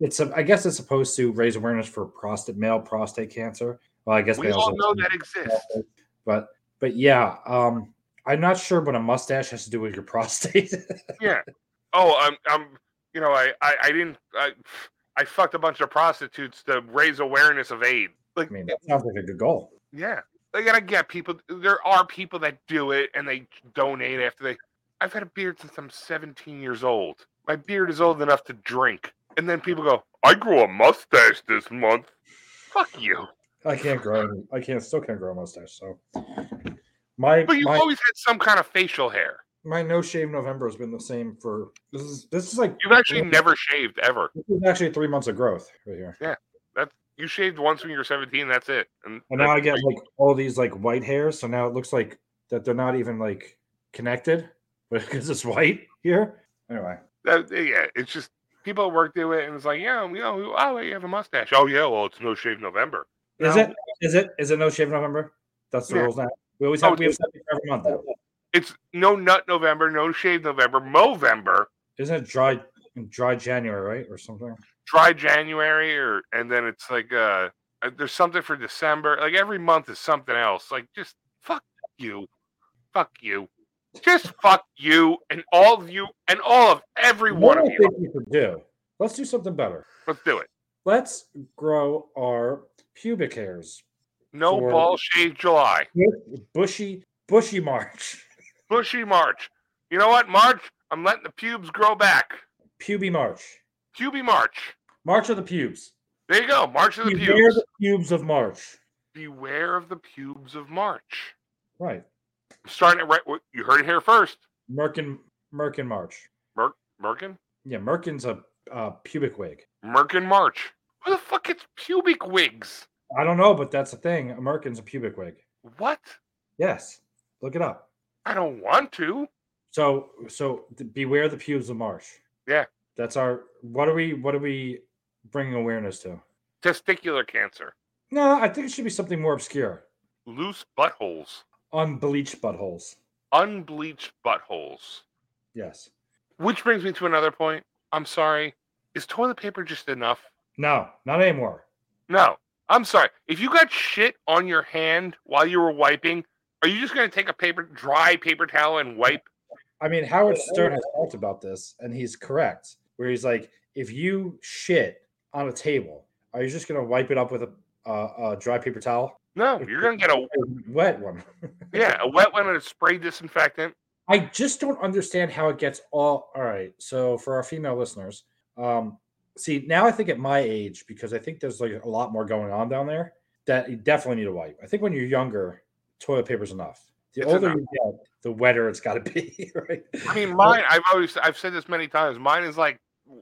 It's a, I guess it's supposed to raise awareness for prostate male prostate cancer. Well, I guess we they all also know that exists. But but yeah. Um, I'm not sure what a mustache has to do with your prostate. yeah. Oh, I'm, I'm, you know, I, I, I didn't, I, I fucked a bunch of prostitutes to raise awareness of AIDS. Like, I mean, that sounds like a good goal. Yeah. Like, and I get people, there are people that do it and they donate after they, I've had a beard since I'm seventeen years old. My beard is old enough to drink. And then people go, I grew a mustache this month. Fuck you. I can't grow, I can't, still can't grow a mustache. So. My, but you've my, always had some kind of facial hair. My no shave November has been the same for this is this is like you've actually you know, never shaved ever. This is actually three months of growth right here. Yeah, that's you shaved once when you were seventeen. That's it. And, and now I get like all these like white hairs. So now it looks like that they're not even like connected, but because it's white here. Anyway, that, yeah, it's just people at work do it, and it's like yeah, you know, oh, you have a mustache. Oh yeah, well it's no shave November. You is know? it? Is it? Is it no shave November? That's the yeah. rules now. We always have, oh, we have something every month. Though. It's no nut November, no shave November, Movember. Isn't it dry dry January, right, or something? Dry January, or and then it's like uh, there's something for December. Like every month is something else. Like just fuck you, fuck you, just fuck you, and all of you, and all of every one of you. What do you think you could do? Let's do something better. Let's do it. Let's grow our pubic hairs. No ball shave July. Bushy, bushy March. Bushy March. You know what, March? I'm letting the pubes grow back. Puby March. Puby March. March of the pubes. There you go. March of the pubes. Beware the pubes of March. Beware of the pubes of March. Right. I'm starting it right. You heard it here first. Merkin, Merkin March. Merk, Merkin? Yeah, Merkin's a uh, pubic wig. Merkin March. Who the fuck gets pubic wigs? I don't know, but that's the thing. A Merkin's a pubic wig. What? Yes. Look it up. I don't want to. So, so beware the pubes of March. Yeah. That's our, what are we, what are we bringing awareness to? Testicular cancer. No, I think it should be something more obscure. Loose buttholes. Unbleached buttholes. Unbleached buttholes. Yes. Which brings me to another point. I'm sorry. Is toilet paper just enough? No, not anymore. No. I'm sorry. If you got shit on your hand while you were wiping, are you just going to take a paper, dry paper towel and wipe? I mean, Howard Stern has talked about this, and he's correct. Where he's like, if you shit on a table, are you just going to wipe it up with a, uh, a dry paper towel? No, you're going to get a, a wet one. Yeah, a wet one and a spray disinfectant. I just don't understand how it gets all. All right, so for our female listeners, um, see, now I think at my age, because I think there's like a lot more going on down there, that you definitely need a wipe. I think when you're younger, toilet paper's enough. The it's older enough. You get, the wetter it's got to be, right? I mean, mine, I've always, I've said this many times, mine is like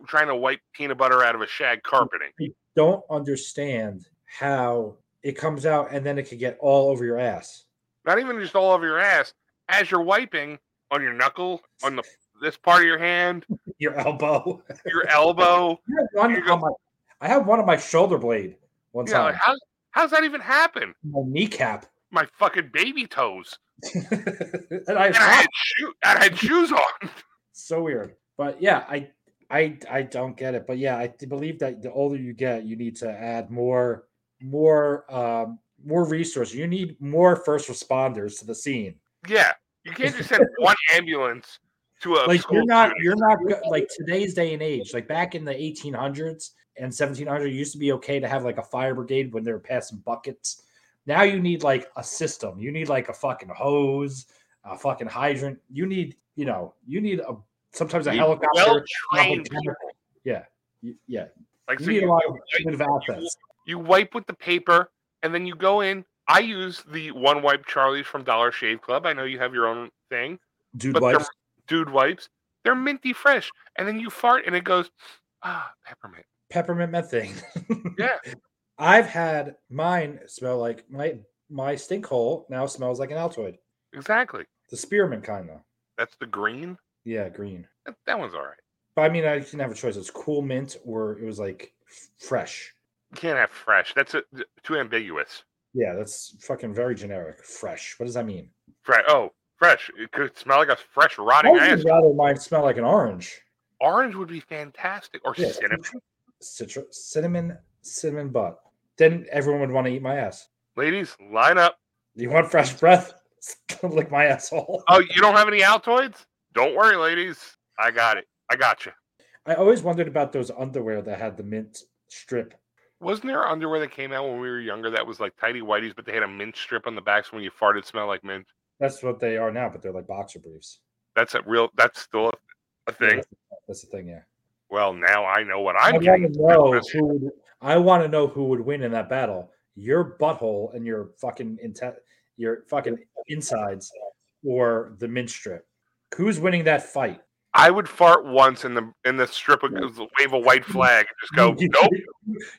trying to wipe peanut butter out of a shag carpeting. You don't understand how it comes out and then it can get all over your ass. Not even just all over your ass. As you're wiping, on your knuckle, on the this part of your hand, your elbow, your elbow. I have one on my, I have one on my shoulder blade. One yeah, time, like how how's that even happen? My kneecap, my fucking baby toes, and, I, and I, had shoe, I had shoes on. So weird, but yeah, I, I, I don't get it. But yeah, I believe that the older you get, you need to add more, more, um, more resources. You need more first responders to the scene. Yeah. You can't just send one ambulance to a like you're not student. You're not like today's day and age. Like back in the eighteen hundreds and seventeen hundreds, it used to be okay to have like a fire brigade when they were passing buckets. Now you need like a system. You need like a fucking hose, a fucking hydrant. You need, you know, you need a sometimes a helicopter. Well-trained people. Yeah, yeah. Like you so need you, a lot you, of assets. You, you wipe with the paper and then you go in. I use the One Wipe Charlies from Dollar Shave Club. I know you have your own thing. Dude wipes. Dude wipes. They're minty fresh. And then you fart and it goes, ah, peppermint. Peppermint methane. Yeah. I've had mine smell like my my stink hole now smells like an Altoid. Exactly. The spearmint kind though. That's the green? Yeah, green. That, that one's all right. But I mean, I didn't have a choice. It was cool mint or it was like fresh. You can't have fresh. That's a, too ambiguous. Yeah, that's fucking very generic. Fresh. What does that mean? Fresh. Oh, fresh. It could smell like a fresh rotting ass. I would rather mine smell like an orange. Orange would be fantastic. Or yeah, cinnamon. Citra, cinnamon, cinnamon butt. Then everyone would want to eat my ass. Ladies, line up. You want fresh breath? Lick my asshole. Oh, you don't have any Altoids? Don't worry, ladies. I got it. I got you. I always wondered about those underwear that had the mint strip. Wasn't there underwear that came out when we were younger that was like tidy whities, but they had a mint strip on the backs so when you farted, smelled like mint? That's what they are now, but they're like boxer briefs. That's a real. That's still a, a thing. Yeah, that's the thing, yeah. Well, now I know what I'm I getting. Know who would, I want to know who would win in that battle: your butthole and your fucking inte- your fucking insides, or the mint strip. Who's winning that fight? I would fart once and the and the strip would wave a white flag and just go, nope.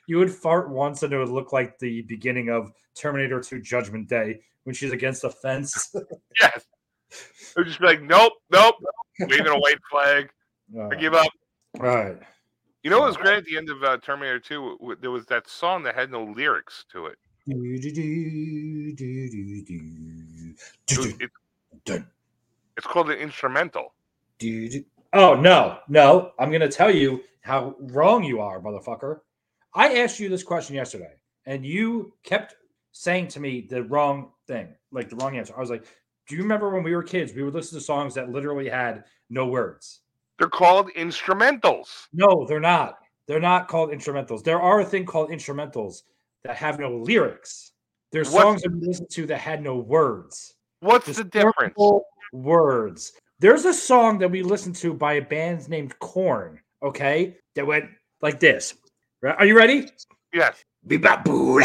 You would fart once and it would look like the beginning of Terminator two Judgment Day when she's against the fence. Yes. It would just be like, nope, nope, waving a white flag. Uh, I give up. All right. You know what was great at the end of uh, Terminator two? There was that song that had no lyrics to it. It's called an instrumental. Dude. Oh, no, no. I'm going to tell you how wrong you are, motherfucker. I asked you this question yesterday, and you kept saying to me the wrong thing, like the wrong answer. I was like, do you remember when we were kids, we would listen to songs that literally had no words? They're called instrumentals. No, they're not. They're not called instrumentals. There are a thing called instrumentals that have no lyrics. There's songs that we listened to that had no words. What's Just the difference? Words. There's a song that we listened to by a band named Korn, okay, that went like this. Are you ready? Yes. It sounded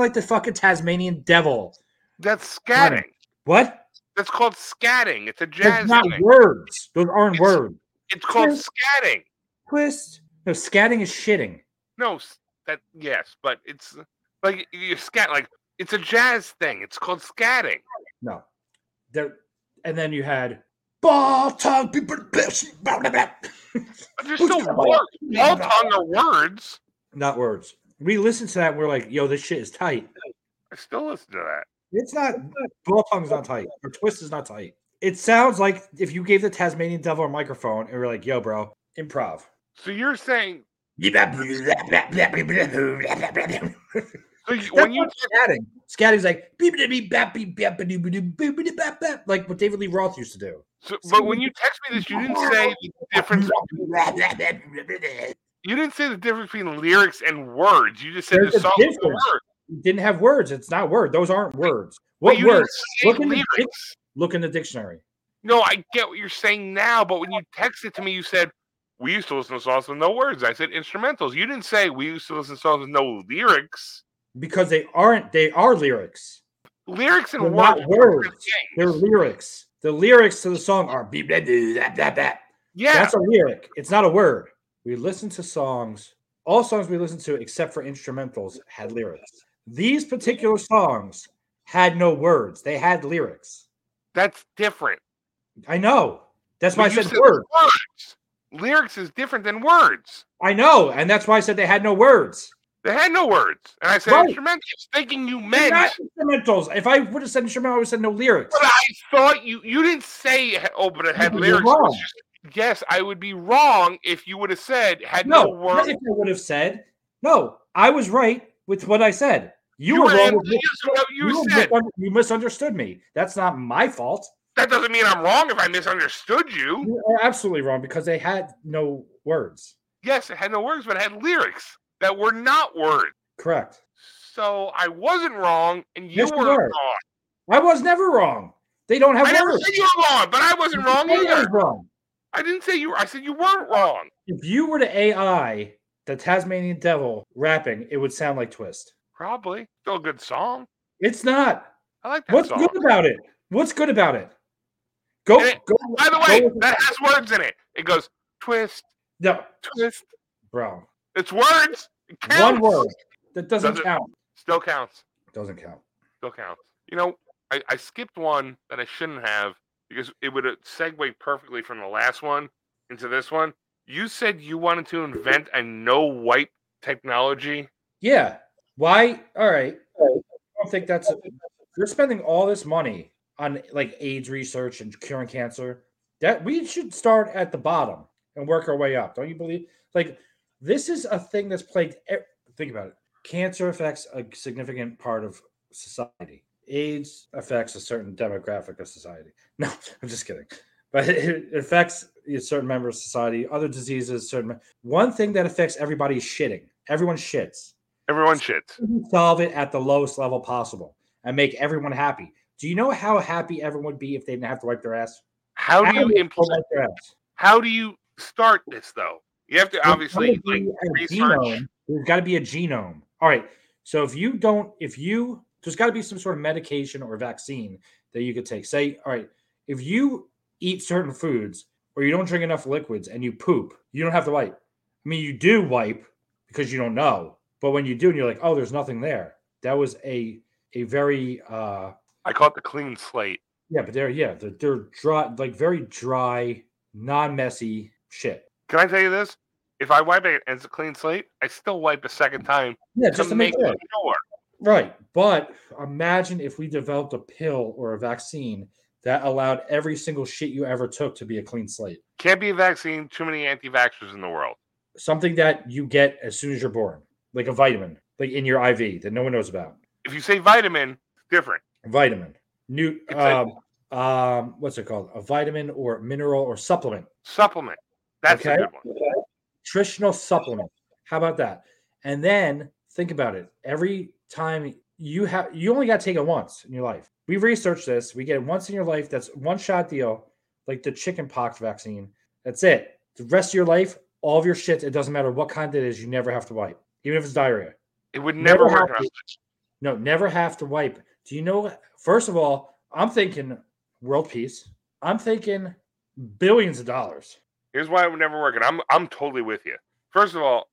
like the fucking Tasmanian Devil. That's scatting. What? That's called scatting. It's a jazz It's not thing. Words. Those aren't it's, words. It's called twist, scatting. Twist. No, scatting is shitting. No, that yes, but it's like you scat like it's a jazz thing. It's called scatting. No, there. And then you had ball tongue people. There's still words. Ball tongue are words, not words. We listen to that. We're like, yo, this shit is tight. I still listen to that. It's not, ball tongue's not tight, or twist is not tight. It sounds like if you gave the Tasmanian Devil a microphone and we're like, yo, bro, improv. So you're saying, so you, when you scatting, scatting's like, like what David Lee Roth used to do. So, but when you text me this, you didn't say the difference. You didn't say the difference between lyrics and words. You just said there's the song was the word. Didn't have words. It's not word. Those aren't words. What words? Look in, the dic- look in the dictionary. No, I get what you're saying now, but when you texted to me, you said, we used to listen to songs with no words. I said instrumentals. You didn't say we used to listen to songs with no lyrics. Because they aren't. They are lyrics. Lyrics and words. Not words. They're lyrics. The lyrics to the song are beep, that, that, that. Yeah. That's a lyric. It's not a word. We listen to songs. All songs we listen to, except for instrumentals, had lyrics. These particular songs had no words. They had lyrics. That's different. I know. That's why I said words. words. Lyrics is different than words. I know. And that's why I said they had no words. They had no words. And I said right. instrumentals, thinking you meant. Not instrumentals. If I would have said instrumental, I would have said no lyrics. But I thought you, you didn't say, oh, but it had lyrics. Wrong. Yes, I would be wrong if you would have said, had no, no words. If I would have said, no, I was right. With what I said, you, you were wrong. With what you, you said. Misunderstood, you misunderstood me. That's not my fault. That doesn't mean I'm wrong if I misunderstood you. You are absolutely wrong because they had no words. Yes, it had no words, but it had lyrics that were not words. Correct. So I wasn't wrong, and you yes, were wrong. I was never wrong. They don't have I words. I never said you were wrong, but I wasn't wrong I either. Wrong. I didn't say you were. I said you weren't wrong. If you were to A I the Tasmanian Devil rapping, it would sound like Twist. Probably. Still a good song. It's not. I like that What's song. What's good about it? What's good about it? Go, it, go. By the way, that has words in it. It goes, Twist. No. Twist. Bro. It's words. It counts. One word. That doesn't, doesn't count. Still counts. Doesn't count. Still counts. You know, I, I skipped one that I shouldn't have because it would have segued perfectly from the last one into this one. You said you wanted to invent a no-wipe technology? Yeah. Why? All right. I don't think that's... A, you're spending all this money on, like, AIDS research and curing cancer. That we should start at the bottom and work our way up. Don't you believe? Like, this is a thing that's plagued... Think about it. Cancer affects a significant part of society. AIDS affects a certain demographic of society. No, I'm just kidding. But it affects a certain member of society, other diseases, certain. One thing that affects everybody is shitting. Everyone shits. Everyone shits. Solve it at the lowest level possible and make everyone happy. Do you know how happy everyone would be if they didn't have to wipe their ass? How, how do you implement their ass? How do you start this though? You have to there's obviously like research. Genome. There's got to be a genome. All right. So if you don't, if you there's got to be some sort of medication or vaccine that you could take. Say, all right, if you eat certain foods, or you don't drink enough liquids, and you poop, you don't have to wipe. I mean, you do wipe because you don't know. But when you do, and you're like, oh, there's nothing there. That was a a very... Uh, I call it the clean slate. Yeah, but they're, yeah, they're, they're dry, like very dry, non-messy shit. Can I tell you this? If I wipe it as a clean slate, I still wipe a second time. Yeah, just to make sure. Right, but imagine if we developed a pill or a vaccine that allowed every single shit you ever took to be a clean slate. Can't be a vaccine. Too many anti-vaxxers in the world. Something that you get as soon as you're born. Like a vitamin. Like in your I V that no one knows about. If you say vitamin, different. Vitamin. New, um, um, what's it called? A vitamin or mineral or supplement. Supplement. That's okay? a good one. Okay. Nutritional supplement. How about that? And then think about it. Every time you have, you only got to take it once in your life. We researched this. We get it once in your life. That's one shot deal, like the chickenpox vaccine. That's it. The rest of your life, all of your shit, it doesn't matter what kind it is, you never have to wipe. Even if it's diarrhea. It would never, never work on this. No, never have to wipe. Do you know, first of all, I'm thinking world peace. I'm thinking billions of dollars. Here's why it would never work. And I'm I'm totally with you. First of all,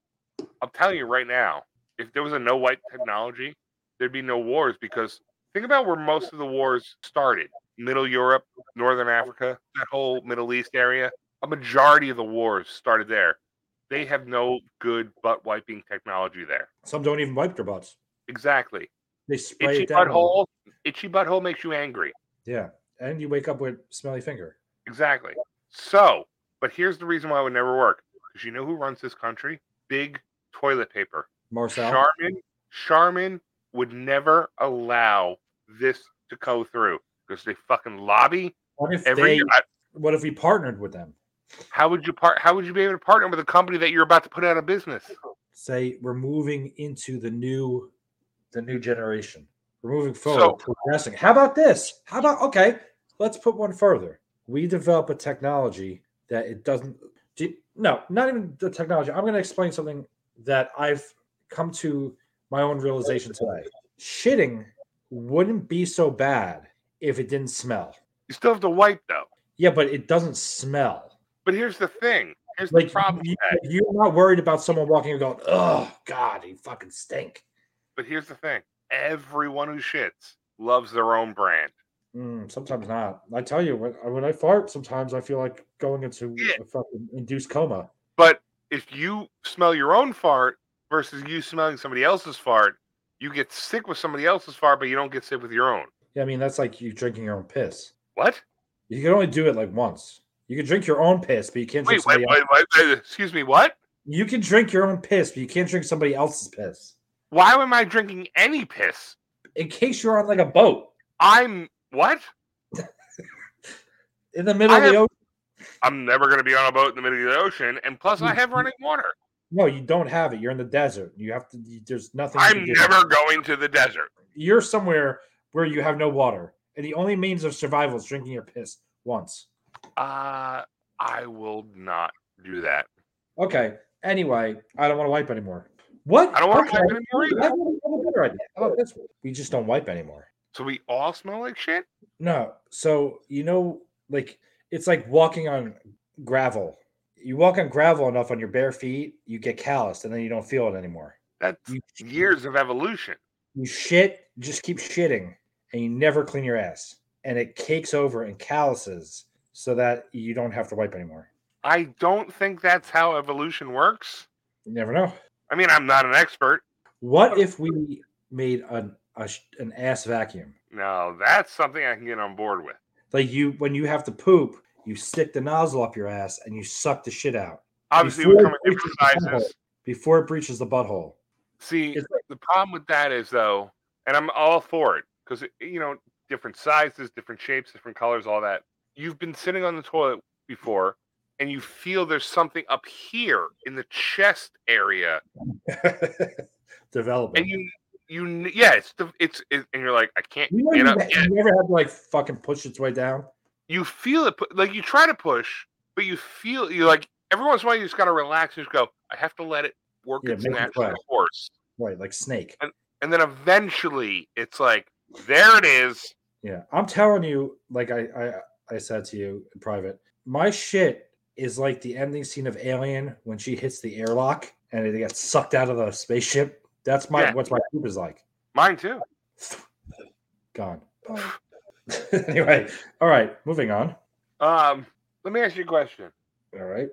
I'm telling you right now, if there was a no-wipe technology, there'd be no wars, because think about where most of the wars started. Middle Europe, Northern Africa, that whole Middle East area. A majority of the wars started there. They have no good butt wiping technology there. Some don't even wipe their butts. Exactly. They spray itchy it down. Butthole, itchy butthole makes you angry. Yeah. And you wake up with smelly finger. Exactly. So, but here's the reason why it would never work. Because you know who runs this country? Big toilet paper. Marcel. Charmin, Charmin would never allow this to go through. Because they fucking lobby. What if, every they, year. What if we partnered with them? How would you part? How would you be able to partner with a company that you're about to put out of business? Say we're moving into the new, the new generation. We're moving forward, so, progressing. How about this? How about okay? Let's put one further. We develop a technology that it doesn't. Do, no, not even the technology. I'm going to explain something that I've come to my own realization today. Shitting wouldn't be so bad if it didn't smell. You still have to wipe though. Yeah, but it doesn't smell. But here's the thing. Here's like, the problem. You, you're not worried about someone walking and going, oh, God, you fucking stink. But here's the thing. Everyone who shits loves their own brand. Mm, sometimes not. I tell you, when, when I fart, sometimes I feel like going into yeah. a fucking induced coma. But if you smell your own fart versus you smelling somebody else's fart, you get sick with somebody else's fart, but you don't get sick with your own. Yeah, I mean, that's like you drinking your own piss. What? You can only do it like once. You can drink your own piss, but you can't drink wait, somebody wait, wait, wait, wait, excuse me, what? You can drink your own piss, but you can't drink somebody else's piss. Why am I drinking any piss? In case you're on like a boat. I'm, what? In the middle I of have, the ocean. I'm never going to be on a boat in the middle of the ocean, and plus I have running water. No, you don't have it. You're in the desert. You have to, you, there's nothing. I'm never going to the desert. You're somewhere where you have no water, and the only means of survival is drinking your piss once. Uh, I will not do that. Okay. Anyway, I don't want to wipe anymore. What? I don't want okay. to wipe anymore either. I have a better idea. How about this one? We just don't wipe anymore. So we all smell like shit? No. So, you know, like, it's like walking on gravel. You walk on gravel enough on your bare feet, you get calloused, and then you don't feel it anymore. That's you, years of evolution. You shit, just keep shitting, and you never clean your ass. And it cakes over and calluses. So that you don't have to wipe anymore. I don't think that's how evolution works. You never know. I mean, I'm not an expert. What if we made an a, an ass vacuum? No, that's something I can get on board with. Like you, when you have to poop, you stick the nozzle up your ass and you suck the shit out. Obviously, we come in different sizes. Before it breaches the butthole. See, like, the problem with that is though, and I'm all for it because you know, different sizes, different shapes, different colors, all that. You've been sitting on the toilet before, and you feel there's something up here in the chest area. Developing. And you, you, yeah, it's, it's, it, and you're like, I can't you know, get you up. Have, you never had to like fucking push its way down? You feel it, like you try to push, but you feel, you like, every once in a while you just got to relax and just go, I have to let it work yeah, its natural course. Right, like snake. And, and then eventually it's like, there it is. Yeah, I'm telling you, like I, I, I said to you in private, my shit is like the ending scene of Alien when she hits the airlock and it gets sucked out of the spaceship. That's my yeah. what's my poop is like. Mine too. Gone. Anyway, all right, moving on. Um, let me ask you a question. All right,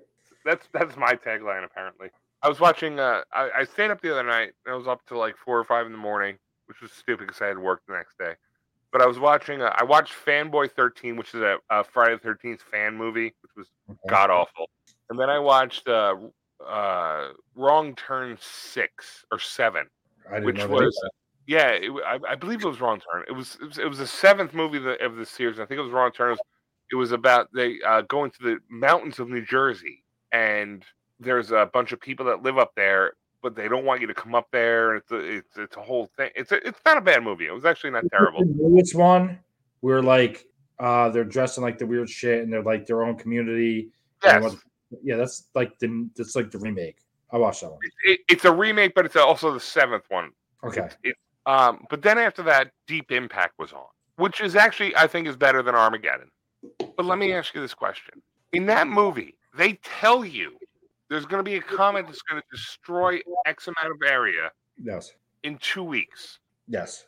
that's that's my tagline. Apparently, I was watching. Uh, I, I stayed up the other night. And I was up till like four or five in the morning, which was stupid because I had work the next day. But I was watching, uh, I watched Fanboy thirteen, which is a, a Friday the thirteenth fan movie, which was okay. god-awful. And then I watched uh, uh, Wrong Turn six or seven, I didn't which know was, Yeah, it, I, I believe it was Wrong Turn. It was, it was it was the seventh movie of the, of the series. I think it was Wrong Turn. It was, it was about they uh, going to the mountains of New Jersey, and there's a bunch of people that live up there, but they don't want you to come up there. It's a, it's it's a whole thing. It's a, it's not a bad movie. It was actually not terrible. Which one? We were like, uh, they're dressed in like the weird shit, and they're like their own community. Yes. Like, yeah, that's like the that's like the remake. I watched that one. It, it, it's a remake, but it's also the seventh one. Okay. It's, it's, um, but then after that, Deep Impact was on, which is actually, I think, is better than Armageddon. But let me ask you this question. In that movie, they tell you there's going to be a comet that's going to destroy X amount of area yes. in two weeks. Yes.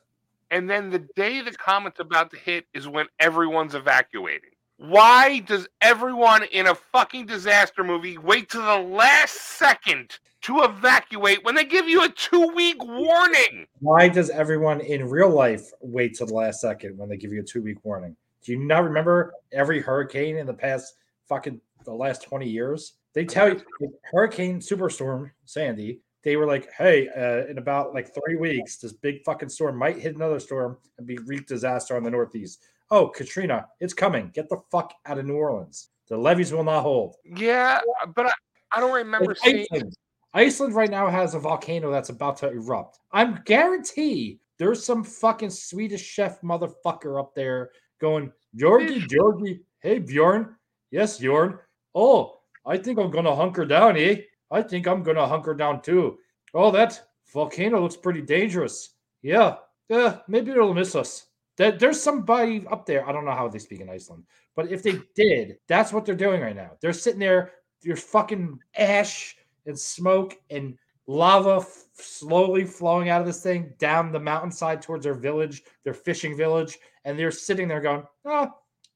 And then the day the comet's about to hit is when everyone's evacuating. Why does everyone in a fucking disaster movie wait to the last second to evacuate when they give you a two-week warning? Why does everyone in real life wait to the last second when they give you a two-week warning? Do you not remember every hurricane in the past fucking the last twenty years? They tell you, like, Hurricane Superstorm Sandy, they were like, hey, uh, in about like three weeks, this big fucking storm might hit another storm and be wreak disaster on the Northeast. Oh, Katrina, it's coming. Get the fuck out of New Orleans. The levees will not hold. Yeah, but I, I don't remember like seeing... Iceland. Iceland right now has a volcano that's about to erupt. I'm guarantee there's some fucking Swedish chef motherfucker up there going, Georgie, Georgie, hey, Bjorn. Yes, Bjorn. Oh, I think I'm going to hunker down, eh? I think I'm going to hunker down, too. Oh, that volcano looks pretty dangerous. Yeah, yeah, maybe it'll miss us. There's somebody up there. I don't know how they speak in Iceland, but if they did, that's what they're doing right now. They're sitting there, there's fucking ash and smoke and lava f- slowly flowing out of this thing down the mountainside towards their village, their fishing village, and they're sitting there going, oh,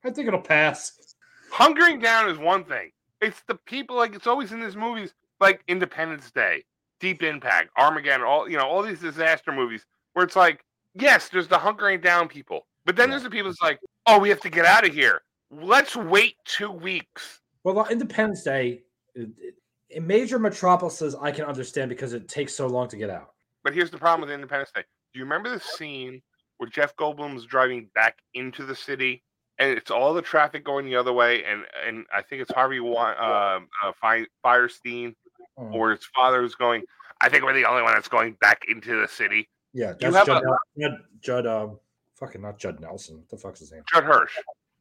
I think it'll pass. Hunkering down is one thing. It's the people, like it's always in these movies, like Independence Day, Deep Impact, Armageddon, all you know, all these disaster movies where it's like, yes, there's the hunkering down people. But then yeah. there's the people that's like, oh, we have to get out of here. Let's wait two weeks. Well, Independence Day, in major metropolises, I can understand because it takes so long to get out. But here's the problem with Independence Day. Do you remember the scene where Jeff Goldblum's driving back into the city? And it's all the traffic going the other way. And, and I think it's Harvey uh, uh, Fierstein mm. or his father who's going, I think we're the only one that's going back into the city. Yeah, that's Judd, a, Judd, Judd um, fucking not Judd Nelson. What the fuck's his name? Judd Hirsch.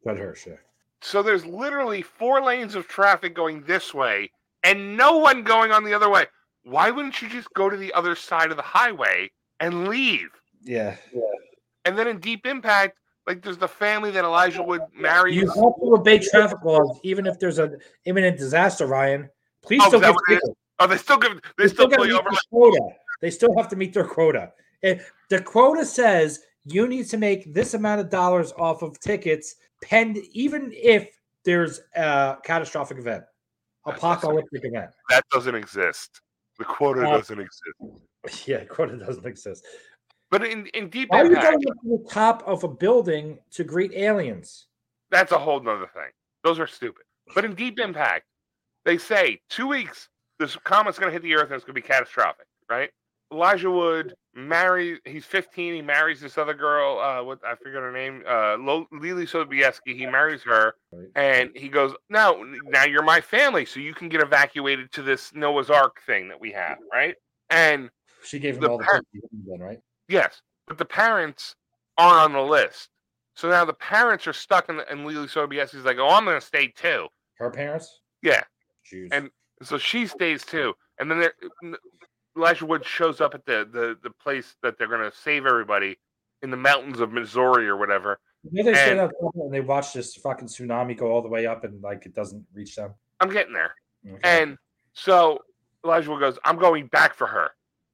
Judd Hirsch, yeah. So there's literally four lanes of traffic going this way and no one going on the other way. Why wouldn't you just go to the other side of the highway and leave? Yeah. yeah. And then in Deep Impact, like there's the family that Elijah Wood marries. You have to obey traffic laws even if there's an imminent disaster, Ryan. Please oh, still give people. Oh, they still give they, they still, still play over quota. They still have to meet their quota. If the quota says you need to make this amount of dollars off of tickets, pend, even if there's a catastrophic event, apocalyptic event. That doesn't exist. The quota uh, doesn't exist. Yeah, quota doesn't exist. But in, in deep Why impact... Why are you going to the top of a building to greet aliens? That's a whole nother thing. Those are stupid. But in Deep Impact, they say two weeks, this comet's going to hit the earth and it's going to be catastrophic, right? Elijah Wood marries, he's fifteen, he marries this other girl, uh, what I forget her name, uh, Lily Sobieski, he marries her, and he goes, no, now you're my family, so you can get evacuated to this Noah's Ark thing that we have, right? And she gave him the all par- the then, right? Yes, but the parents aren't on the list. So now the parents are stuck, in the, and Lily Sobieski's like, oh, I'm going to stay too. Her parents? Yeah. Jeez. And so she stays too, and then they're... Elijah Wood shows up at the, the, the place that they're going to save everybody in the mountains of Missouri or whatever. Maybe they stand up and they watch this fucking tsunami go all the way up and like it doesn't reach them. I'm getting there. Okay. And so Elijah Wood goes, I'm going back for her.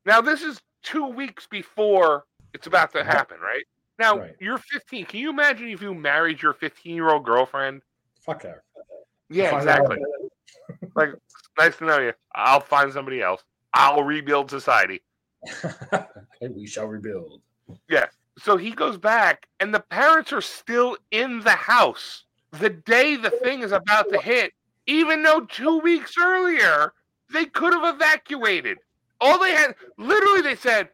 Now this is two weeks before it's about to happen, right? Now right. You're fifteen. Can you imagine if you married your fifteen-year-old girlfriend? Fuck her. Yeah, exactly. Like, nice to know you. I'll find somebody else. I'll rebuild society. And we shall rebuild. Yeah. So he goes back, and the parents are still in the house the day the thing is about to hit, even though two weeks earlier, they could have evacuated. All they had, literally they said,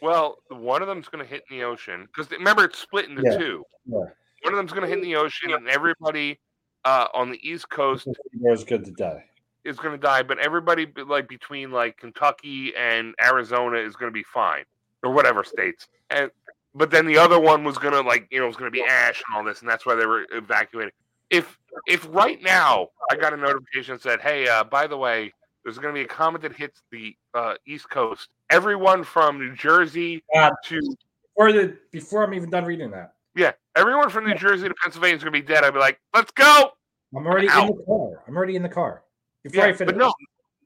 Well, one of them's going to hit in the ocean because remember it's split into yeah. two. Yeah. One of them's going to hit in the ocean, and everybody uh, on the East Coast is going to die. Is going to die, but everybody like between like Kentucky and Arizona is going to be fine, or whatever states. And but then the other one was going to like you know it was going to be ash and all this, and that's why they were evacuating. If if right now I got a notification that said, "Hey, uh, by the way, there's going to be a comet that hits the uh, East Coast." Everyone from New Jersey uh, to before, the, before I'm even done reading that. Yeah, everyone from New Jersey to Pennsylvania is going to be dead. I'd be like, "Let's go!" I'm already I'm in the car. I'm already in the car. Before yeah, I finish, but no,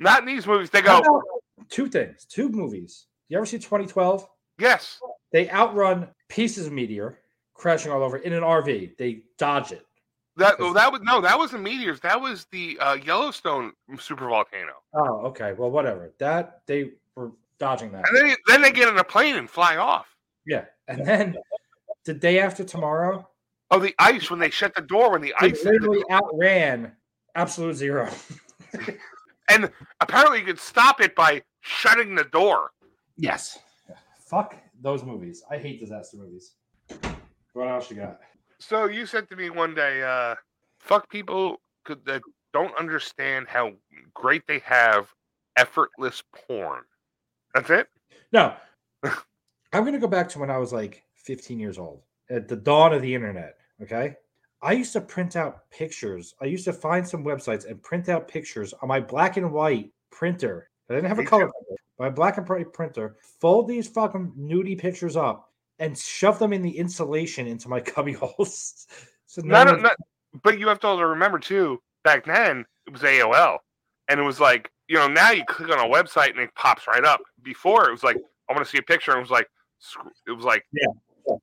not in these movies. They go no, no. two things, two movies. You ever see twenty twelve? Yes. They outrun pieces of meteor crashing all over in an R V. They dodge it. That well, that was no, that wasn't meteors. That was the uh, Yellowstone supervolcano. Oh, okay. Well, whatever. That they were dodging that. And then, then they get in a plane and fly off. Yeah, and then the day after tomorrow. Oh, the ice when they shut the door when the ice literally the outran absolute zero. And apparently you could stop it by shutting the door. Yes. Fuck those movies. I hate disaster movies. What else you got? So you said to me one day, uh, fuck people could, that don't understand how great they have effortless porn. That's it? No. I'm going to go back to when I was like fifteen years old, at the dawn of the internet, okay? I used to print out pictures. I used to find some websites and print out pictures on my black and white printer. I didn't have a color printer. My black and white printer, fold these fucking nudie pictures up and shove them in the insulation into my cubby holes. So no, no, no, but you have to also remember, too, back then, it was A O L. And it was like, you know, now you click on a website and it pops right up. Before, it was like, I want to see a picture. And it was like, it was like, yeah.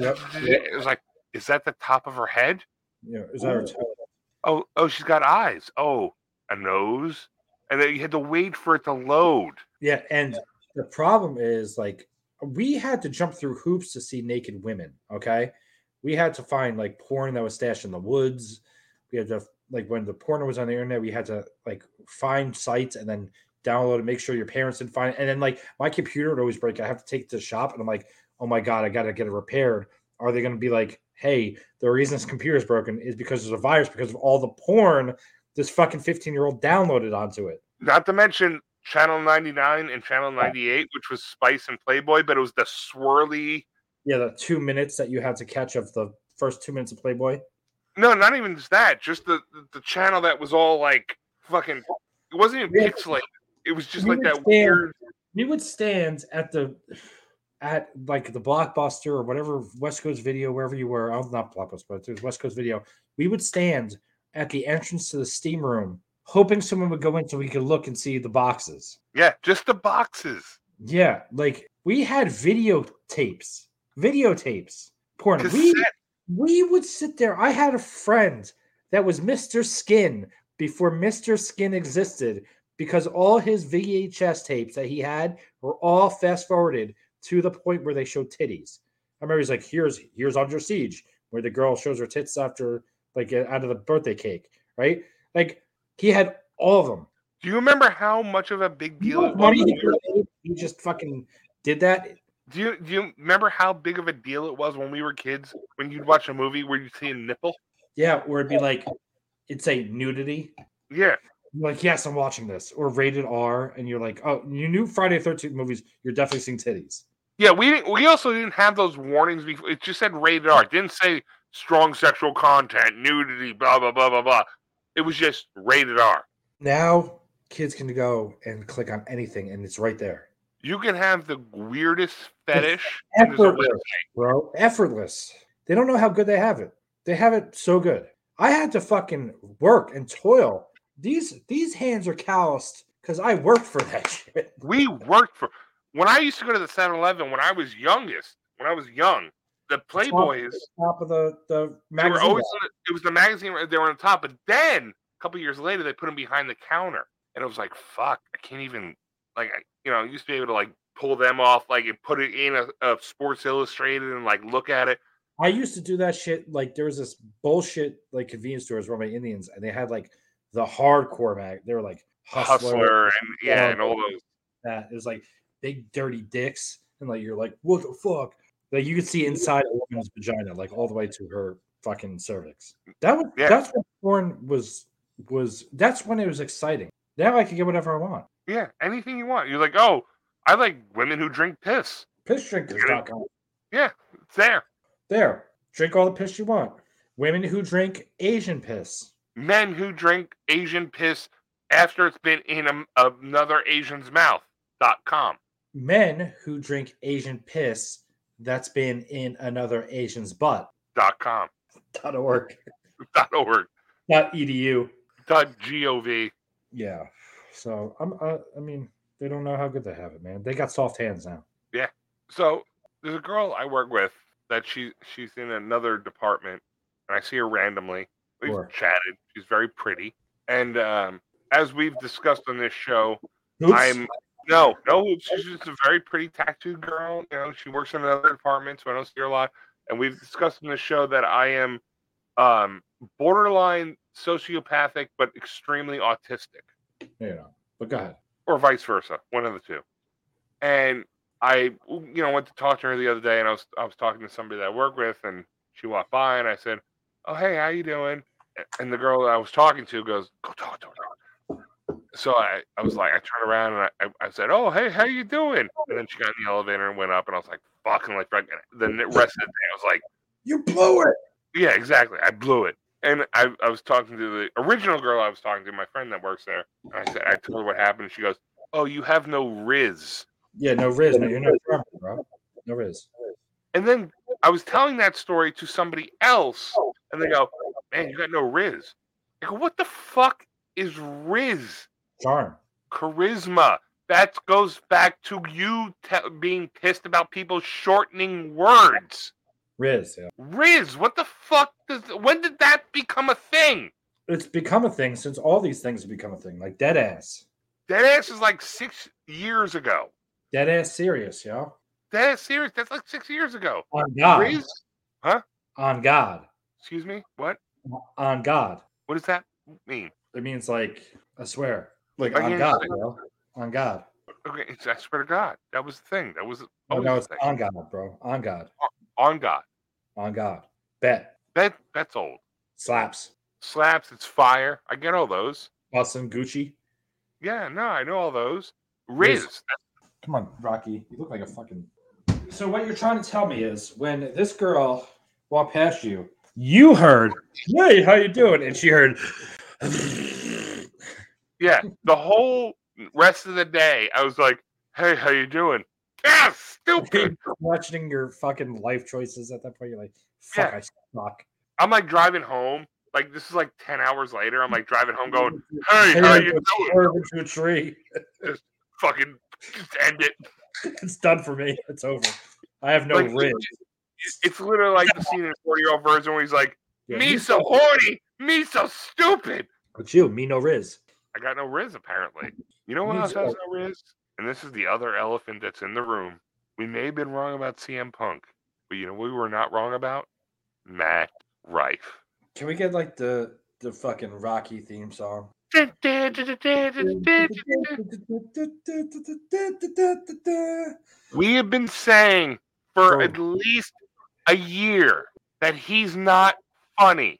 yep. It was like, is that the top of her head? Yeah. Is that her toe? Oh, oh, she's got eyes. Oh, a nose. And then you had to wait for it to load. Yeah. And the problem is, like, we had to jump through hoops to see naked women. Okay. We had to find, like, porn that was stashed in the woods. We had to, like, when the porn was on the internet, we had to, like, find sites and then download it, make sure your parents didn't find it. And then, like, my computer would always break. I have to take it to the shop. And I'm like, oh my God, I got to get it repaired. Are they going to be like, hey, the reason this computer is broken is because there's a virus because of all the porn this fucking fifteen-year-old downloaded onto it. Not to mention Channel ninety-nine and Channel ninety-eight, which was Spice and Playboy, but it was the swirly... Yeah, the two minutes that you had to catch of the first two minutes of Playboy. No, not even just that. Just the, the channel that was all, like, fucking... It wasn't even yeah. pixelated. It was just, we like, that stand, weird... We would stand at the... at like the Blockbuster or whatever West Coast Video, wherever you were, oh, not Blockbuster, but it was West Coast Video. We would stand at the entrance to the steam room, hoping someone would go in so we could look and see the boxes. Yeah, just the boxes. Yeah, like we had videotapes, videotapes, porn. We we would sit there. I had a friend that was Mister Skin before Mister Skin existed because all his V H S tapes that he had were all fast forwarded to the point where they show titties. I remember he's like, here's here's Under Siege, where the girl shows her tits after, like, out of the birthday cake, right? Like, he had all of them. Do you remember how much of a big deal it was? He just fucking did that. Do you do you remember how big of a deal it was when we were kids, when you'd watch a movie where you'd see a nipple? Yeah, where it'd be like, it'd say nudity. Yeah. Like, yes, I'm watching this, or rated R, and you're like, oh, you knew Friday the thirteenth movies, you're definitely seeing titties. Yeah, we didn't, we also didn't have those warnings before. It just said rated R. It didn't say strong sexual content, nudity, blah, blah, blah, blah, blah. It was just rated R. Now, kids can go and click on anything, and it's right there. You can have the weirdest fetish. It's effortless, bro. Effortless. They don't know how good they have it. They have it so good. I had to fucking work and toil. These these hands are calloused because I worked for that shit. We worked for... When I used to go to the seven eleven, when I was youngest, when I was young, the Playboys... Top of the, the magazine. Always, it was the magazine. They were on top. But then, a couple years later, they put them behind the counter. And it was like, fuck, I can't even... Like, I, you know, I used to be able to, like, pull them off, like, and put it in a, a Sports Illustrated and, like, look at it. I used to do that shit. Like, there was this bullshit, like, convenience stores run by Indians. And they had, like... the hardcore mag, they were like Hustler, Hustler and yeah, and all those. That it was like big dirty dicks, and like you're like, what the fuck? Like you could see inside a woman's vagina, like all the way to her fucking cervix. That was yeah. that's when porn was was that's when it was exciting. Now I can get whatever I want. Yeah, anything you want. You're like, oh, I like women who drink piss. piss drinkers dot com Yeah, it's there. There. Drink all the piss you want. Women who drink Asian piss. Men who drink Asian piss after it's been in a, another Asian's mouth dot com Men who drink Asian piss that's been in another Asian's butt dot com .org .org .edu .gov Yeah. So, I'm, I, I mean, they don't know how good they have it, man. They got soft hands now. Yeah. So, there's a girl I work with that she she's in another department, and I see her randomly. We've sure. chatted. She's very pretty. And um, as we've discussed on this show, oops. I'm... No, no, she's just a very pretty tattooed girl. You know, she works in another department, so I don't see her a lot. And we've discussed on the show that I am um, borderline sociopathic, but extremely autistic. Yeah, but go ahead. Or vice versa, one of the two. And I, you know, went to talk to her the other day, and I was I was talking to somebody that I work with, and she walked by, and I said, "Oh, hey, how you doing?" And the girl that I was talking to goes, "Go talk to her." So I, I was like, I turned around and I, I said, "Oh, hey, how you doing?" And then she got in the elevator and went up, and I was like, fucking like, the rest of the day, I was like, "You blew it." Yeah, exactly. I blew it. And I, I was talking to the original girl I was talking to, my friend that works there. And I said, I told her what happened. And she goes, "Oh, you have no Riz." Yeah, no Riz. No, you're not German, bro. No Riz. And then I was telling that story to somebody else, and they go, "Man, you got no Riz." I go, "What the fuck is Riz?" Charm. Charisma. That goes back to you te- being pissed about people shortening words. Riz, yeah. Riz, what the fuck does... When did that become a thing? It's become a thing since all these things have become a thing, like Deadass. Deadass is like six years ago. Deadass serious, yo. Deadass serious, that's like six years ago. On God. Riz? Huh? On God. Excuse me? What? On God. What does that mean? It means like, I swear. Like, like on God, bro. On God. Okay, it's, I swear to God. That was the thing. That was oh no, it's on God, bro. On God. On God. On God. Bet. Bet. That's old. Slaps. Slaps. It's fire. I get all those. Awesome. Gucci. Yeah, no, I know all those. Riz. Riz. Come on, Rocky. You look like a fucking... So what you're trying to tell me is when this girl walked past you, you heard, "Hey, how you doing?" And she heard... Yeah, the whole rest of the day, I was like, "Hey, how you doing?" Yeah, stupid. Watching your fucking life choices at that point, you're like, "Fuck, yeah. I suck." I'm like driving home. Like this is like ten hours later. I'm like driving home, going, "Hey, hey how you doing?" Curve into a tree. Just fucking just end it. It's done for me. It's over. I have no like, ridge. It's, it's literally like the scene in forty-year-old version where he's like, yeah, "Me so horny, me so stupid." But you, me no Riz. I got no Riz, apparently. You know what else has no Riz? And this is the other elephant that's in the room. We may have been wrong about C M Punk, but you know what we were not wrong about? Matt Rife. Can we get, like, the, the fucking Rocky theme song? We have been saying for oh. at least a year that he's not funny.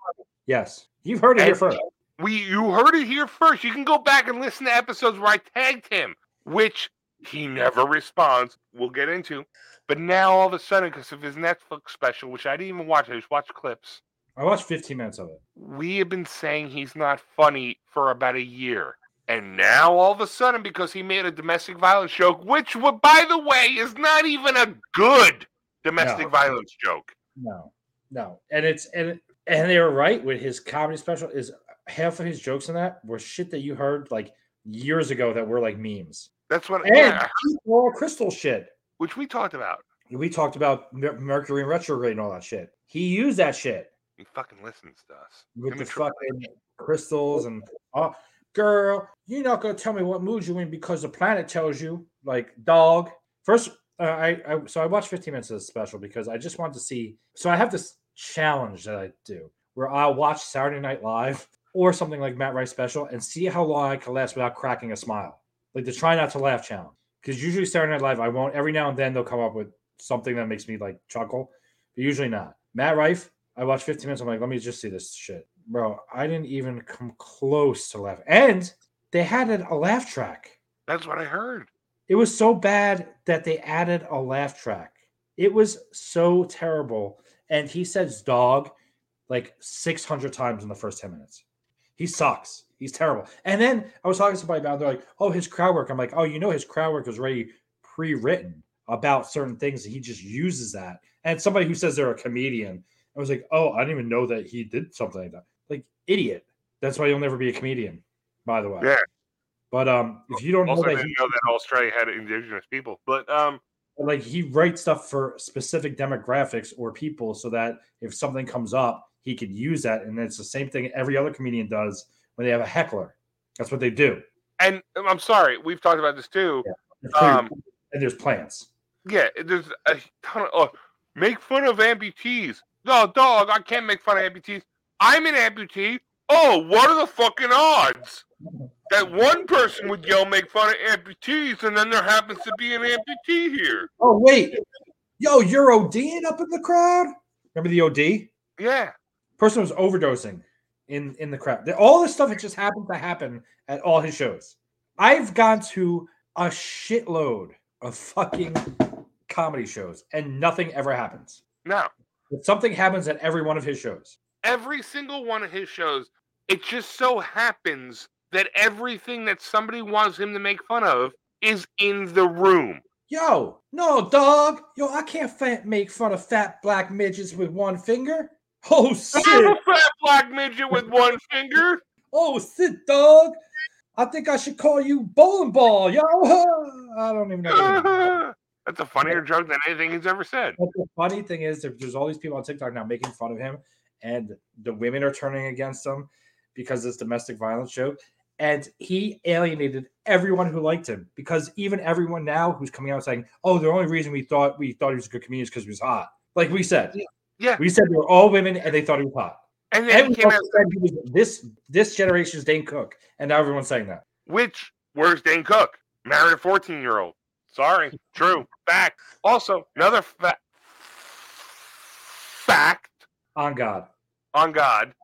Yes. You've heard it and here first. We you heard it here first. You can go back and listen to episodes where I tagged him, which he never responds. We'll get into. But now all of a sudden, because of his Netflix special, which I didn't even watch, I just watched clips. I watched fifteen minutes of it. We have been saying he's not funny for about a year. And now all of a sudden, because he made a domestic violence joke, which, by the way, is not even a good domestic no. violence joke. No, no. And it's and and they were right with his comedy special is... Half of his jokes in that were shit that you heard like years ago that were like memes. That's what and yeah. all crystal shit, which we talked about. We talked about Mercury and retrograde and all that shit. He used that shit. He fucking listens to us with Give the fucking H. crystals and oh, girl, you're not gonna tell me what mood you're in because the planet tells you. Like dog. First, uh, I, I so I watched fifteen minutes of this special because I just wanted to see. So I have this challenge that I do where I'll watch Saturday Night Live. Or something like Matt Rife special and see how long I can last without cracking a smile. Like the try not to laugh challenge. because usually Saturday Night Live, I won't. Every now and then they'll come up with something that makes me like chuckle, but usually not. Matt Rife, I watched fifteen minutes. I'm like, let me just see this shit, bro. I didn't even come close to laugh, and they had a laugh track. That's what I heard. It was so bad that they added a laugh track. It was so terrible. And he says dog like six hundred times in the first ten minutes. He sucks. He's terrible. And then I was talking to somebody about it. They're like, oh, his crowd work. I'm like, oh, you know, his crowd work is already pre-written about certain things. And he just uses that. And somebody who says they're a comedian, I was like, oh, I didn't even know that he did something like that. Like, idiot. That's why you'll never be a comedian, by the way. Yeah. But um, if you don't also know that, didn't he, know that Australia had indigenous people, but um, like he writes stuff for specific demographics or people, so that if something comes up, he could use that, and it's the same thing every other comedian does when they have a heckler. That's what they do. And I'm sorry, we've talked about this too. Yeah. Um, and there's plants. Yeah, there's a ton of oh, make fun of amputees. No, dog, I can't make fun of amputees. I'm an amputee. Oh, what are the fucking odds that one person would yell, make fun of amputees, and then there happens to be an amputee here? Oh, wait. Yo, you're ODing up in the crowd? Remember the O D? Yeah. Person was overdosing in, in the crowd. All this stuff, it just happens to happen at all his shows. I've gone to a shitload of fucking comedy shows, and nothing ever happens. No. But something happens at every one of his shows. Every single one of his shows, it just so happens that everything that somebody wants him to make fun of is in the room. Yo, no, dog. Yo, I can't fa- make fun of fat black midgets with one finger. Oh, shit. I'm a fat black midget with one finger. Oh, shit, dog. I think I should call you bowling ball, yo. I don't even know. That's a funnier joke than anything he's ever said. But the funny thing is, there's all these people on TikTok now making fun of him, and the women are turning against him because it's domestic violence joke. And he alienated everyone who liked him, because even everyone now who's coming out saying, oh, the only reason we thought we thought he was a good comedian is because he was hot. Like we said. Yeah. yeah. We said they were all women and they thought he was hot. And then he came out said he was this this generation's Dane Cook. And now everyone's saying that. Which, where's Dane Cook? Married a fourteen-year-old. Sorry. True. Fact. Also, another fa- fact. On God. On God.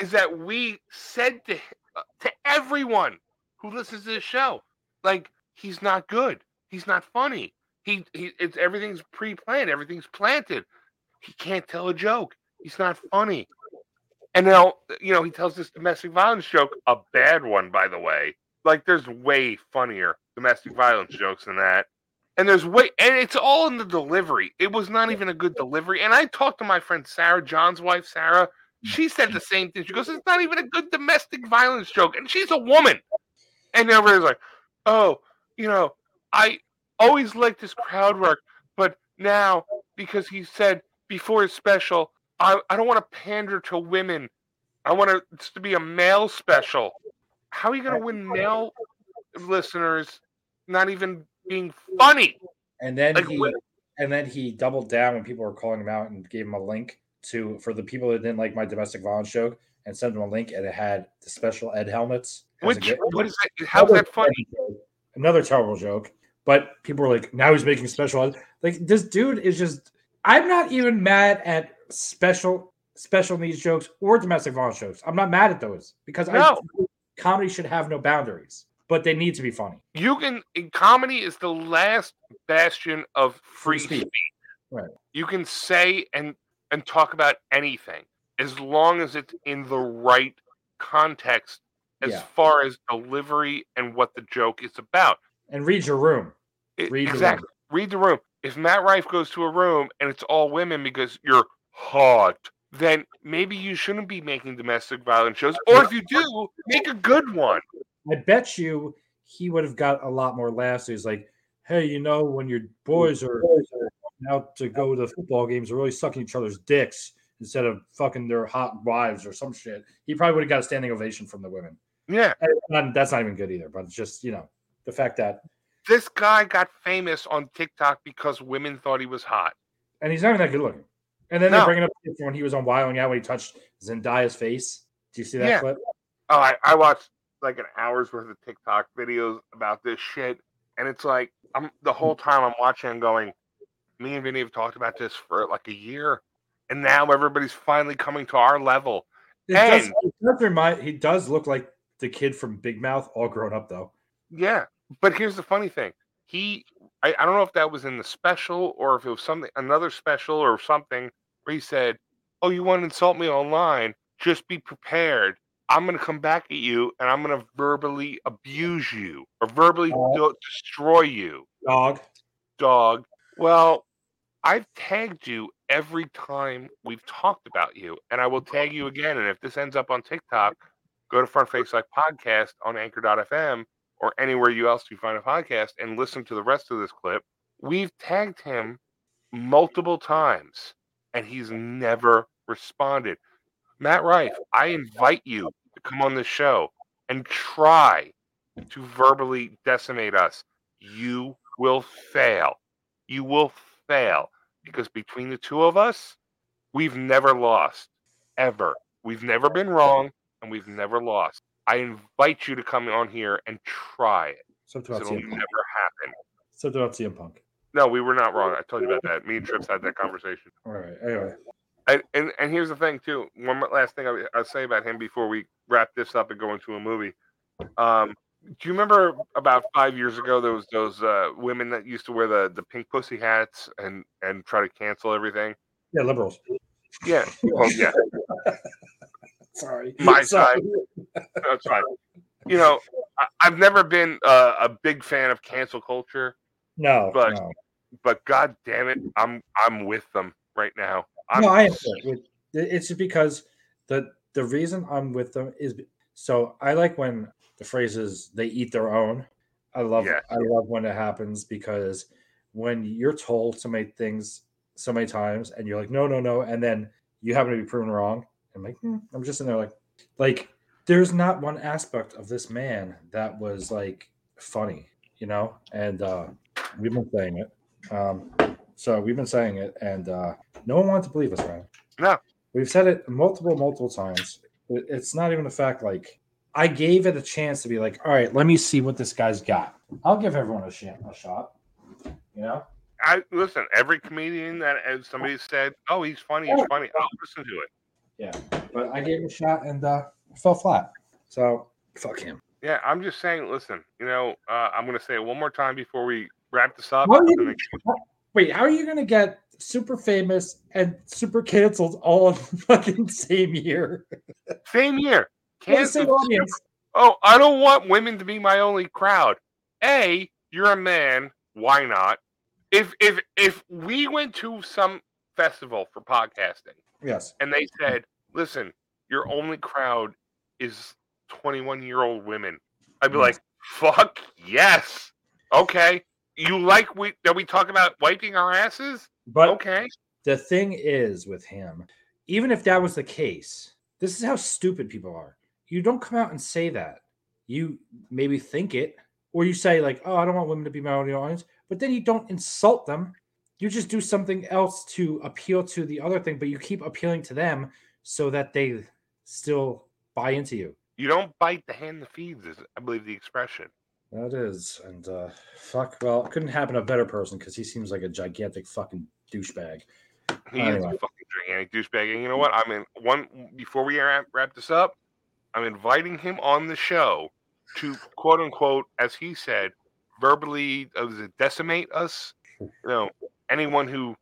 Is that we said to him, to everyone who listens to this show, like, he's not good. He's not funny. He, he it's everything's pre-planned. Everything's planted. He can't tell a joke. He's not funny. And now, you know, he tells this domestic violence joke, a bad one, by the way. Like, there's way funnier domestic violence jokes than that. And there's way, and it's all in the delivery. It was not even a good delivery. And I talked to my friend Sarah, John's wife, Sarah. She said the same thing. She goes, it's not even a good domestic violence joke. And she's a woman. And everybody's like, oh, you know, I always liked his crowd work. But now, because he said before his special, I, I don't want to pander to women. I want it to be a male special. How are you going to win male listeners not even being funny? And then, like, he, and then he doubled down when people were calling him out and gave him a link. To for the people that didn't like my domestic violence joke, and sent them a link, and it had the special ed helmets. Which what is that? How's that funny? Another terrible joke. But people were like, now he's making special ed. Like, this dude is just. I'm not even mad at special special needs jokes or domestic violence jokes. I'm not mad at those, because no. I comedy should have no boundaries, but they need to be funny. You can comedy is the last bastion of free speech. speech. Right. You can say and. And talk about anything as long as it's in the right context as yeah. far as delivery and what the joke is about. And read your room. Read it, exactly. The room. Read the room. If Matt Rife goes to a room and it's all women because you're hot, then maybe you shouldn't be making domestic violence shows. Or if you do, make a good one. I bet you he would have got a lot more laughs. He's like, hey, you know, when your boys are... out to go to football games are really sucking each other's dicks instead of fucking their hot wives or some shit. He probably would have got a standing ovation from the women. Yeah. And that's not even good either, but it's just, you know, the fact that this guy got famous on TikTok because women thought he was hot. And he's not even that good looking. And then no. they're bringing up when he was on Wild 'N Out when he touched Zendaya's face. Do you see that yeah. clip? Oh, I, I watched like an hour's worth of TikTok videos about this shit. And it's like, I'm the whole time I'm watching and going, me and Vinny have talked about this for like a year, and now everybody's finally coming to our level. It and does, it does remind, he does look like the kid from Big Mouth, all grown up though. Yeah, but here's the funny thing. He, I, I don't know if that was in the special or if it was something, another special or something, where he said, "Oh, you want to insult me online? Just be prepared. I'm going to come back at you, and I'm going to verbally abuse you or verbally do- destroy you." Dog. Dog. Well, I've tagged you every time we've talked about you, and I will tag you again. And if this ends up on TikTok, go to Front Face Like Podcast on anchor dot f m or anywhere you else you find a podcast and listen to the rest of this clip. We've tagged him multiple times, and he's never responded. Matt Rife, I invite you to come on the show and try to verbally decimate us. You will fail. You will fail. Because between the two of us, we've never lost. Ever. We've never been wrong, and we've never lost. I invite you to come on here and try it. Something about it'll never happen. Something about C M Punk. No, we were not wrong. I told you about that. Me and Trips had that conversation. All right. Anyway. And, and and here's the thing, too. One last thing I, I'll say about him before we wrap this up and go into a movie. Um, do you remember about five years ago, there was those uh, women that used to wear the, the pink pussy hats and, and try to cancel everything? Yeah, liberals. Yeah. Well, yeah. Sorry. My Sorry. side. That's no, fine. You know, I, I've never been uh, a big fan of cancel culture. No. But, no. but God damn it, I'm I'm with them right now. I'm no, I am. It's just because the the reason I'm with them is so I like when the phrase is they eat their own. I love yeah. I love when it happens, because when you're told so many things so many times and you're like no no no and then you happen to be proven wrong. I'm like hmm. I'm just in there like like there's not one aspect of this man that was like funny, you know, and uh, we've been saying it. Um, So we've been saying it, and uh, no one wants to believe us, right? No. We've said it multiple, multiple times. It's not even a fact. Like, I gave it a chance to be like, all right, let me see what this guy's got. I'll give everyone a, sh- a shot, you know? I listen, every comedian that as somebody said, oh, he's funny, he's funny, I'll listen to it. Yeah, but I gave it a shot, and uh, it fell flat. So, fuck him. Yeah, I'm just saying, listen, you know, uh, I'm going to say it one more time before we wrap this up. Wait, how are you going to get super famous and super canceled all in the fucking same year? Same year. Canceled. Oh, I don't want women to be my only crowd. A, you're a man. Why not? If if if we went to some festival for podcasting, yes, and they said, listen, your only crowd is twenty-one-year-old women, I'd be mm-hmm. like, fuck yes. Okay. You like we, that we talk about wiping our asses? But okay. The thing is with him, even if that was the case, this is how stupid people are. You don't come out and say that. You maybe think it, or you say like, oh, I don't want women to be my only audience, but then you don't insult them. You just do something else to appeal to the other thing, but you keep appealing to them so that they still buy into you. You don't bite the hand that feeds is, I believe, the expression. That is, and uh, fuck, well, it couldn't happen to a better person because he seems like a gigantic fucking douchebag. He anyway. is a fucking gigantic douchebag. And you know what? I mean, one before we wrap, wrap this up, I'm inviting him on the show to, quote unquote, as he said, verbally uh, decimate us. You know, anyone who,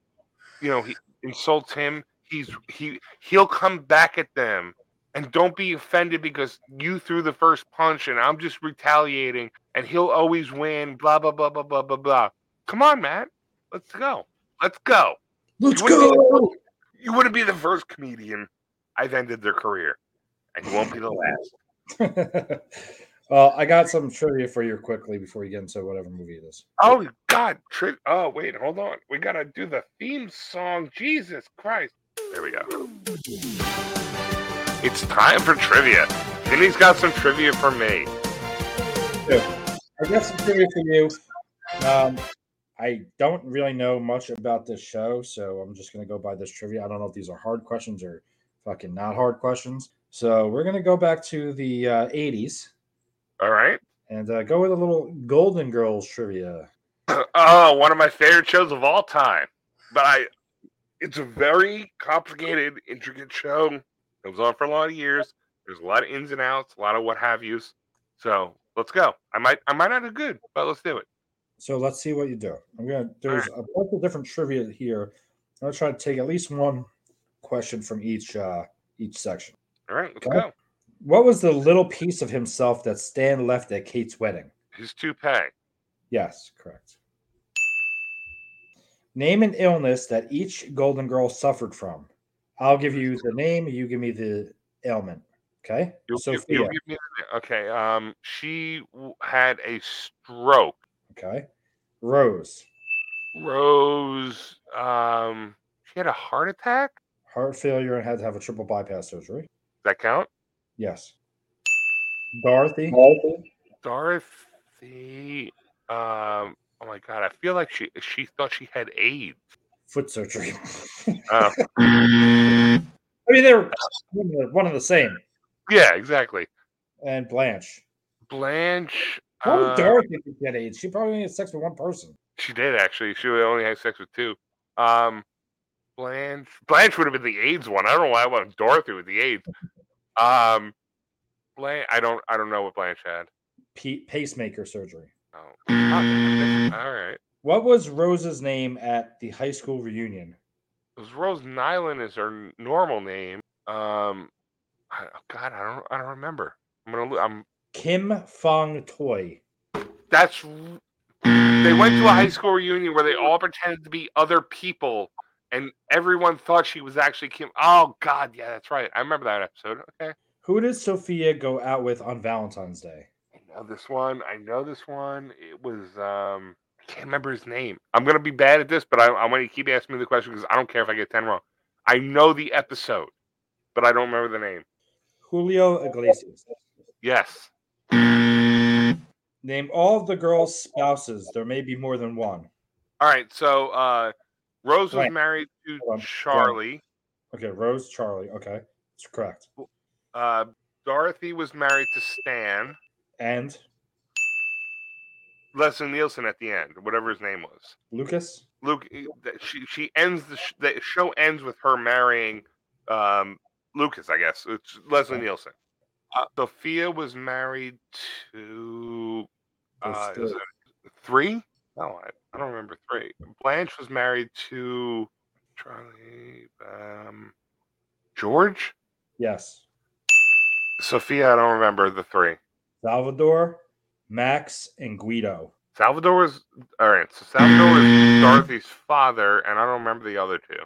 you know, he insults him, he's he he'll come back at them. And don't be offended because you threw the first punch and I'm just retaliating and he'll always win, blah, blah, blah, blah, blah, blah, blah. Come on, Matt. Let's go. Let's go. Let's you go. Be, you wouldn't be the first comedian I've ended their career. And you won't be the last. Well, I got some trivia for you quickly before you get into whatever movie it is. Oh, God. Tri- oh, wait. Hold on. We got to do the theme song. Jesus Christ. There we go. It's time for trivia. Vinny's got some trivia for me. Yeah, I got some trivia for you. Um, I don't really know much about this show, so I'm just going to go by this trivia. I don't know if these are hard questions or fucking not hard questions. So we're going to go back to the uh, eighties. All right. And uh, go with a little Golden Girls trivia. Oh, one of my favorite shows of all time. But I, it's a very complicated, intricate show. It was on for a lot of years. There's a lot of ins and outs, a lot of what have yous. So let's go. I might, I might not do good, but let's do it. So let's see what you do. I'm gonna. There's right. a bunch of different trivia here. I'm gonna try to take at least one question from each uh, each section. All right, let's okay? go. What was the little piece of himself that Stan left at Kate's wedding? His toupee. Yes, correct. Name an illness that each Golden Girl suffered from. I'll give you the name. You give me the ailment. Okay. You'll, Sophia. You'll give me the, okay. Um, she had a stroke. Okay. Rose. Rose. Um, she had a heart attack. Heart failure and had to have a triple bypass surgery. Does that count? Yes. Dorothy. Dorothy. Dorothy. Um. Oh my God! I feel like she she thought she had AIDS. Foot surgery. Oh. I mean, they were one of the same. Yeah, exactly. And Blanche. Blanche. Probably um, Dorothy did get AIDS. She probably only had sex with one person. She did actually. She only had sex with two. Um, Blanche. Blanche would have been the AIDS one. I don't know why I wanted Dorothy with the AIDS. Um, Blanche. I don't. I don't know what Blanche had. P- pacemaker surgery. Oh. All right. What was Rose's name at the high school reunion? It was Rose Nyland is her normal name. Um. Oh God, I don't, I don't remember. I'm gonna, I'm Kim Fong Toy. That's. They went to a high school reunion where they all pretended to be other people, and everyone thought she was actually Kim. Oh God, yeah, that's right. I remember that episode. Okay. Who did Sophia go out with on Valentine's Day? I know this one. I know this one. It was. Um, I can't remember his name. I'm gonna be bad at this, but I, I want you to keep asking me the question because I don't care if I get ten wrong. I know the episode, but I don't remember the name. Julio Iglesias. Yes. Name all of the girls' spouses. There may be more than one. All right. So uh, Rose was married to Charlie. Yeah. Okay. Rose, Charlie. Okay. That's correct. Uh, Dorothy was married to Stan. And? Leslie Nielsen at the end, whatever his name was. Lucas? Luke. She, she ends the, sh- the show ends with her marrying um, Lucas, I guess. It's Leslie Nielsen. Uh, Sophia was married to uh, is it three? No, I, I don't remember three. Blanche was married to Charlie um, George? Yes. Sophia, I don't remember the three. Salvador, Max, and Guido. Salvador was... All right, so Salvador was Dorothy's father, and I don't remember the other two.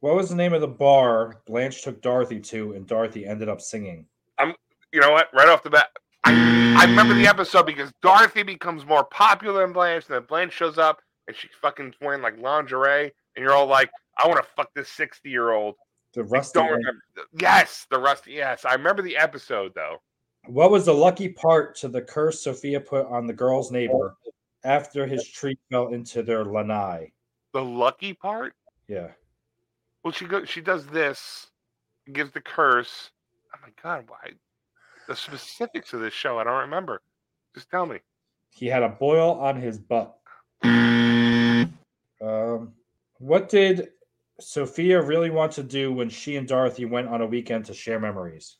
What was the name of the bar Blanche took Dorothy to and Dorothy ended up singing? I'm, you know what? Right off the bat, I, I remember the episode because Dorothy becomes more popular than Blanche, and then Blanche shows up and she's fucking wearing like lingerie, and you're all like, I want to fuck this sixty-year-old. The rusty. I don't remember. Yes, the rusty. Yes, I remember the episode though. What was the lucky part to the curse Sophia put on the girl's neighbor after his tree fell into their lanai? The lucky part? Yeah. Well, she goes. She does this, gives the curse. Oh my God! Why the specifics of this show? I don't remember. Just tell me. He had a boil on his butt. Um, what did Sophia really want to do when she and Dorothy went on a weekend to share memories?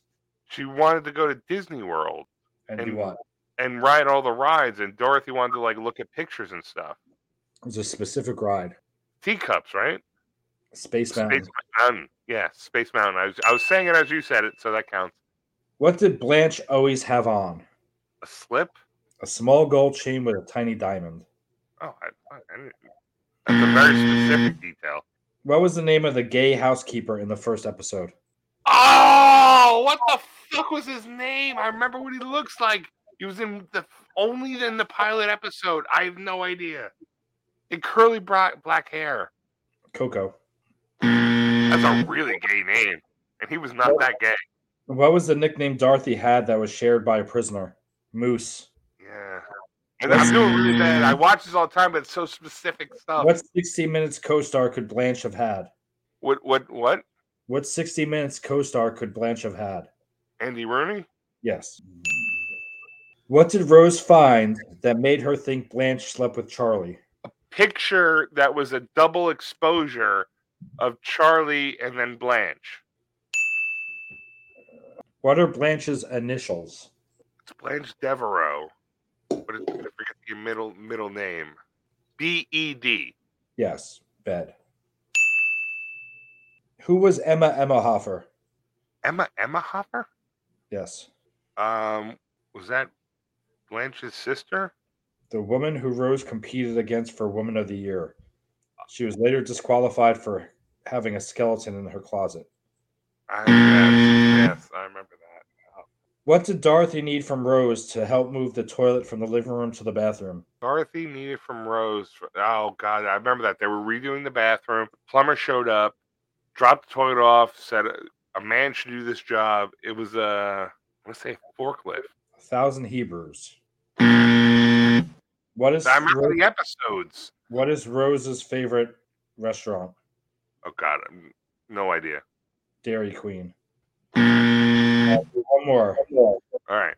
She wanted to go to Disney World and, and do what? And ride all the rides. And Dorothy wanted to like look at pictures and stuff. It was a specific ride. Teacups, right? Space Mountain. Space Mountain. Yeah, Space Mountain. I was I was saying it as you said it, so that counts. What did Blanche always have on? A slip? A small gold chain with a tiny diamond. Oh, I, I, I didn't, that's a very specific detail. What was the name of the gay housekeeper in the first episode? Oh, what the fuck was his name? I remember what he looks like. He was in the only in the pilot episode. I have no idea. And curly black hair. Coco. That's a really gay name, and he was not what, that gay. What was the nickname Dorothy had that was shared by a prisoner? Moose. Yeah. And I'm doing really bad. I watch this all the time, but it's so specific stuff. What sixty Minutes co-star could Blanche have had? What? What? What? What sixty Minutes co-star could Blanche have had? Andy Rooney? Yes. What did Rose find that made her think Blanche slept with Charlie? A picture that was a double exposure of Charlie and then Blanche. What are Blanche's initials? It's Blanche Devereaux. What is, I forget your middle middle name. B E D. Yes, bed. Who was Emma Emma Hoffer? Emma Emma Hoffer? Yes. Um, was that Blanche's sister? The woman who Rose competed against for Woman of the Year. She was later disqualified for having a skeleton in her closet. I remember, yes, I remember that. What did Dorothy need from Rose to help move the toilet from the living room to the bathroom? Dorothy needed from Rose. For, oh, God, I remember that. They were redoing the bathroom. The plumber showed up, dropped the toilet off, said a man should do this job. It was a, I want to say, forklift. A thousand Hebrews. What is I remember Rose, the episodes. What is Rose's favorite restaurant? Oh, God. No idea. Dairy Queen. Uh, one more. All right.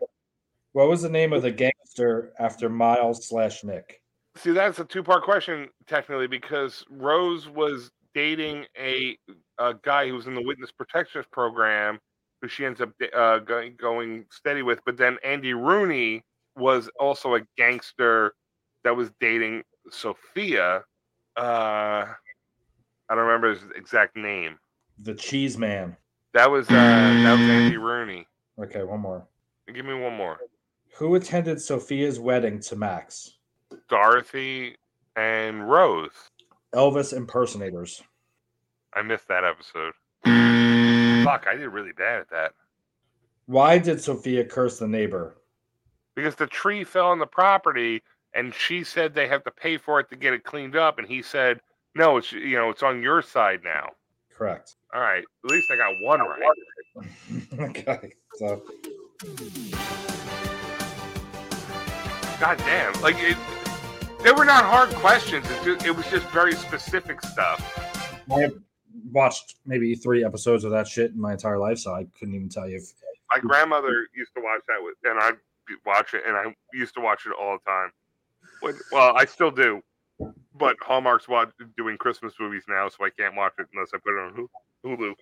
What was the name of the gangster after Miles slash Nick? See, that's a two-part question, technically, because Rose was dating a, a guy who was in the Witness Protection Program, who she ends up uh, going, going steady with. But then Andy Rooney was also a gangster that was dating Sophia. Uh, I don't remember his exact name. The Cheese Man. That was uh, that was Andy Rooney. Okay, one more. Give me one more. Who attended Sophia's wedding to Max? Dorothy and Rose. Elvis impersonators. I missed that episode. Fuck, I did really bad at that. Why did Sophia curse the neighbor? Because the tree fell on the property, and she said they have to pay for it to get it cleaned up, and he said, "No, it's you know it's on your side now." Correct. All right. At least I got one right. Okay. So. God damn! Like it, they were not hard questions. It, just, it was just very specific stuff. I watched maybe three episodes of that shit in my entire life, so I couldn't even tell you. If, my grandmother used to watch that with, and I. Watch it, and I used to watch it all the time. When, well, I still do, but Hallmark's watch, doing Christmas movies now, so I can't watch it unless I put it on Hulu.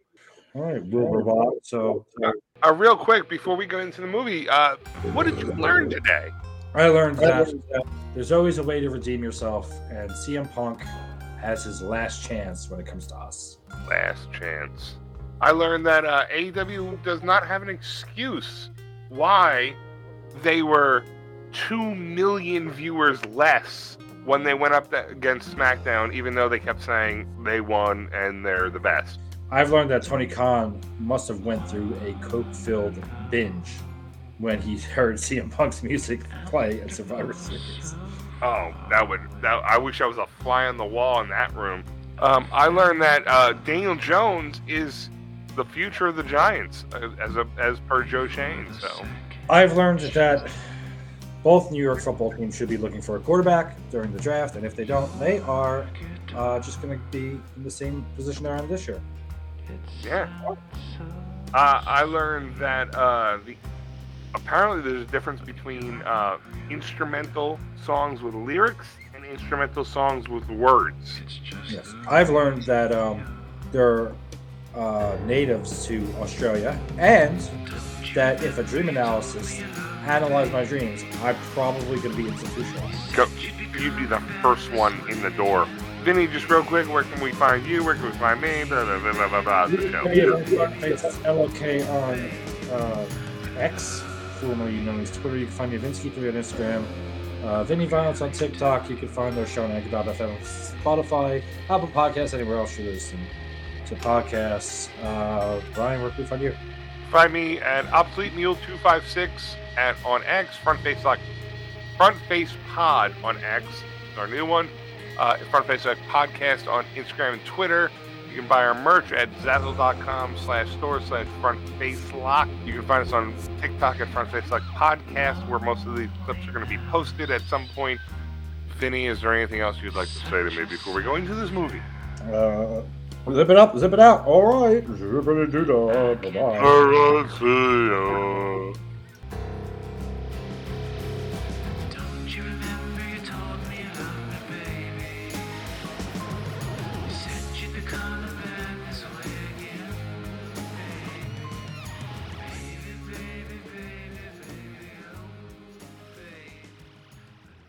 All right, Robot. So, uh, uh, real quick before we go into the movie, uh, what did you learn today? I learned that there's always a way to redeem yourself, and C M Punk has his last chance when it comes to us. Last chance. I learned that uh, A E W does not have an excuse why. They were two million viewers less when they went up against SmackDown, even though they kept saying they won and they're the best. I've learned that Tony Khan must have went through a coke-filled binge when he heard C M Punk's music play at Survivor Series. Oh, that would! That, I wish I was a fly on the wall in that room. Um, I learned that uh, Daniel Jones is the future of the Giants, as a, as per Joe Shane. So. I've learned that both New York football teams should be looking for a quarterback during the draft, and if they don't, they are uh, just going to be in the same position they're in this year. Yeah. Uh, I learned that uh, the, apparently there's a difference between uh, instrumental songs with lyrics and instrumental songs with words. Yes. I've learned that um, there are uh, natives to Australia, and that if a dream analysis analyzed my dreams, I'm probably going to be institutionalized. Go, you'd be the first one in the door. Vinny, just real quick, where can we find you? Where can we find me? Blah, blah, blah, blah, blah, blah. You know. It's L O K on uh, X, formerly known as Twitter. You can find me at Vince K three on Instagram. Uh, Vinny Violence on TikTok. You can find our show on anchor dot f m on Spotify, Apple Podcasts, anywhere else you listen to podcasts. Uh, Brian, where can we find you? Find me at Obsolete Mule two five six at on X, Front Face Lock, Front Face Pod on X, our new one. Uh, Front Face Lock Podcast on Instagram and Twitter. You can buy our merch at Zazzle.com slash store slash Front Face Lock. You can find us on TikTok at Front Face Lock Podcast, where most of these clips are going to be posted at some point. Vinny, is there anything else you'd like to say to me before we go into this movie? Uh... Zip it up, zip it out. All right. Zip it up. Bye-bye. All right, see ya.